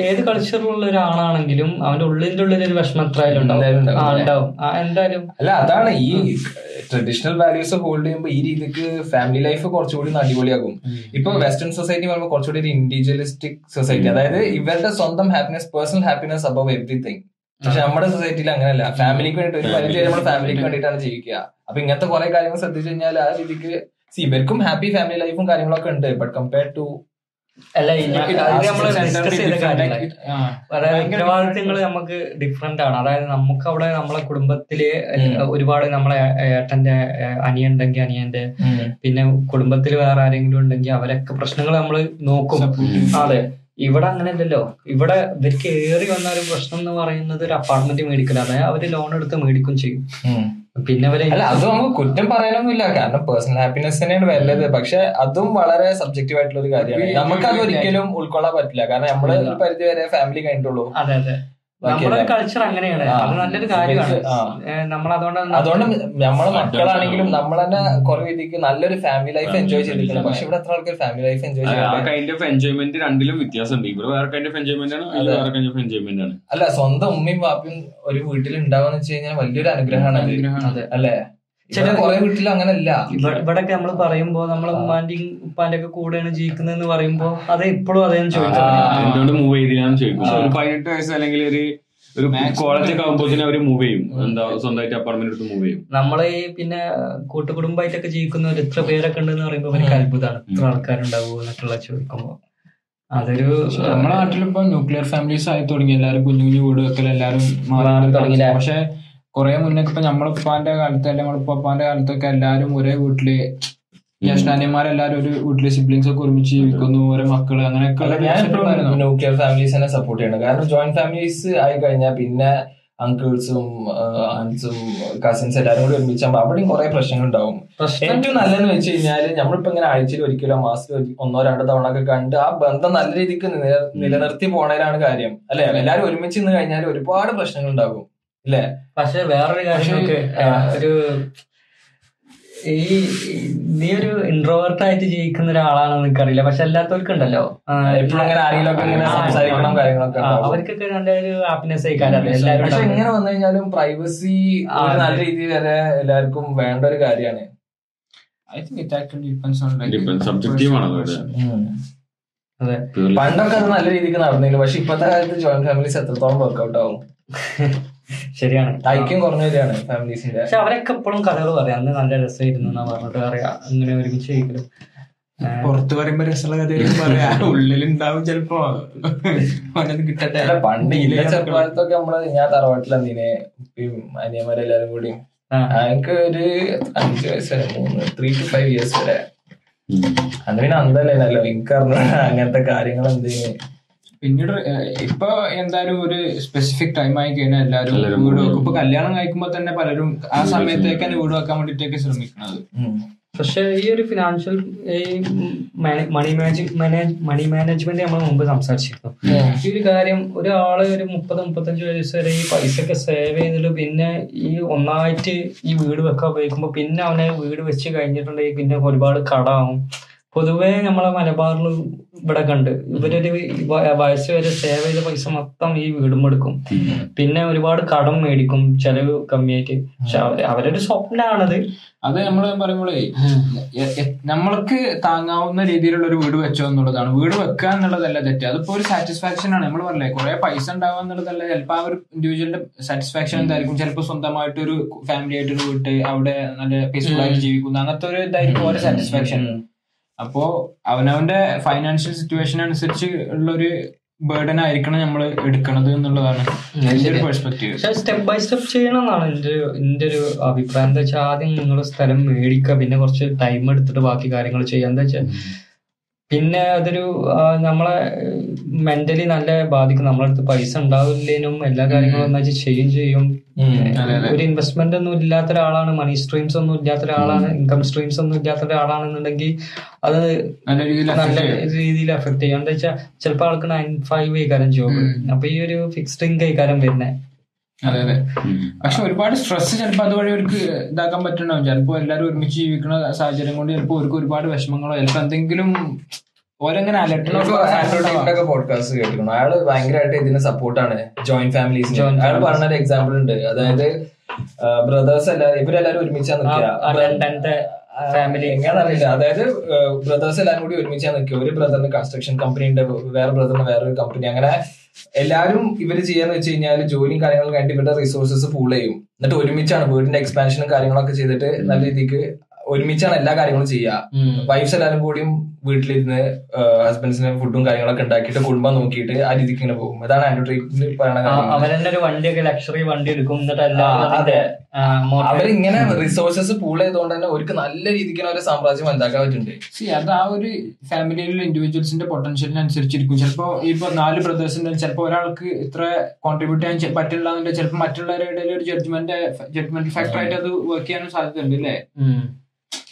ഏത് കൾച്ചറിലുള്ള ഒരാളാണെങ്കിലും അവന്റെ ഉള്ളിൻ്റെ ഉള്ളിൽ ഒരു വിഷമം എത്രയായാലും ഉണ്ടാവും എന്തായാലും. അല്ല അതാണ് ഈ ട്രഡീഷണൽ വാല്യൂസ് ഹോൾഡ് ചെയ്യുമ്പോൾ ഈ രീതിക്ക് ഫാമിലി ലൈഫ് കുറച്ചുകൂടി അടിപൊളിയാകും. ഇപ്പൊ വെസ്റ്റേൺ സൊസൈറ്റി പറയുമ്പോൾ കുറച്ചുകൂടി ഒരു ഇൻഡിവിജ്വലിസ്റ്റിക് സൊസൈറ്റി, അതായത് ഇവരുടെ സ്വന്തം happiness, personal happiness above everything. പക്ഷെ നമ്മുടെ സൊസൈറ്റിയിൽ അങ്ങനെയല്ല, ഫാമിലിക്ക് വേണ്ടി ഒരു പരിധി വരെ നമ്മൾ ഫാമിലിക്ക് വേണ്ടിയിട്ടാണ് ജീവിക്കുക. അപ്പൊ ഇങ്ങനത്തെ കുറെ കാര്യങ്ങൾ ശ്രദ്ധിച്ചു കഴിഞ്ഞാൽ ആ രീതിക്ക് ഇവർക്കും ഹാപ്പി ഫാമിലി ലൈഫും കാര്യങ്ങളൊക്കെ ഉണ്ട്, ബട്ട് കമ്പയർഡ് ടു ഉത്തരവാദിത്തങ്ങള് നമുക്ക് ഡിഫറെന്റ് ആണ്. അതായത് നമുക്ക് അവിടെ നമ്മളെ കുടുംബത്തില് ഒരുപാട് നമ്മളെ ഏട്ടന്റെ അനിയൻ ഉണ്ടെങ്കിൽ അനിയന്റെ പിന്നെ കുടുംബത്തിൽ വേറെ ആരെങ്കിലും ഉണ്ടെങ്കിൽ അവരൊക്കെ പ്രശ്നങ്ങൾ നമ്മള് നോക്കും. അതെ ഇവിടെ അങ്ങനെയല്ലല്ലോ. ഇവിടെ ഇവർക്ക് ഏറി വന്ന ഒരു പ്രശ്നം എന്ന് പറയുന്നത് ഒരു അപ്പാർട്ട്മെന്റ് മേടിക്കല, അതായത് അവര് ലോൺ എടുത്ത് മേടിക്കും ചെയ്യും. പിന്നെ അത് നമുക്ക് കുറ്റം പറയാനൊന്നുമില്ല, കാരണം പേഴ്സണൽ ഹാപ്പിനെസ് തന്നെയാണ് വരേണ്ടത്. പക്ഷെ അതും വളരെ സബ്ജക്റ്റീവ് ആയിട്ടുള്ള ഒരു കാര്യമാണ്, നമുക്ക് അത് ഒരിക്കലും ഉൾക്കൊള്ളാൻ പറ്റില്ല, കാരണം നമ്മള് ഒരു പരിധി വരെ ഫാമിലി കഴിഞ്ഞിട്ടുള്ളൂ. അതെ അതെ നമ്മുടെ കൾച്ചർ അങ്ങനെയാണ്, അത് നല്ലൊരു കാര്യമാണ്. നമ്മളതുകൊണ്ട് അതുകൊണ്ട് നമ്മളെ മക്കളാണെങ്കിലും നമ്മൾ തന്നെ കുറെ രീതിക്ക് നല്ലൊരു ഫാമിലി ലൈഫ് എൻജോയ് ചെയ്തിട്ടുണ്ട്. പക്ഷെ ഇവിടെ എത്ര ആൾക്കാർ ഫാമിലി ലൈഫ് എൻജോയ് ചെയ്യും? എൻജോയ്മെന്റ് രണ്ടിലും വ്യത്യാസമുണ്ട്. ഇവിടെ വേറെ കൈൻഡ് ഓഫ് എൻജോയ്മെന്റ് ആണ്, എൻജോയ്മെന്റ് ആണ്. അല്ല സ്വന്തം ഉമ്മയും വാപ്പയും ഒരു വീട്ടിൽ ഉണ്ടാവുക വെച്ച് കഴിഞ്ഞാൽ വലിയൊരു അനുഗ്രഹമാണ് അല്ലെ. ചില കുറെ വീട്ടിൽ അങ്ങനല്ല. ഇവിടെയൊക്കെ നമ്മള് പറയുമ്പോ നമ്മളെ ഉമ്മാന്റെയും ഉപ്പാന്റെയൊക്കെ കൂടെയാണ് ജീവിക്കുന്നതെന്ന് പറയുമ്പോ അത് എപ്പോഴും അതേ ചോദിക്കും, എന്തുകൊണ്ട് മൂവ് ചെയ്തില്ല ചോദിക്കും. പതിനെട്ട് വയസ്സ് അല്ലെങ്കിൽ ഒരു ഒരു കോളേജ് ഒക്കെ ആകുമ്പോഴത്തേനും അവര് മൂവ് ചെയ്യും, എന്താ സ്വന്തമായിട്ട് അപ്പാർട്ട്മെന്റ് എടുത്ത് മൂവ് ചെയ്യും. നമ്മളെ പിന്നെ കൂട്ടുകുടുംബമായിട്ടൊക്കെ ജീവിക്കുന്നവർ എത്ര പേരൊക്കെ ഉണ്ടെന്ന് പറയുമ്പോൾ എനിക്ക് അത്ഭുതമാണ്, എത്ര ആൾക്കാരുണ്ടാവുക എന്നൊക്കെയുള്ള ചോദിക്കുമ്പോൾ. അതൊരു നമ്മുടെ നാട്ടിലിപ്പോ ന്യൂക്ലിയർ ഫാമിലീസ് ആയി തുടങ്ങി, എല്ലാവരും കുഞ്ഞു കുഞ്ഞു വീട് വെക്കലും എല്ലാവരും മാറാൻ തുടങ്ങില്ല. പക്ഷെ കുറെ മുന്നേ ഇപ്പൊ നമ്മളിപ്പാന്റെ കാലത്ത് അല്ലെങ്കിൽ നമ്മളിപ്പാന്റെ കാലത്തൊക്കെ എല്ലാവരും ഒരേ വീട്ടില് ജ്യേഷ്ഠാന്യന്മാരെല്ലാരും ഒരു വീട്ടില് സിബ്ലിങ്സ് ഒക്കെ ഒരുമിച്ച് ജീവിക്കുന്നു, ഓരോ മക്കള് അങ്ങനെയൊക്കെ. ന്യൂക്ലിയർ ഫാമിലീസിനെ സപ്പോർട്ട് ചെയ്യണം, കാരണം ജോയിന്റ് ഫാമിലീസ് ആയി കഴിഞ്ഞാൽ പിന്നെ അങ്കിൾസും ആൻസും കസിൻസ് എല്ലാവരും കൂടി ഒരുമിച്ചാകുമ്പോൾ അവിടെയും കുറെ പ്രശ്നങ്ങൾ ഉണ്ടാവും. ഏറ്റവും നല്ലതെന്ന് വെച്ച് കഴിഞ്ഞാൽ നമ്മളിപ്പോ ഇങ്ങനെ ആഴ്ചയിൽ ഒരിക്കലോ മാസത്തിൽ ഒന്നോ രണ്ടോ തവണ ഒക്കെ കണ്ട് ആ ബന്ധം നല്ല രീതിക്ക് നിലനിർത്തി പോണേലാണ് കാര്യം, അല്ലെ? എല്ലാവരും ഒരുമിച്ച് നിന്ന് കഴിഞ്ഞാൽ ഒരുപാട് പ്രശ്നങ്ങൾ ഉണ്ടാകും, അല്ലേ? പക്ഷെ വേറൊരു കാര്യം, ഈ നീ ഒരു ഇൻട്രോവേർട്ട് ആയിട്ട് ജീവിക്കുന്ന ഒരാളാണെന്ന് എനിക്കറിയില്ല, പക്ഷെ അല്ലാത്തവർക്കുണ്ടല്ലോ എപ്പോഴും അവർക്കൊക്കെ നല്ല ഒരു ഹാപ്പിനെസ് ആയിക്കാരം. പക്ഷെ എങ്ങനെ വന്നു കഴിഞ്ഞാലും പ്രൈവസി നല്ല രീതിയിൽ വരെ എല്ലാവർക്കും വേണ്ട ഒരു കാര്യമാണ്. അതെ, പണ്ടൊക്കെ അത് നല്ല രീതിക്ക് നടന്നില്ല, പക്ഷെ ഇപ്പത്തെ കാലത്ത് ജോയിന്റ് ഫാമിലീസ് എത്രത്തോളം വർക്ക്ഔട്ട് ആവും. ശരിയാണ്, ഐക്യം കുറഞ്ഞ വരികയാണ് ഫാമിലീസിന്റെ. പക്ഷെ അവരൊക്കെ എപ്പോഴും കഥകൾ പറയാം, അന്ന് നല്ല രസമായിരുന്നു എന്നാ പറഞ്ഞിട്ട് പറയാ, അങ്ങനെ ഒരുമിച്ച് കഴിക്കലും പുറത്ത് പറയുമ്പോ രസമുള്ള കഥകളും പറയാം, ഉള്ളിലുണ്ടാവും ചിലപ്പോ കിട്ടട്ടെ. പണ്ട് ഇല്ല ചെറുപ്പകാലത്തൊക്കെ നമ്മള് ഞാൻ തറവാട്ടിലെന്തിനെ അനിയന്മാരെല്ലാരും കൂടി എനിക്ക് ഒരു അഞ്ചു വയസ്സ് വരെ മൂന്ന് ത്രീ ടു ഫൈവ് ഇയേഴ്സ് വരെ അത് പിന്നെ അന്തല്ലല്ലോ എനിക്കറിഞ്ഞ അങ്ങനത്തെ കാര്യങ്ങൾ എന്തെങ്കിലും. പിന്നീട് ഇപ്പൊ എന്തായാലും ഒരു സ്പെസിഫിക് ടൈം ആയി കഴിഞ്ഞാൽ എല്ലാവരും വീട് വെക്കും. ഇപ്പൊ കല്യാണം കഴിക്കുമ്പോ തന്നെ പലരും ആ സമയത്തേക്കാണ് വീട് വെക്കാൻ വേണ്ടിട്ടൊക്കെ ശ്രമിക്കുന്നത്. പക്ഷെ ഈ ഒരു ഫിനാൻഷ്യൽ മണി മണി മാനേജ്മെന്റ് നമ്മൾ മുമ്പ് സംസാരിച്ചിരുന്നു. ഈ ഒരു കാര്യം, ഒരാള് ഒരു മുപ്പത് മുപ്പത്തഞ്ച് വയസ്സ് വരെ ഈ പൈസ ഒക്കെ സേവ് ചെയ്തിട്ട് പിന്നെ ഈ ഒന്നായിട്ട് ഈ വീട് വെക്കാൻ ഉപയോഗിക്കുമ്പോ പിന്നെ അവനെ വീട് വെച്ച് കഴിഞ്ഞിട്ടുണ്ടെങ്കിൽ പിന്നെ ഒരുപാട് കടമാവും. പൊതുവേ നമ്മളെ മലബാറിൽ ഇവിടെ കണ്ട് ഇവരൊരു വയസ്സുവരെ സേവ് ചെയ്ത പൈസ മൊത്തം ഈ വീടും എടുക്കും, പിന്നെ ഒരുപാട് കടം മേടിക്കും ചെലവ് കമ്മിയായിട്ട്. പക്ഷെ അവരൊരു സ്വപ്നാണത്. അത് നമ്മൾ പറയുമ്പോഴേ നമ്മൾക്ക് താങ്ങാവുന്ന രീതിയിലുള്ള ഒരു വീട് വെച്ചോ എന്നുള്ളതാണ്. വീട് വെക്കുക എന്നുള്ളതല്ല തെറ്റ്, അതിപ്പോ ഒരു സാറ്റിസ്ഫാക്ഷൻ ആണ്. നമ്മൾ പറഞ്ഞേ കുറെ പൈസ ഉണ്ടാവുക എന്നുള്ളതല്ല, ചിലപ്പോൾ ആ ഒരു ഇൻഡിവിജ്വലിന്റെ സാറ്റിസ്ഫാക്ഷൻ എന്തായിരിക്കും, ചിലപ്പോൾ സ്വന്തമായിട്ട് ഒരു ഫാമിലി ആയിട്ട് ഒരു വീട്ട് അവിടെ നല്ല പീസ്ഫുൾ ആയിട്ട് ജീവിക്കുന്ന അങ്ങനത്തെ ഒരു ഇതായിരിക്കും ഓരോ സാറ്റിസ്ഫാക്ഷൻ. അപ്പോ അവനവന്റെ ഫൈനാൻഷ്യൽ സിറ്റുവേഷൻ അനുസരിച്ച് ഉള്ളൊരു ബേർഡൻ ആയിരിക്കണം നമ്മൾ എടുക്കണത് എന്നുള്ളതാണ് എന്റെ പെർസ്പെക്റ്റീവ്. പക്ഷെ സ്റ്റെപ്പ് ബൈ സ്റ്റെപ്പ് ചെയ്യണം എന്നാണ് എന്റെ എന്റെ ഒരു അഭിപ്രായം. എന്താ വെച്ചാൽ ആദ്യം നിങ്ങൾ സ്ഥലം മേടിക്കുക, പിന്നെ കുറച്ച് ടൈം എടുത്തിട്ട് ബാക്കി കാര്യങ്ങൾ ചെയ്യുക. എന്താ വെച്ചാൽ പിന്നെ അതൊരു നമ്മളെ മെന്റലി നല്ല ബാധിക്കും. നമ്മളടുത്ത് പൈസ ഉണ്ടാവില്ലേനും എല്ലാ കാര്യങ്ങളും ഒന്നാച്ച് ചെയ്യും ചെയ്യും ഒരു ഇൻവെസ്റ്റ്മെന്റ് ഒന്നും ഇല്ലാത്ത ഒരാളാണ്, മണി സ്ട്രീംസ് ഒന്നും ഇല്ലാത്ത ഒരാളാണ്, ഇൻകം സ്ട്രീംസ് ഒന്നും ഇല്ലാത്ത ഒരാളാണെന്നുണ്ടെങ്കിൽ അത് നല്ല രീതിയിൽ നല്ല രീതിയിൽ എഫക്ട് ചെയ്യും. എന്താ വെച്ചാൽ ചിലപ്പോൾ ആൾക്ക് നയൻ ഫൈവ് ആയിക്കാരം ജോബ്, അപ്പൊ ഈ ഒരു ഫിക്സ്ഡ് ഇൻകം ആയിക്കാരം വരുന്നത്. അതെ അതെ, പക്ഷെ ഒരുപാട് സ്ട്രെസ് ചിലപ്പോൾ അതുവഴി അവർക്ക് ഇതാക്കാൻ പറ്റണ്ടാവും. ചിലപ്പോൾ എല്ലാവരും ഒരുമിച്ച് ജീവിക്കുന്ന സാഹചര്യം കൊണ്ട് ചിലപ്പോൾ അവർക്ക് ഒരുപാട് വിഷമങ്ങളോ ചിലപ്പോൾ എന്തെങ്കിലും ഓരങ്ങനെ അലർട്ടൊക്കെ പോഡ്കാസ്റ്റ് കേട്ടിരുന്നു. അയാള് ഭയങ്കരമായിട്ട് ഇതിന് സപ്പോർട്ടാണ് ജോയിന്റ് ഫാമിലീസിന്. അയാൾ പറഞ്ഞൊരു എക്സാമ്പിൾ ഉണ്ട്, അതായത് ബ്രദേഴ്സ് എല്ലാവരും ഇവരെല്ലാവരും ഒരുമിച്ചാണ് നിൽക്കുക, ഫാമിലി എങ്ങനെയാണെന്നറിയില്ല, അതായത് ബ്രദേഴ്സ് എല്ലാവരും കൂടി ഒരുമിച്ചാണ് നിൽക്കുക. ഒരു ബ്രദറിന് കൺസ്ട്രക്ഷൻ കമ്പനി ഉണ്ട്, വേറെ ബ്രദറിന് വേറൊരു കമ്പനി, അങ്ങനെ എല്ലാവരും ഇവര് ചെയ്യാന്ന് വെച്ച് കഴിഞ്ഞാൽ ജോലിയും കാര്യങ്ങളും കഴിഞ്ഞിട്ട് ഇവരുടെ റിസോഴ്സസ് പൂൾ ചെയ്യും. എന്നിട്ട് ഒരുമിച്ചാണ് വീടിന്റെ എക്സ്പാൻഷനും കാര്യങ്ങളൊക്കെ ചെയ്തിട്ട് നല്ല രീതിക്ക് ഒരുമിച്ചാണ് എല്ലാ കാര്യങ്ങളും ചെയ്യുക. വൈഫ്സ് എല്ലാവരും കൂടിയും വീട്ടിലിരുന്ന് ഹസ്ബൻഡ്സിന് ഫുഡും കാര്യങ്ങളൊക്കെ ഉണ്ടാക്കിയിട്ട് കുടുംബം നോക്കിയിട്ട് ആ രീതിക്ക് ഇങ്ങനെ പോകും. അതാണ് ആൻഡ്രോയിഡ് പറയുന്നത്. വണ്ടിയൊക്കെ ലക്ഷറി വണ്ടി എടുക്കും. അതെ, അവരിങ്ങനെ റിസോഴ്സസ് പൂൾ ചെയ്തുകൊണ്ട് തന്നെ അവർക്ക് നല്ല രീതിക്ക് അവരെ സാമ്രാജ്യം ഉണ്ടാക്കാൻ പറ്റുന്നുണ്ട്. അത് ആ ഒരു ഫാമിലിയിലുള്ള ഇൻഡിവിജ്വൽസിന്റെ പൊട്ടൻഷ്യലിനനുസരിച്ചിരിക്കും. ചിലപ്പോ ഇപ്പൊ നാല് ബ്രദേഴ്സ് ഉണ്ടെങ്കിൽ ചിലപ്പോൾ ഒരാൾക്ക് ഇത്ര കോൺട്രിബ്യൂട്ട് ചെയ്യാൻ പറ്റില്ല, ചിലപ്പോൾ മറ്റുള്ളവരുടെ ഒരു ജഡ്ജ്മെന്റ് ജഡ്ജ്മെന്റ് ഫാക്ടറായിട്ട് അത് വർക്ക് ചെയ്യാനും സാധ്യതയുണ്ട്, അല്ലേ?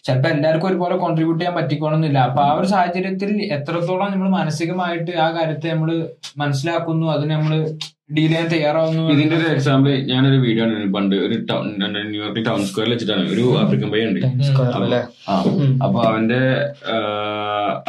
ചിലപ്പോൾ എല്ലാവർക്കും ഒരുപോലെ കോൺട്രിബ്യൂട്ട് ചെയ്യാൻ പറ്റിക്കോണമെന്നില്ല. അപ്പൊ ആ ഒരു സാഹചര്യത്തിൽ എത്രത്തോളം നമ്മൾ മാനസികമായിട്ട് ആ കാര്യത്തെ നമ്മള് മനസ്സിലാക്കുന്നു, അതിന് നമ്മള് ഡീൽ ചെയ്യാൻ തയ്യാറാവുന്നു. ഇതിന്റെ ഒരു എക്സാമ്പിൾ ഞാനൊരു വീഡിയോ ആണ് പണ്ട് ഒരു ന്യൂയോർക്കിൽ ടൗൺ സ്ക്വയറിൽ വെച്ചിട്ടാണ് ഒരു ആഫ്രിക്കൻ പയ്യൻ ഉണ്ട്. അപ്പൊ അവന്റെ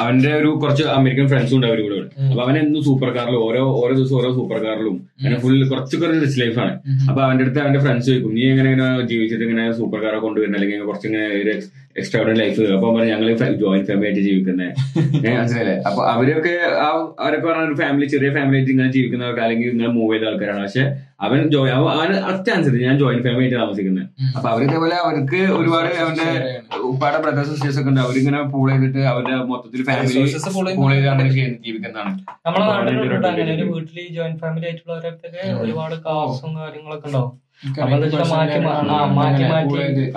അവന്റെ ഒരു കുറച്ച് അമേരിക്കൻ ഫ്രണ്ട്സും ഉണ്ട് അവര് കൂടെ. അപ്പൊ അവൻ എന്നും സൂപ്പർ കാറിലും ഓരോ ഓരോ ദിവസം ഓരോ സൂപ്പർ കാറിലും അങ്ങനെ ഫുൾ കുറച്ചൊക്കെ റിച്ച് ലൈഫാണ്. അപ്പൊ അവന്റെ അടുത്ത് അവന്റെ ഫ്രണ്ട്സ് ചോദിക്കും, നീ എങ്ങനെ ജീവിച്ചിട്ട് ഇങ്ങനെ സൂപ്പർ കാറൊക്കെ കൊണ്ടുവരുന്ന, അല്ലെങ്കിൽ കുറച്ചിങ്ങനെ ഒരു എക്സ്ട്രാ ലൈഫ്. അപ്പൊ പറഞ്ഞു ഞങ്ങൾ ജോയിന്റ് ഫാമിലി ആയിട്ട് ജീവിക്കുന്നത് മനസ്സിലല്ലേ. അപ്പൊ അവരൊക്കെ അവരൊക്കെ പറഞ്ഞ ഒരു ഫാമിലി ചെറിയ ഫാമിലി ആയിട്ട് ഇങ്ങനെ ജീവിക്കുന്നവർക്ക്, അല്ലെങ്കിൽ ഇങ്ങനെ മൂവ് മൂവ് ചെയ്ത ആൾക്കാരാണ്. പക്ഷെ അവൻ ജോയിൻ അവൻ അടുത്ത ആൻസർ ഞാൻ ജോയിന്റ് ഫാമിലി ആയിട്ട് താമസിക്കുന്നത്. അപ്പൊ അവർ ഇതേപോലെ അവർക്ക് ഒരുപാട് അവന്റെ ഉപ്പാടെ ബ്രദേഴ്സ് സിസ്റ്റേഴ്സ് ഒക്കെ ഉണ്ട്. അവരിങ്ങനെ പൂൾ ചെയ്തിട്ട് അവരുടെ മൊത്തത്തിൽ ഫാമിലി പൂൾ ചെയ്ത് അങ്ങനെ ജീവിക്കുന്നതാണ്. നമ്മളെ നാട്ടിൽ വീട്ടിൽ ജോയിന്റ് ഫാമിലി ആയിട്ടുള്ളവരൊക്കെ ഒരുപാട് കാസും കാര്യങ്ങളൊക്കെ ഉണ്ടാവും.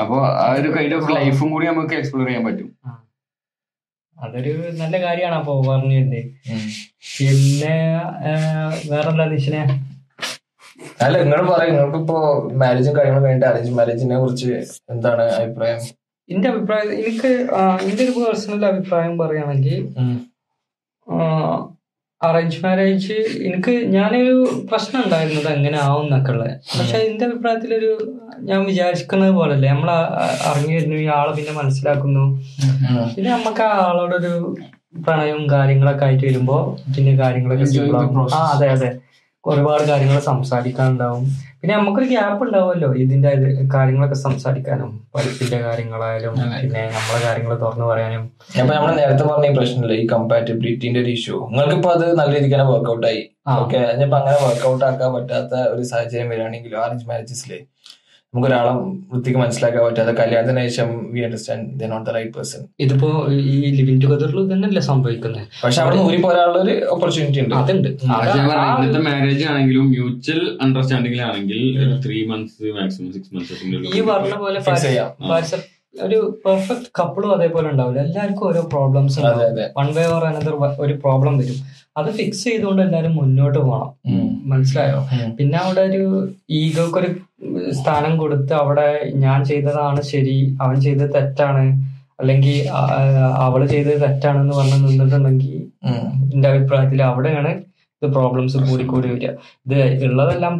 അപ്പൊ ആ ഒരു കൈൻഡ് ഓഫ് ലൈഫും കൂടി നമുക്ക് എക്സ്പ്ലോർ ചെയ്യാൻ പറ്റും. അതൊരു നല്ല കാര്യമാണ് അപ്പൊ പറഞ്ഞത്. പിന്നെ വേറെന്താന്ന് വെച്ചാൽ അല്ല നിങ്ങൾ പറയും നിങ്ങൾക്കിപ്പോ മാരേജും കാര്യങ്ങളും കഴിഞ്ഞിട്ട് അറേഞ്ച് മാരേജിനെ കുറിച്ച് എന്താണ് അഭിപ്രായം? എന്റെ അഭിപ്രായം എനിക്ക് എന്റെ ഒരു പേഴ്സണൽ അഭിപ്രായം പറയുകയാണെങ്കിൽ അറേഞ്ച് മാരേജ് എനിക്ക് ഞാനൊരു പ്രശ്നം ഉണ്ടായിരുന്നത് എങ്ങനെ ആവും എന്നൊക്കെ ഉള്ളത്. പക്ഷെ എന്റെ അഭിപ്രായത്തിലൊരു ഞാൻ വിചാരിക്കുന്നത് പോലല്ലേ നമ്മൾ അറിഞ്ഞു വരുന്നു ഈ ആളെ പിന്നെ മനസ്സിലാക്കുന്നു. പിന്നെ നമുക്ക് ആ ആളോടൊരു പ്രണയവും കാര്യങ്ങളൊക്കെ ആയിട്ട് വരുമ്പോ പിന്നെ കാര്യങ്ങളൊക്കെ ആ അതെ അതെ ഒരുപാട് കാര്യങ്ങൾ സംസാരിക്കാനുണ്ടാവും. പിന്നെ നമുക്കൊരു ഗ്യാപ്പ് ഉണ്ടാവുമല്ലോ ഇതിന്റെ കാര്യങ്ങളൊക്കെ സംസാരിക്കാനും പഠിപ്പിന്റെ കാര്യങ്ങളായാലും പിന്നെ നമ്മളെ കാര്യങ്ങൾ തുറന്നു പറയാനും. അപ്പൊ നമ്മള് നേരത്തെ പറഞ്ഞ ഈ പ്രശ്നമില്ല ഈ കമ്പാറ്റബിലിറ്റിന്റെ ഒരു ഇഷ്യൂ നിങ്ങൾക്ക് ഇപ്പൊ അത് നല്ല രീതിക്ക് തന്നെ വർക്ക്ഔട്ട് ആയി ഓക്കെ. അതിപ്പോ അങ്ങനെ വർക്ക്ഔട്ട് ആക്കാൻ പറ്റാത്ത ഒരു സാഹചര്യം വരികയാണെങ്കിലും അറേഞ്ച് മാരേജസിലെ നമുക്ക് ഒരാളെ വൃത്തിക്ക് മനസ്സിലാക്കാൻ പറ്റാതെ കല്യാണത്തിന് ശേഷം we understand they not the right person. ഇതിപ്പോ ഈ ലിവിംഗ് ടുഗദറിൽ തന്നെയല്ലേ സംഭവിക്കുന്നത്. പക്ഷെ അവിടെ ഊരിപ്പോ ഒരാളൊരു ഓപ്പർച്യൂണിറ്റി ഉണ്ട്. അതുണ്ട് ഇന്നത്തെ മാരേജ് ആണെങ്കിലും മ്യൂച്വൽ അണ്ടർസ്റ്റാൻഡിംഗിലാണെങ്കിൽ three months maximum six months ഈ പറഞ്ഞ പോലെ ഒരു പെർഫെക്റ്റ് കപ്പിളും അതേപോലെ ഉണ്ടാവില്ല. എല്ലാവർക്കും ഓരോ problems one way or another ഒരു പ്രോബ്ലം വരും. അത് ഫിക്സ് ചെയ്തുകൊണ്ട് എല്ലാവരും മുന്നോട്ട് പോകണം. മനസ്സിലായോ? പിന്നെ അവിടെ ഒരു ഈഗോക്കൊരു സ്ഥാനം കൊടുത്ത് അവിടെ ഞാൻ ചെയ്തതാണ് ശരി അവൻ ചെയ്തത് തെറ്റാണ് അല്ലെങ്കിൽ അവള് ചെയ്തത് തെറ്റാണെന്ന് പറഞ്ഞ് നിന്നിട്ടുണ്ടെങ്കിൽ എന്റെ അഭിപ്രായത്തിൽ അവിടെയാണ് ഇത് പ്രോബ്ലംസ് കൂടിക്കൂടി വരിക. ഇത് ഉള്ളതെല്ലാം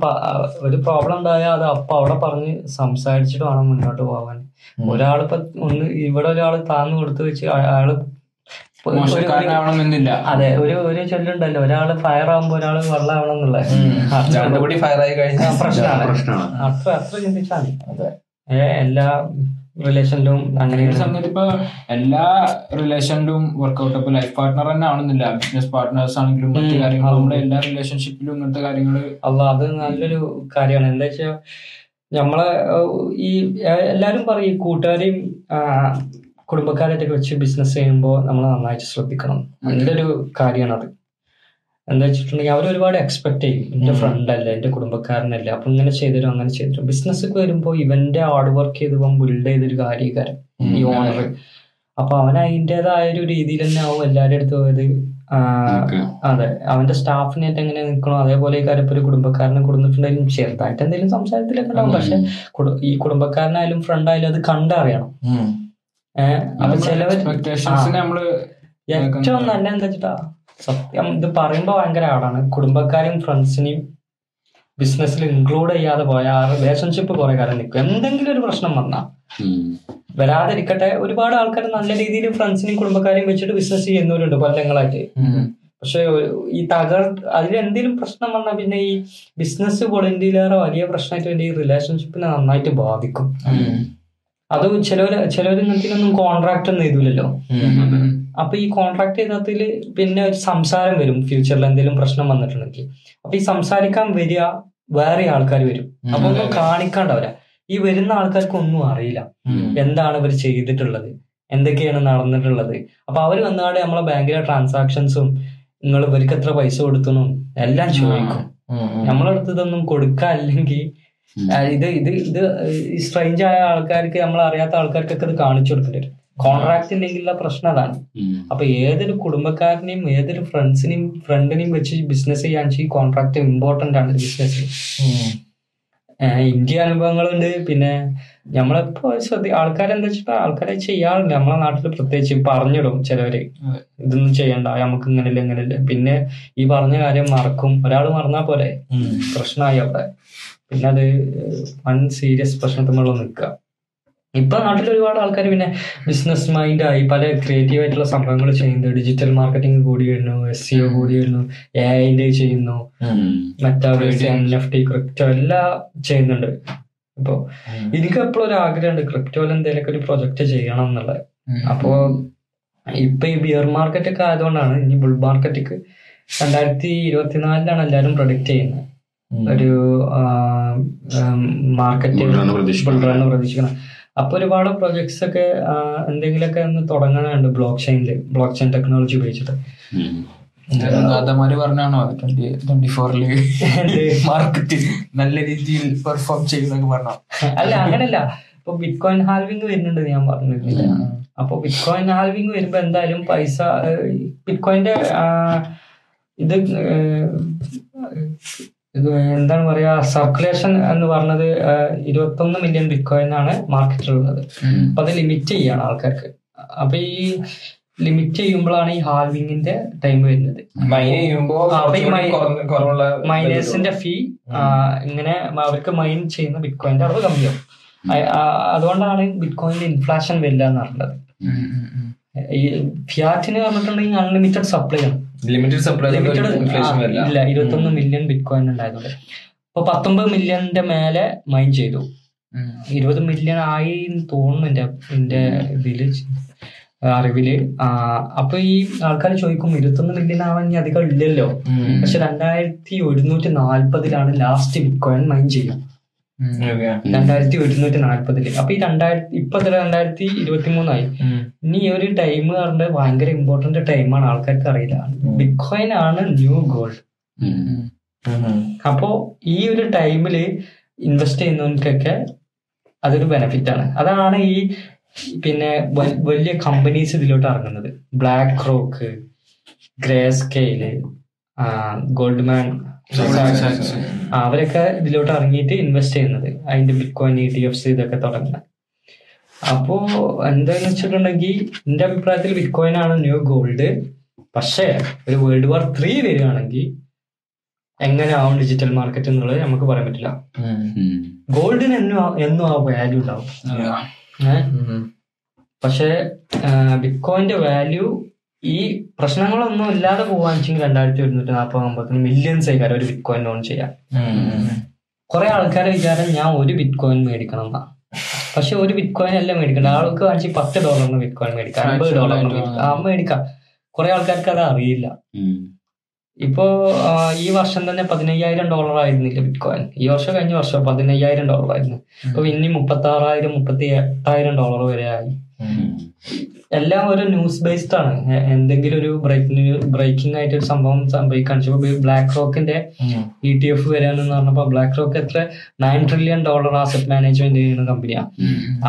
ഒരു പ്രോബ്ലം ഉണ്ടായാൽ അത് അപ്പൊ അവിടെ പറഞ്ഞ് സംസാരിച്ചിട്ട് വേണം മുന്നോട്ട് പോകാൻ. ഒരാളിപ്പോ ഒന്ന് ഇവിടെ ഒരാൾ താന്നു കൊടുത്ത് വെച്ച് അയാള് അതെ ഒരു ഒരു ചൊല്ലുണ്ടല്ലോ ഒരാള് ഫയർ ആവുമ്പോ ഒരാള് വെള്ളം ആവണം എന്നുള്ളത് പ്രശ്നമാണ്. അത്ര അത്ര ചിന്തിച്ചാൽ എല്ലാ റിലേഷനിലും അങ്ങനെ സമയത്ത് ഇപ്പൊ എല്ലാ റിലേഷനിലും വർക്ക്ഔട്ട് ഇപ്പൊ ലൈഫ് പാർട്ട്ണർ തന്നെ ആവണമെന്നില്ല. ബിസിനസ് പാർട്ട്നേഴ്സ് ആണെങ്കിലും മറ്റു കാര്യങ്ങളും നമ്മുടെ എല്ലാ റിലേഷൻഷിപ്പിലും ഇങ്ങനത്തെ കാര്യങ്ങള് അല്ല അത് നല്ലൊരു കാര്യമാണ്. എന്താ വെച്ചാ നമ്മളെ ഈ എല്ലാരും പറയും കൂട്ടുകാരെയും കുടുംബക്കാരായിട്ടൊക്കെ വെച്ച് ബിസിനസ് ചെയ്യുമ്പോൾ നമ്മൾ നന്നായിട്ട് ശ്രദ്ധിക്കണം. അതിൻ്റെ ഒരു കാര്യമാണത്. എന്താ വെച്ചിട്ടുണ്ടെങ്കിൽ അവർ ഒരുപാട് എക്സ്പെക്ട് ചെയ്യും. എൻ്റെ ഫ്രണ്ടല്ല എൻ്റെ കുടുംബക്കാരനല്ല അപ്പം ഇങ്ങനെ ചെയ്തിരും അങ്ങനെ ചെയ്തിരും. ബിസിനസ്സൊക്കെ വരുമ്പോൾ ഇവൻ്റെ ഹാർഡ് വർക്ക് ചെയ്തപ്പം ബിൽഡ് ചെയ്തൊരു കാര്യകാരം ഈ ഓണർ. അപ്പൊ അവൻ അതിൻ്റെതായ ഒരു രീതിയിൽ തന്നെ ആവും എല്ലാവരുടെ അടുത്ത് പോയത്. അതെ അവന്റെ സ്റ്റാഫിനായിട്ട് എങ്ങനെ നിൽക്കണോ അതേപോലെ ഈ കാര്യം ഇപ്പൊ ഒരു കുടുംബക്കാരനെ കൊടുത്തിട്ടുണ്ടെങ്കിലും ചെറുതായിട്ട് എന്തെങ്കിലും സംസാരത്തിലൊക്കെ ഉണ്ടാവും. പക്ഷെ ഈ കുടുംബക്കാരനായാലും ഫ്രണ്ടായാലും അത് കണ്ടറിയണം. അപ്പൊ ചില ഏറ്റവും നല്ല എന്താ വെച്ചിട്ടാ സത്യം ഇത് പറയുമ്പോ ഭയങ്കര ആടാണ്. കുടുംബക്കാരെയും ഫ്രണ്ട്സിനെയും ബിസിനസ്സിൽ ഇൻക്ലൂഡ് ചെയ്യാതെ പോയ ആ റിലേഷൻഷിപ്പ് കുറെ കാലം നിൽക്കും. എന്തെങ്കിലും ഒരു പ്രശ്നം വന്നാ വരാതിരിക്കട്ടെ. ഒരുപാട് ആൾക്കാർ നല്ല രീതിയിൽ ഫ്രണ്ട്സിനെയും കുടുംബക്കാരെയും വെച്ചിട്ട് ബിസിനസ് ചെയ്യുന്നവരുണ്ട് കൊല്ലങ്ങളായിട്ട്. പക്ഷെ ഈ തകർ അതിൽ എന്തെങ്കിലും പ്രശ്നം വന്നാൽ പിന്നെ ഈ ബിസിനസ് പൊളിന്റിയിലേറെ വലിയ പ്രശ്നമായിട്ട് വേണ്ടി ഈ റിലേഷൻഷിപ്പിനെ നന്നായിട്ട് ബാധിക്കും. അത് ചിലവര് ചിലവർ ഇങ്ങനത്തിനൊന്നും കോൺട്രാക്ട് ഒന്നും ചെയ്തില്ലല്ലോ. അപ്പൊ ഈ കോൺട്രാക്ട് ചെയ്തതിൽ പിന്നെ ഒരു സംസാരം വരും ഫ്യൂച്ചറിൽ എന്തെങ്കിലും പ്രശ്നം വന്നിട്ടുണ്ടെങ്കിൽ. അപ്പൊ ഈ സംസാരിക്കാൻ വരിക വേറെ ആൾക്കാർ വരും. അപ്പൊ ഒന്നും കാണിക്കാണ്ടാവില്ല. ഈ വരുന്ന ആൾക്കാർക്ക് ഒന്നും അറിയില്ല എന്താണ് ഇവർ ചെയ്തിട്ടുള്ളത് എന്തൊക്കെയാണ് നടന്നിട്ടുള്ളത്. അപ്പൊ അവർ വന്നാടെ നമ്മളെ ബാങ്കിലെ ട്രാൻസാക്ഷൻസും നിങ്ങൾ ഇവർക്ക് എത്ര പൈസ കൊടുത്തണം എല്ലാം ചോദിക്കും. നമ്മളെടുത്ത് ഇതൊന്നും കൊടുക്കുക അല്ലെങ്കിൽ ഇത് ഇത് ഇത് സ്ട്രെയിഞ്ച് ആയ ആൾക്കാർക്ക് നമ്മൾ അറിയാത്ത ആൾക്കാർക്കൊക്കെ ഇത് കാണിച്ചു കൊടുക്കേണ്ടി വരും. കോൺട്രാക്ട് ഇല്ലെങ്കിലുള്ള പ്രശ്നം അതാണ്. അപ്പൊ ഏതൊരു കുടുംബക്കാരനെയും ഏതൊരു ഫ്രണ്ട്സിനെയും ഫ്രണ്ടിനെയും വെച്ച് ബിസിനസ് ചെയ്യാൻ ഈ കോൺട്രാക്ട് ഇമ്പോർട്ടന്റ് ആണ് ബിസിനസ്സിൽ. ഇന്ത്യ അനുഭവങ്ങളുണ്ട്. പിന്നെ നമ്മളിപ്പോ ശ്രദ്ധ ആൾക്കാരെന്താ വെച്ചിട്ടാ ആൾക്കാരെ ചെയ്യാറുണ്ട്. നമ്മളെ നാട്ടിൽ പ്രത്യേകിച്ച് പറഞ്ഞിടും ചിലവര് ഇതൊന്നും ചെയ്യണ്ട നമുക്ക് ഇങ്ങനെയല്ല ഇങ്ങനെയല്ല. പിന്നെ ഈ പറഞ്ഞ കാര്യം മറക്കും. ഒരാൾ മറന്നാ പോലെ പ്രശ്നമായി അവിടെ. പിന്നെ അത് വൺ സീരിയസ് പ്രശ്നത്തിനുള്ള നിൽക്കുക. ഇപ്പൊ നാട്ടിൽ ഒരുപാട് ആൾക്കാർ പിന്നെ ബിസിനസ് മൈൻഡ് ആയി പല ക്രിയേറ്റീവ് ആയിട്ടുള്ള സംഭവങ്ങൾ ചെയ്യുന്നു. ഡിജിറ്റൽ മാർക്കറ്റിംഗ് കൂടി വരുന്നു, എസ് സിഒ കൂടി വരുന്നു, എ ഐന്റെ ചെയ്യുന്നു, metaverse, N F T, crypto എല്ലാം ചെയ്യുന്നുണ്ട്. ഇപ്പൊ എനിക്ക് എപ്പോഴും ഒരു ആഗ്രഹമുണ്ട് ക്രിപ്റ്റോയിൽ എന്തെങ്കിലുമൊക്കെ ഒരു പ്രൊജക്ട് ചെയ്യണം എന്നുള്ളത്. അപ്പോ ഇപ്പൊ ഈ ബിയർ മാർക്കറ്റ് ഒക്കെ ആയതുകൊണ്ടാണ് ഇനി ബുൾ മാർക്കറ്റിക്ക് രണ്ടായിരത്തി ഇരുപത്തിനാലിലാണ് എല്ലാവരും പ്രൊഡിക്റ്റ് ചെയ്യുന്നത്. ഒരു മാർക്കറ്റ് കൊണ്ടുവരാന്ന് പ്രതീക്ഷിക്കണം. അപ്പൊ ഒരുപാട് പ്രൊജക്ട്സ് ഒക്കെ എന്തെങ്കിലുമൊക്കെ ഒന്ന് തുടങ്ങാനുണ്ട് ബ്ലോക്ക് ചെയിനില്, ബ്ലോക്ക് ചെയിൻ ടെക്നോളജി ഉപയോഗിച്ചിട്ട്. പറഞ്ഞാണോ ട്വന്റി ഫോറില് മാർക്കറ്റിൽ നല്ല രീതിയിൽ പെർഫോം ചെയ്യുന്നൊക്കെ പറഞ്ഞോ? അല്ല, അങ്ങനല്ല. ഇപ്പൊ ബിറ്റ്കോയിൻ ഹാൽവിംഗ് വരുന്നുണ്ട് ഞാൻ പറഞ്ഞിരുന്നില്ല. അപ്പൊ ബിറ്റ്കോയിൻ ഹാൽവിംഗ് വരുമ്പോ എന്തായാലും പൈസ, ബിറ്റ്കോയിന്റെ ഇത് ഇത് എന്താണ് പറയാ, സർക്കുലേഷൻ എന്ന് പറഞ്ഞത് ഇരുപത്തൊന്ന് മില്യൺ ബിറ്റ്കോയിൻ ആണ് മാർക്കറ്റിലുള്ളത്. അപ്പൊ അത് ലിമിറ്റ് ചെയ്യാണ് ആൾക്കാർക്ക്. അപ്പൊ ഈ ലിമിറ്റ് ചെയ്യുമ്പോഴാണ് ഈ ഹാൽവിങ്ങിന്റെ ടൈം വരുന്നത്. മൈനേഴ്സിന്റെ ഫീ ഇങ്ങനെ അവർക്ക് മൈൻ ചെയ്യുന്ന ബിറ്റ്കോയിന്റെ അളവ് കമ്മിയാവും. അതുകൊണ്ടാണ് ബിറ്റ്കോയിന്റെ ഇൻഫ്ലേഷൻ വരില്ല എന്ന് പറഞ്ഞത്. ഈ ഫിയാറ്റിന് പറഞ്ഞിട്ടുണ്ടെങ്കിൽ അൺലിമിറ്റഡ് സപ്ലൈ ആണ്, ലിമിറ്റഡ് സപ്ലൈ ഇല്ല. ഇരുപത്തൊന്ന് മില്യൺ ബിറ്റ്കോയിൻ ഉണ്ടായതുകൊണ്ട് ഇപ്പൊ പത്തൊമ്പത് മില്യന്റെ മേലെ മൈൻ ചെയ്തു. ഇരുപത് മില്യൺ ആയി തോന്നുന്നു എന്റെ ഇതില് അറിവില്. അപ്പൊ ഈ ആൾക്കാർ ചോദിക്കും ഇരുപത്തൊന്ന് മില്യൺ ആവാൻ ഇനി അധികം ഇല്ലല്ലോ. പക്ഷെ രണ്ടായിരത്തി ഒരുന്നൂറ്റി നാല്പതിലാണ് ലാസ്റ്റ് ബിറ്റ്കോയിൻ മൈൻ ചെയ്യുക, രണ്ടായിരത്തി ഒരുന്നൂറ്റി നാല്പതില് അപ്പൊ ഈ രണ്ടായിരത്തി ഇപ്പൊ രണ്ടായിരത്തി ഇരുപത്തി മൂന്നായി. ഇനി ഒരു ടൈം പറഞ്ഞ ഭയങ്കര ഇമ്പോർട്ടന്റ് ടൈമാണ്, ആൾക്കാർക്ക് അറിയില്ല. ബിറ്റ്കോയിൻ ആണ് ന്യൂ ഗോൾഡ്. അപ്പോ ഈ ഒരു ടൈമില് ഇൻവെസ്റ്റ് ചെയ്യുന്നവർക്കൊക്കെ അതൊരു ബെനിഫിറ്റ് ആണ്. അതാണ് ഈ പിന്നെ വലിയ കമ്പനീസ് ഇതിലോട്ട് ഇറങ്ങുന്നത്. BlackRock, Grayscale, Goldman, അവരൊക്കെ ഇതിലോട്ട് ഇറങ്ങിയിട്ട് ഇൻവെസ്റ്റ് ചെയ്യുന്നത് അതിന്റെ bitcoin, E T F C ഇതൊക്കെ തുടങ്ങുന്നത്. അപ്പോ എന്താന്ന് വെച്ചിട്ടുണ്ടെങ്കിൽ എന്റെ അഭിപ്രായത്തിൽ ബിറ്റ്കോയിൻ ആണ് ന്യൂ ഗോൾഡ്. പക്ഷേ ഒരു വേൾഡ് വാർ ത്രീ വരികയാണെങ്കിൽ എങ്ങനെ ആവും ഡിജിറ്റൽ മാർക്കറ്റ് എന്നുള്ളത് നമുക്ക് പറയാൻ പറ്റില്ല. ഗോൾഡിന് എന്നും എന്നും ആ വാല്യൂ ഉണ്ടാവും. പക്ഷെ ബിറ്റ്കോയിന്റെ വാല്യൂ ഈ പ്രശ്നങ്ങളൊന്നും ഇല്ലാതെ പോവാണെങ്കിൽ രണ്ടായിരത്തി ഒരുന്നൂറ്റി നാൽപ്പത് അമ്പത്തിന് മില്യൺസ് ആയിക്കാരം ഒരു ബിറ്റ്കോയിൻ ഓൺ ചെയ്യാൻ. കുറെ ആൾക്കാരെ വിചാരം ഞാൻ ഒരു ബിറ്റ്കോയിൻ മേടിക്കണം എന്നാ. പക്ഷെ ഒരു ബിറ്റ്കോയിൻ അല്ല മേടിക്കണ്ട, ആൾക്ക് വാങ്ങിച്ച് പത്ത് ഡോളറിന് ബിറ്റ്കോയിൻ മേടിക്കാം, അമ്പത് ഡോളറിന് ആ മേടിക്കാം. കുറെ ആൾക്കാർക്ക് അത് അറിയില്ല. ഇപ്പോ ഈ വർഷം തന്നെ പതിനയ്യായിരം ഡോളർ ആയിരുന്നില്ല ബിറ്റ്കോയിൻ, ഈ വർഷം കഴിഞ്ഞ വർഷം പതിനയ്യായിരം ഡോളർ ആയിരുന്നു. അപ്പൊ ഇനി മുപ്പത്തി ആറായിരം മുപ്പത്തി എട്ടായിരം ഡോളർ വരെ ആയി. എല്ലാം ഒരു ന്യൂസ് ബേസ്ഡ് ആണ്. എന്തെങ്കിലും ഒരു ബ്രേക്കിംഗ് ബ്രേക്കിംഗ് ആയിട്ട് ഒരു സംഭവം സംഭവിക്കാണിച്ചു. ബ്ലാക്ക് റോക്കിന്റെ ഇ ടി എഫ് വരാനെന്ന് പറഞ്ഞപ്പോ ബ്ലാക്ക് റോക്ക് എത്ര nine trillion dollar asset management ചെയ്യുന്ന കമ്പനിയാണ്.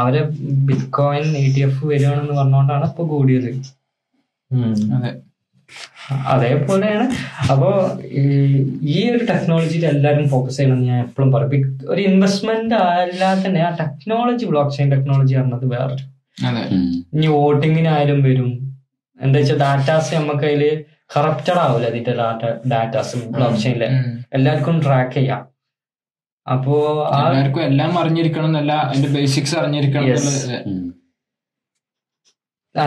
അവരെ ബിറ്റ്കോയിൻ ഇ ടി എഫ് വരികയാണെന്ന് പറഞ്ഞുകൊണ്ടാണ് ഇപ്പൊ കൂടിയത്. അതേപോലെയാണ്. അപ്പോ ഈ ഒരു ടെക്നോളജിയിൽ എല്ലാവരും ഫോക്കസ് ചെയ്യണമെന്ന് ഞാൻ എപ്പോഴും പറയും. ഒരു ഇൻവെസ്റ്റ്മെന്റ് അല്ലാതെ തന്നെ ആ ടെക്നോളജി, ബ്ലോക്ക് ചെയിൻ ടെക്നോളജി പറഞ്ഞത് വേറൊരു, ഇനി വോട്ടിങ്ങിനായാലും വരും. എന്താ വെച്ചാൽ ഡാറ്റാസ് നമുക്ക് അതിൽ കറപ്റ്റഡ് ആവില്ല. അതിന്റെ ഡാറ്റ ഡാറ്റാസ് ബ്ലോക്ക് ചെയിനില് എല്ലാവർക്കും ട്രാക്ക് ചെയ്യാം. അപ്പോ ആർക്കും എല്ലാം അറിഞ്ഞിരിക്കണം എന്നല്ല, അതിന്റെ ബേസിക്സ് അറിഞ്ഞിരിക്കണം.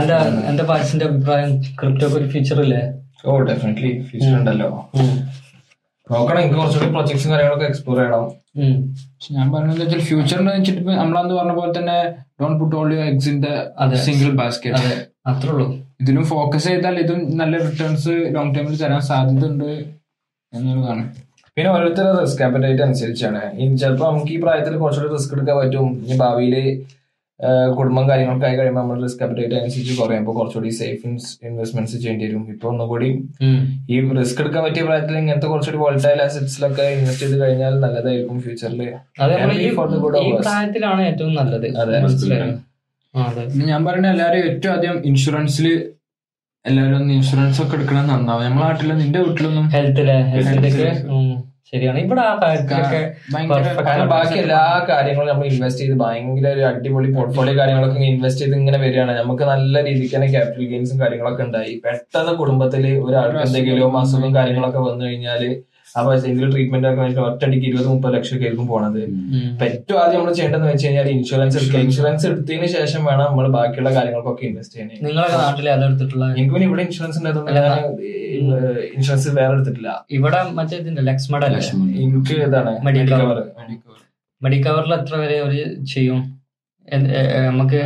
എന്താ എന്റെ പാർട്ടിന്റെ അഭിപ്രായം? ക്രിപ്റ്റോക്ക് ഒരു ഫ്യൂച്ചർ ഇല്ലേ? ഓ ഡെഫിനറ്റ്ലി ഫ്യൂച്ചർ ഉണ്ടല്ലോ. നോക്കണം, എനിക്ക് കുറച്ചുകൂടി പ്രൊജക്ട്സും കാര്യങ്ങളൊക്കെ എക്സ്പ്ലോർ ചെയ്യണം. പക്ഷെ ഞാൻ പറയുന്നത് വെച്ചാൽ ഫ്യൂച്ചറിന് വെച്ചിട്ട് നമ്മളന്ന് പറഞ്ഞ പോലെ തന്നെ don't put all your eggs in the single basket, അത്രേ ഉള്ളൂ. ഇതിലും ഫോക്കസ് ചെയ്താൽ ഇതും നല്ല റിട്ടേൺസ് ലോങ് ടൈമിൽ തരാൻ സാധ്യതയുണ്ട് എന്നുള്ളതാണ്. പിന്നെ ഓരോരുത്തരുടെ റിസ്ക് ആപ്പറ്റൈറ്റ് അനുസരിച്ചാണ്. ഇനി ചിലപ്പോൾ നമുക്ക് ഈ പ്രായത്തിൽ കുറച്ചുകൂടി റിസ്ക് എടുക്കാൻ പറ്റും. ഇനി ഭാവിയിൽ കുടുംബം കാര്യങ്ങളൊക്കെ ആയി കഴിയുമ്പോൾ നമ്മുടെ റിസ്ക് അപ്ഡേറ്റ് അനുസരിച്ച് കുറയും. അപ്പോൾ കുറച്ചുകൂടി സേഫ് ഇൻവെസ്റ്റ്മെന്റ്സ് ചെയ്യേണ്ടി വരും. ഇപ്പൊ ഒന്നുകൂടി ഈ റിസ്ക് എടുക്കാൻ പറ്റിയ പ്രായത്തിൽ ഇങ്ങനത്തെ കുറച്ചുകൂടി വോൾട്ടൈൽ അസറ്റ്സിലൊക്കെ ഇൻവെസ്റ്റ് ചെയ്ത് കഴിഞ്ഞാൽ നല്ലതായിരിക്കും ഫ്യൂച്ചറിൽ. പ്രായത്തിലാണ് ഏറ്റവും നല്ലത്. ഞാൻ പറയുന്നത് എല്ലാവരും ഏറ്റവും ആദ്യം ഇൻഷുറൻസിൽ, എല്ലാവരും ഒന്ന് ഇൻഷുറൻസ് ഒക്കെ എടുക്കണം നന്നാവും. നമ്മുടെ നാട്ടിൽ നിന്റെ വീട്ടിലൊന്നും ഹെൽത്തില് ശരിയാണ്. ഇവിടെ ആ കാര്യങ്ങളൊക്കെ ബാക്കി എല്ലാ കാര്യങ്ങളും നമ്മൾ ഇൻവെസ്റ്റ് ചെയ്ത് ഭയങ്കര ഒരു അടിപൊളി പോർട്ട്ഫോളിയോ കാര്യങ്ങളൊക്കെ ഇൻവെസ്റ്റ് ചെയ്ത് ഇങ്ങനെ വരികയാണ്. നമുക്ക് നല്ല രീതിക്ക് തന്നെ ക്യാപിറ്റൽ ഗെയിൻസും കാര്യങ്ങളൊക്കെ ഉണ്ടായി. പെട്ടെന്ന് കുടുംബത്തിൽ ഒരാൾക്ക് എന്തെങ്കിലും അസുഖം കാര്യങ്ങളൊക്കെ വന്നു കഴിഞ്ഞാല് അപ്പൊ എന്തെങ്കിലും ട്രീറ്റ്മെന്റ് ഒക്കെ വേണ്ടി ഒറ്റടിക്ക് ഇരുപത് മുപ്പത് ലക്ഷം ആയിരിക്കും പോണത്. ഏറ്റവും ആദ്യം നമ്മൾ ചെയ്യേണ്ടതെന്ന് വെച്ച് കഴിഞ്ഞാൽ ഇൻഷുറൻസ് എടുക്കുക. ഇൻഷുറൻസ് എടുത്തതിന് ശേഷം വേണം നമ്മൾ ബാക്കിയുള്ള കാര്യങ്ങൾക്കൊക്കെ ഇൻവെസ്റ്റ് ചെയ്യാൻ. നിങ്ങളുടെ നാട്ടിൽ അതെടുത്തിട്ടുള്ള? എനിക്ക് പിന്നെ ഇവിടെ ഇൻഷുറൻസ് ഉണ്ടായിരുന്നു, ഇൻഷുറൻസ് വേറെ എടുത്തിട്ടില്ല. ഇവിടെ മറ്റേ എനിക്ക് ഇതാണ് മെഡിക്കവർ. മെഡിക്കവറിൽ എത്ര വരെ അവർ ചെയ്യും? നമുക്ക്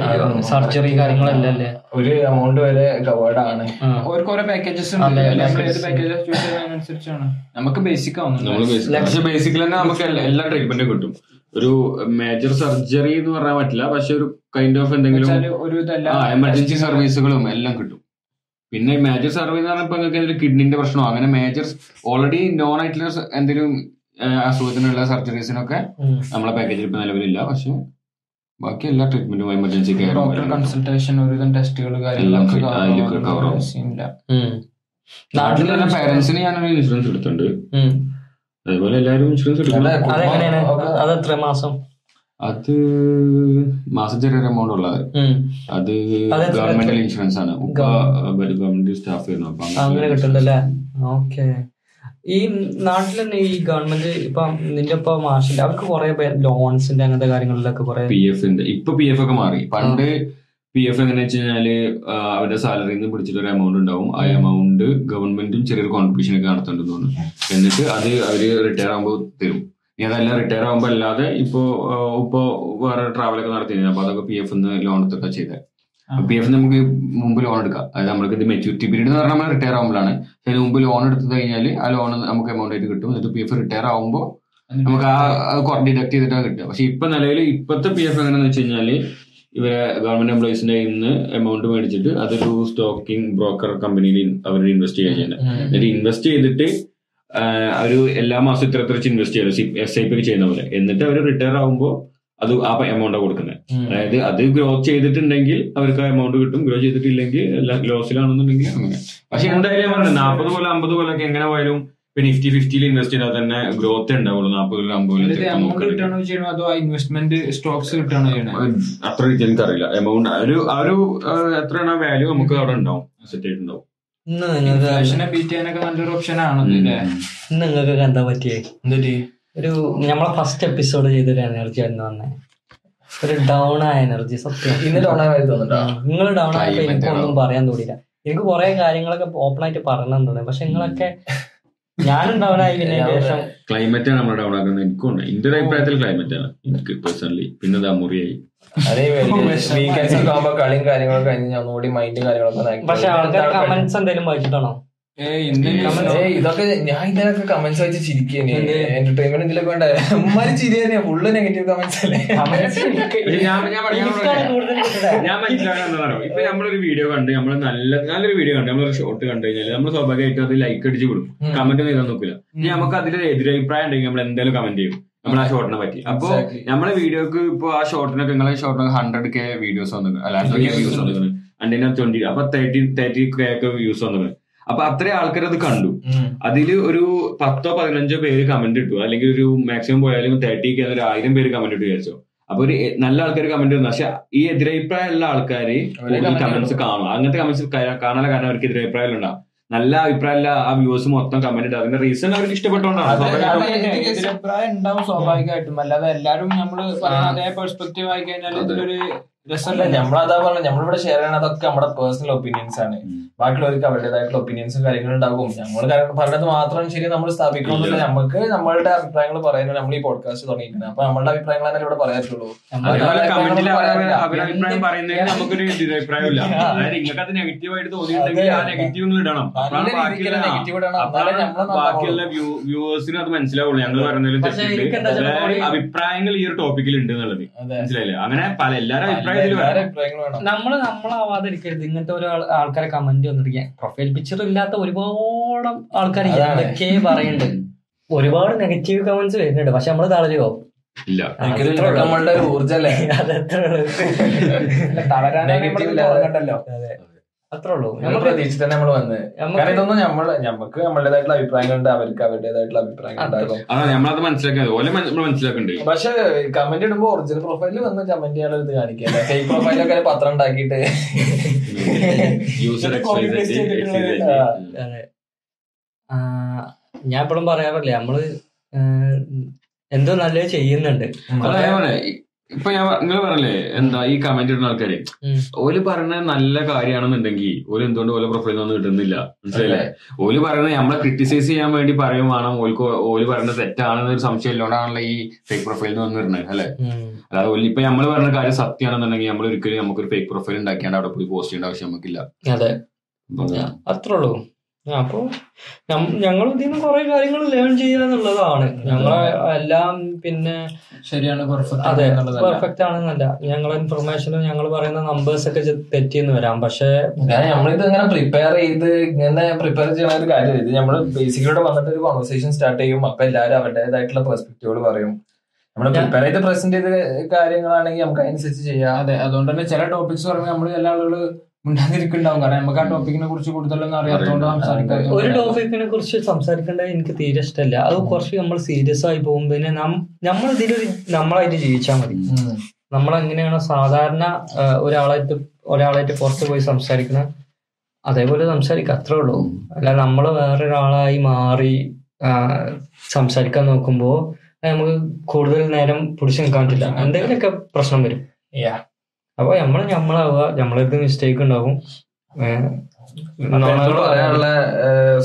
സർജറി കാര്യങ്ങളെല്ലാം അല്ലേ ഒരു എമൗണ്ട് വരെ കവേർഡ് ആണ്. ഓരോ പാക്കേജസ് ഉണ്ട്, പാക്കേജ് അനുസരിച്ചാണ് നമുക്ക് ബേസിക് ആവുന്നത്. ബേസിക്കൽ തന്നെ നമുക്ക് എല്ലാ ട്രീറ്റ്മെന്റും കിട്ടും. ഒരു മേജർ സർജറി എന്ന് പറയാൻ പറ്റില്ല, പക്ഷെ ഒരു കൈൻഡ് ഓഫ് എന്തെങ്കിലും എമർജൻസി സർവീസുകളും എല്ലാം കിട്ടും. പിന്നെ മേജർ സർവീസ് എന്ന് പറഞ്ഞപ്പോൾ നിങ്ങൾക്ക് കിഡ്നിന്റെ പ്രശ്നമോ അങ്ങനെ മേജർ ഓൾറെഡി നോൺ ആയിട്ടുള്ള എന്തെങ്കിലും അസുഖത്തിനുള്ള സർജറീസിനൊക്കെ നമ്മളെ പാക്കേജിൽ ഇപ്പം നിലവിലില്ല. പക്ഷെ ബാക്കി എല്ലാ ട്രീറ്റ്മെന്റും എമർജൻസി കെയർ കൺസൾട്ടേഷൻ ടെസ്റ്റുകൾ നാട്ടിലുള്ള പേരൻസിന് ഞാനൊരു ഇൻഷുറൻസ് എടുത്തിട്ടുണ്ട്. അതേപോലെ എല്ലാവരും ഇൻഷുറൻസ് എടുക്കണം. അത് മാസം ചെറിയൊരു എമൗണ്ട് ഉള്ളത് അത് ഗവൺമെന്റ് ഇൻഷുറൻസ് ആണ്. ഗവൺമെന്റ് സ്റ്റാഫ് ആയിരുന്നു അങ്ങനെ കിട്ടുന്നുണ്ടല്ലേ. ഓക്കെ, ഈ നാട്ടിൽ തന്നെ ഈ ഗവൺമെന്റ് ഇപ്പൊ നിന്റെ ഇപ്പൊ മാർഷൽ അവർക്ക് കുറെ ലോൺസിന്റെ അങ്ങനത്തെ കാര്യങ്ങളിലൊക്കെ കുറെ പി എഫിന്റെ ഇപ്പൊ പി എഫ് ഒക്കെ മാറി. പണ്ട് പി എഫ് എങ്ങനെ വെച്ച് കഴിഞ്ഞാല് അവരുടെ സാലറിയിൽ നിന്ന് പിടിച്ചിട്ടൊരു എമൗണ്ട് ഉണ്ടാവും. ആ എമൗണ്ട് ഗവൺമെന്റും ചെറിയൊരു കോൺട്രിബ്യൂഷൻ ഒക്കെ നടത്തേണ്ടത് തോന്നുന്നു. എന്നിട്ട് അത് അവര് റിട്ടയർ ആകുമ്പോൾ തരും. ഇനി അതെല്ലാം റിട്ടയർ ആകുമ്പോൾ അല്ലാതെ ഇപ്പോ ഇപ്പോ വേറെ ട്രാവലൊക്കെ നടത്തിയിരുന്നു. അപ്പൊ അതൊക്കെ പി എഫ് ലോൺ എടുത്തൊക്കെ ചെയ്തത്. പി എഫ് നമുക്ക് മുമ്പ് ലോൺ എടുക്കാം. അതായത് നമ്മൾക്ക് ഇത് മെച്യൂരിറ്റി പീരീഡ് എന്ന് പറഞ്ഞാൽ നമ്മൾ റിട്ടയർ ആകുമ്പോഴാണ്. അതിന് മുമ്പ് ലോൺ എടുത്തു കഴിഞ്ഞാൽ ആ ലോൺ നമുക്ക് എമൗണ്ട് ആയിട്ട് കിട്ടും. എന്നിട്ട് പി എഫ് റിട്ടയർ ആകുമ്പോൾ നമുക്ക് ആ ഡിഡക്ട് ചെയ്തിട്ടാണ് കിട്ടുക. പക്ഷെ ഇപ്പൊ നിലവിൽ ഇപ്പോഴത്തെ പി എഫ് എങ്ങനെയാണെന്ന് വെച്ച് കഴിഞ്ഞാൽ ഇവരെ ഗവൺമെന്റ് എംപ്ലോയീസിന്റെ കയ്യിൽ നിന്ന് എമൗണ്ട് മേടിച്ചിട്ട് അതൊരു സ്റ്റോക്കിംഗ് ബ്രോക്കർ കമ്പനിയിൽ അവർ ഇൻവെസ്റ്റ് ചെയ്യുകയാണ്. എന്നിട്ട് ഇൻവെസ്റ്റ് ചെയ്തിട്ട് അവർ എല്ലാ മാസവും ഇത്ര ഇത്ര വെച്ച് ഇൻവെസ്റ്റ് ചെയ്യുക എസ് ഐ പി ചെയ്യുന്ന പോലെ. എന്നിട്ട് അവർ റിട്ടയർ ആകുമ്പോൾ അത് ആ എമൗണ്ടാണ് കൊടുക്കുന്നത്. അതായത് അത് ഗ്രോ ചെയ്തിട്ടുണ്ടെങ്കിൽ അവർക്ക് ആ എമൗണ്ട് കിട്ടും, ഗ്രോ ചെയ്തിട്ടില്ലെങ്കിൽ ലോസിലാണെന്നുണ്ടെങ്കിൽ അങ്ങനെ. പക്ഷെ എന്തായാലും പറഞ്ഞത് നാൽപ്പത് പോലെ അമ്പത് പോലൊക്കെ എങ്ങനെ പോയാലും പിന്നെ ഫിഫ്റ്റി ഫിഫ്റ്റിയിൽ ഇൻവെസ്റ്റ് ചെയ്താൽ തന്നെ ഗ്രോത്ത് ഉണ്ടാവുള്ളൂ. നാൽപ്പത് അത്ര രീതിയിൽ എനിക്കറിയില്ല എമൗണ്ട് ഒരു ആ ഒരു എത്രയാണ് ആ വാല്യൂ നമുക്ക് അവിടെ ഉണ്ടാവും അസെറ്റ് ആയിട്ടുണ്ടാവും. നല്ലൊരു ഓപ്ഷൻ ആണ്. നിങ്ങൾക്കൊക്കെ എന്താ പറ്റിയേ ഒരു നമ്മളെ ഫസ്റ്റ് എപ്പിസോഡ് ചെയ്തൊരു എനർജി ആയിരുന്നു വന്നേ, ഒരു ഡൗൺ ആയ എനർജി. സത്യം ഇന്ന് ഡൗൺ ആയി തോന്നുന്നുണ്ടോ? നിങ്ങൾ ഡൗൺ ആയപ്പോൾ എനിക്കൊന്നും പറയാൻ തോന്നിയില്ല. എനിക്ക് കുറെ കാര്യങ്ങളൊക്കെ ഓപ്പൺ ആയിട്ട് പറഞ്ഞു തോന്നുന്നു. പക്ഷെ നിങ്ങളൊക്കെ ഞാനും ഡൗൺ ആയി. പിന്നെ ശേഷം ക്ലൈമറ്റ് ആണ് നമ്മൾ ഡൗൺ ആക്കുന്നത്. എനിക്കുണ്ട് എന്റെ ഒരു അഭിപ്രായത്തിൽ ക്ലൈമറ്റ് ആണ് എനിക്ക് പേഴ്സണലി. പിന്നെ ദാമുറിയായി കളിയും കാര്യങ്ങളും കഴിഞ്ഞ് ഒന്നുകൂടി മൈൻഡ് കാര്യങ്ങളൊക്കെ. പക്ഷെ ആൾക്കാർ കമന്റ്സ് എന്തെങ്കിലും വായിച്ചിട്ടാണോ? ഇതൊക്കെ ഞാൻ ഇതിനൊക്കെ കമന്റ്സ് വായിച്ച് ചിരിക്കുകയാണ്. എന്റർടൈൻമെന്റ് ഇതിലൊക്കെ ഉണ്ടായിരുന്നു ചിരി തന്നെയാ. ഫുള്ള് നെഗറ്റീവ് കമന്റ്സ് അല്ലേ. ഞാൻ മനസ്സിലാക്കാന്നോ ഇപ്പൊ നമ്മളൊരു വീഡിയോ കണ്ട് നമ്മള് നല്ല നല്ലൊരു വീഡിയോ കണ്ട് നമ്മളൊരു ഷോട്ട് കണ്ടു കഴിഞ്ഞാൽ നമ്മൾ സ്വാഭാവികമായിട്ടും അത് ലൈക്ക് അടിച്ച് കൊടുക്കും. കമന്റ് നേരം നോക്കില്ല. ഇനി നമുക്ക് അതിൽ എതിരഭിപ്രായം ഉണ്ടെങ്കിൽ നമ്മൾ എന്തായാലും കമന്റ് ചെയ്യും നമ്മൾ ആ ഷോട്ടിനെ പറ്റി. അപ്പൊ നമ്മളെ വീഡിയോക്ക് ഇപ്പൊ ആ ഷോട്ടിനൊക്കെ നിങ്ങളെ ഷോട്ടിനൊക്കെ ഹൺഡ്രഡ് കെ വീഡിയോസ് വന്നിട്ട് അല്ല ഹൺഡ്രഡ് കെ വ്യൂസ് വന്നിരുന്നു അണ്ടിനെ ട്വന്റി അപ്പൊ തേർട്ടി തേർട്ടി കെ ഒക്കെ വ്യൂസ് വന്നിരുന്നു. അപ്പൊ അത്രയും ആൾക്കാർ അത് കണ്ടു. അതില് ഒരു പത്തോ പതിനഞ്ചോ പേര് കമന്റ് ഇട്ടു, അല്ലെങ്കിൽ ഒരു മാക്സിമം പോയാലും തേർട്ടിക്ക് ഒരു ആയിരം പേര് കമന്റ് ഇട്ടു വിചാരിച്ചോ. അപ്പൊ ഒരു നല്ല ആൾക്കാർ കമന്റ് വന്നു. പക്ഷെ ഈ എതിരഭിപ്രായമുള്ള ആൾക്കാര് കമന്റ്സ് കാണും. അങ്ങനത്തെ കമന്റ്സ് കാണാനുള്ള കാരണം അവർക്ക് എതിരഭിപ്രായം ഉണ്ടാവും. നല്ല അഭിപ്രായമില്ല ആ വ്യൂസ് മൊത്തം കമന്റ് ഇട്ടു. അതിന്റെ റീസൺ അവർക്ക് ഇഷ്ടപ്പെട്ടോണ്ടാണ്. എതിരഭിപ്രായം ഉണ്ടാവും സ്വാഭാവികമായിട്ടും. അല്ലാതെ എല്ലാരും നമ്മള് അതേ പെർസ്പെക്ടീവ് ആയി കഴിഞ്ഞാൽ ഇതൊരു രസമല്ല. നമ്മളതാ പറഞ്ഞത് നമ്മളിവിടെ ഷെയർ ചെയ്യണതൊക്കെ നമ്മുടെ പേഴ്സണൽ ഒപ്പീനിയൻസ് ആണ്. ബാക്കിയുള്ളവർക്ക് അവരുടേതായിട്ടുള്ള ഒപ്പീനിയൻസും കാര്യങ്ങളും ഉണ്ടാകും. നമ്മൾ പറഞ്ഞത് മാത്രം ശരി നമ്മൾ സ്ഥാപിക്കണമെന്നില്ല. നമുക്ക് നമ്മളുടെ അഭിപ്രായങ്ങൾ പറയാനുള്ള നമ്മൾ ഈ പോഡ്കാസ്റ്റ് തുടങ്ങിയിട്ടുണ്ട്. അപ്പൊ നമ്മളുടെ അഭിപ്രായങ്ങൾ തന്നെ ഇവിടെ പറയാറ്റുള്ളൂ. അഭിപ്രായങ്ങൾ ഈ ഒരു ടോപ്പിക്കിൽ ഉണ്ട് എന്നുള്ളത് മനസ്സിലായില്ലേ. അങ്ങനെ പല എല്ലാവരും നമ്മള് നമ്മളാവാതിരിക്കരുത്. ഇങ്ങനത്തെ ഒരു ആൾക്കാരെ കമന്റ് വന്നിരിക്കാൻ പ്രൊഫൈൽ പിക്ചർ ഇല്ലാത്ത ഒരുപാട് ആൾക്കാർ ഇതൊക്കെ പറയുന്നുണ്ട്. ഒരുപാട് നെഗറ്റീവ് കമന്റ്സ് വരുന്നുണ്ട്. പക്ഷെ നമ്മള് തളരുവോ? ഇല്ല, നമ്മളുടെ ഒരു ഊർജ്ജല്ലേ അതെത്ര തളരാനോ അത്രേ ഉള്ളൂ. നമ്മൾ പ്രതീക്ഷിച്ച് തന്നെ നമ്മള് വന്നത്. കാരണം ഇതൊന്നും നമ്മള് നമുക്ക് നമ്മുടേതായിട്ടുള്ള അഭിപ്രായങ്ങളുണ്ട്, അവർക്ക് അവരുടേതായിട്ടുള്ള അഭിപ്രായങ്ങൾ മനസ്സിലാക്കുന്നത്. പക്ഷെ കമന്റ് ഇടുമ്പോ ഒറിജിനൽ പ്രൊഫൈലിൽ വന്ന് കമന്റ് ചെയ്യാനുള്ള ഇത് കാണിക്കുക. ഫേക്ക് പ്രൊഫൈലൊക്കെ പത്രം ഉണ്ടാക്കിയിട്ട് ഞാൻ എപ്പോഴും പറയാറില്ലേ നമ്മള് എന്തോ നല്ലത് ചെയ്യുന്നുണ്ട്. ഇപ്പൊ ഞാൻ നിങ്ങൾ പറഞ്ഞല്ലേ എന്താ ഈ കമന്റ് ഇടുന്ന ആൾക്കാര് ഓല് പറഞ്ഞ നല്ല കാര്യമാണെന്നുണ്ടെങ്കിൽ ഓല് എന്തുകൊണ്ട് ഓല പ്രൊഫൈൽ ഒന്നും കിട്ടുന്നില്ല മനസ്സിലായില്ലേ? ഓല് പറയുന്നത് നമ്മളെ ക്രിറ്റിസൈസ് ചെയ്യാൻ വേണ്ടി പറയും വേണം ഓൽക്ക് ഓല് പറയുന്നത് തെറ്റാണെന്ന് ഒരു സംശയം ഇല്ലാണ്ടാണല്ലോ ഈ ഫേക്ക് പ്രൊഫൈലിൽ നിന്ന് വന്നിരുന്നത് അല്ലെ. അതായത് ഓല് ഇപ്പൊ നമ്മള് പറഞ്ഞ കാര്യം സത്യമാണെന്നുണ്ടെങ്കിൽ നമ്മൾ ഒരിക്കലും നമുക്കൊരു ഫേക്ക് പ്രൊഫൈൽ ഉണ്ടാക്കിയാണ്ട് അവിടെ പോയി പോസ്റ്റ് ചെയ്യേണ്ട ആവശ്യം നമുക്കില്ല. അതെ അത്രേ ഉള്ളൂ. അപ്പൊ ഞങ്ങൾ ഇതിൽ നിന്ന് കുറെ കാര്യങ്ങൾ ലേൺ ചെയ്യാന്നുള്ളതാണ്. ഞങ്ങൾ എല്ലാം പിന്നെ ശരിയാണ് അതെ പെർഫെക്റ്റ് ആണെന്നല്ല, ഞങ്ങളെ ഇൻഫർമേഷനും ഞങ്ങൾ പറയുന്ന നമ്പേഴ്സ് ഒക്കെ തെറ്റിന്ന് വരാം. പക്ഷേ നമ്മളിത് ഇങ്ങനെ പ്രിപ്പയർ ചെയ്ത് ഇങ്ങനെ പ്രിപ്പയർ ചെയ്യണ ഒരു കാര്യമാണ് ഇത്. നമ്മൾ ബേസിക്കലോടെ വന്നിട്ട് ഒരു കോൺവെർസേഷൻ സ്റ്റാർട്ട് ചെയ്യും. അപ്പൊ എല്ലാവരും അവരുടേതായിട്ടുള്ള പെർസ്പെക്റ്റീവുകൾ പറയും. നമ്മള് പ്രിപ്പയർ ചെയ്ത് പ്രസന്റ് ചെയ്ത കാര്യങ്ങളാണെങ്കിൽ നമുക്ക് അതിനനുസരിച്ച് ചെയ്യാം. അതെ, അതുകൊണ്ട് തന്നെ ചില ടോപ്പിക്സ് പറയുമ്പോൾ നമ്മൾ എല്ലാ ആളുകൾ ഉണ്ടാവും. കാരണം നമുക്ക് ആ ടോപ്പിക്കിനെ കുറിച്ച് കൂടുതലൊന്നും അറിയാത്തതുകൊണ്ട് സംസാരിക്കാം. ഒരു ടോപ്പിക്കിനെ കുറിച്ച് സംസാരിക്കേണ്ടത് എനിക്ക് തീരെ ഇഷ്ടമല്ല. അത് കുറച്ച് നമ്മൾ സീരിയസ് ആയി പോകുമ്പോ പിന്നെ നമ്മൾ ഇതിലൊരു നമ്മളായിട്ട് ജീവിച്ചാൽ മതി. നമ്മളെങ്ങനെയാണ് സാധാരണ ഒരാളായിട്ട് ഒരാളായിട്ട് പുറത്ത് പോയി സംസാരിക്കുന്നത് അതേപോലെ സംസാരിക്കുക, അത്രേ ഉള്ളൂ. അല്ല നമ്മൾ വേറൊരാളായി മാറി സംസാരിക്കാൻ നോക്കുമ്പോൾ നമുക്ക് കൂടുതൽ നേരം പിടിച്ചു നിൽക്കാൻ പറ്റില്ല, എന്തെങ്കിലുമൊക്കെ പ്രശ്നം വരും. അപ്പൊ നമ്മള് നമ്മളാവുക, നമ്മളെടുത്ത് മിസ്റ്റേക്ക് ഉണ്ടാവും. പറയാനുള്ള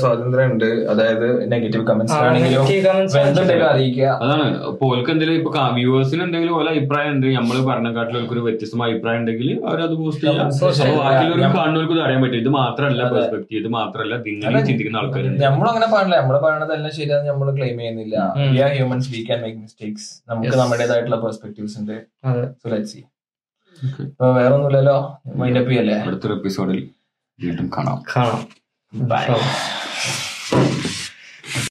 സ്വാതന്ത്ര്യം ഉണ്ട്. അതായത് നെഗറ്റീവ് കമന്റ്സ് ആണെങ്കിലും അറിയിക്കുക, അതാണ്. ഇപ്പൊ ഓൽക്ക് എന്തെങ്കിലും ഇപ്പൊ വ്യൂവേഴ്സിന് എന്തെങ്കിലും ഓല അഭിപ്രായം ഉണ്ട്, നമ്മള് പറഞ്ഞക്കാട്ടിൽ ഒരു വ്യത്യസ്തമായ അഭിപ്രായം ഉണ്ടെങ്കിൽ അവരത് പോസ്റ്റ് ചെയ്യാം. ബാക്കിയുള്ളവർ കാണുന്നവർക്കും അറിയാൻ പറ്റും ഇത് മാത്രമല്ല പെർസ്പെക്ടീവ്, ഇത് മാത്രമല്ല നിങ്ങൾ ചിന്തിക്കുന്ന ആൾക്കാരുണ്ട്. നമ്മളങ്ങനെ പറയണില്ല, നമ്മള് പറയണതെല്ലാം ശരിയാണ്, നമ്മള് ക്ലെയിം ചെയ്യുന്നില്ല. We are humans, we can make mistakes. നമുക്ക് നമ്മുടേതായിട്ടുള്ള പെർസ്പെക്ടീവ്സ് ഉണ്ട്. So let's see. ഇപ്പൊ വേറൊന്നുമില്ലല്ലോ, മൈൻഡ് അപ്പ് ചെയ്യല്ലേ. അടുത്തൊരു എപ്പിസോഡിൽ വീണ്ടും കാണാം കാണാം.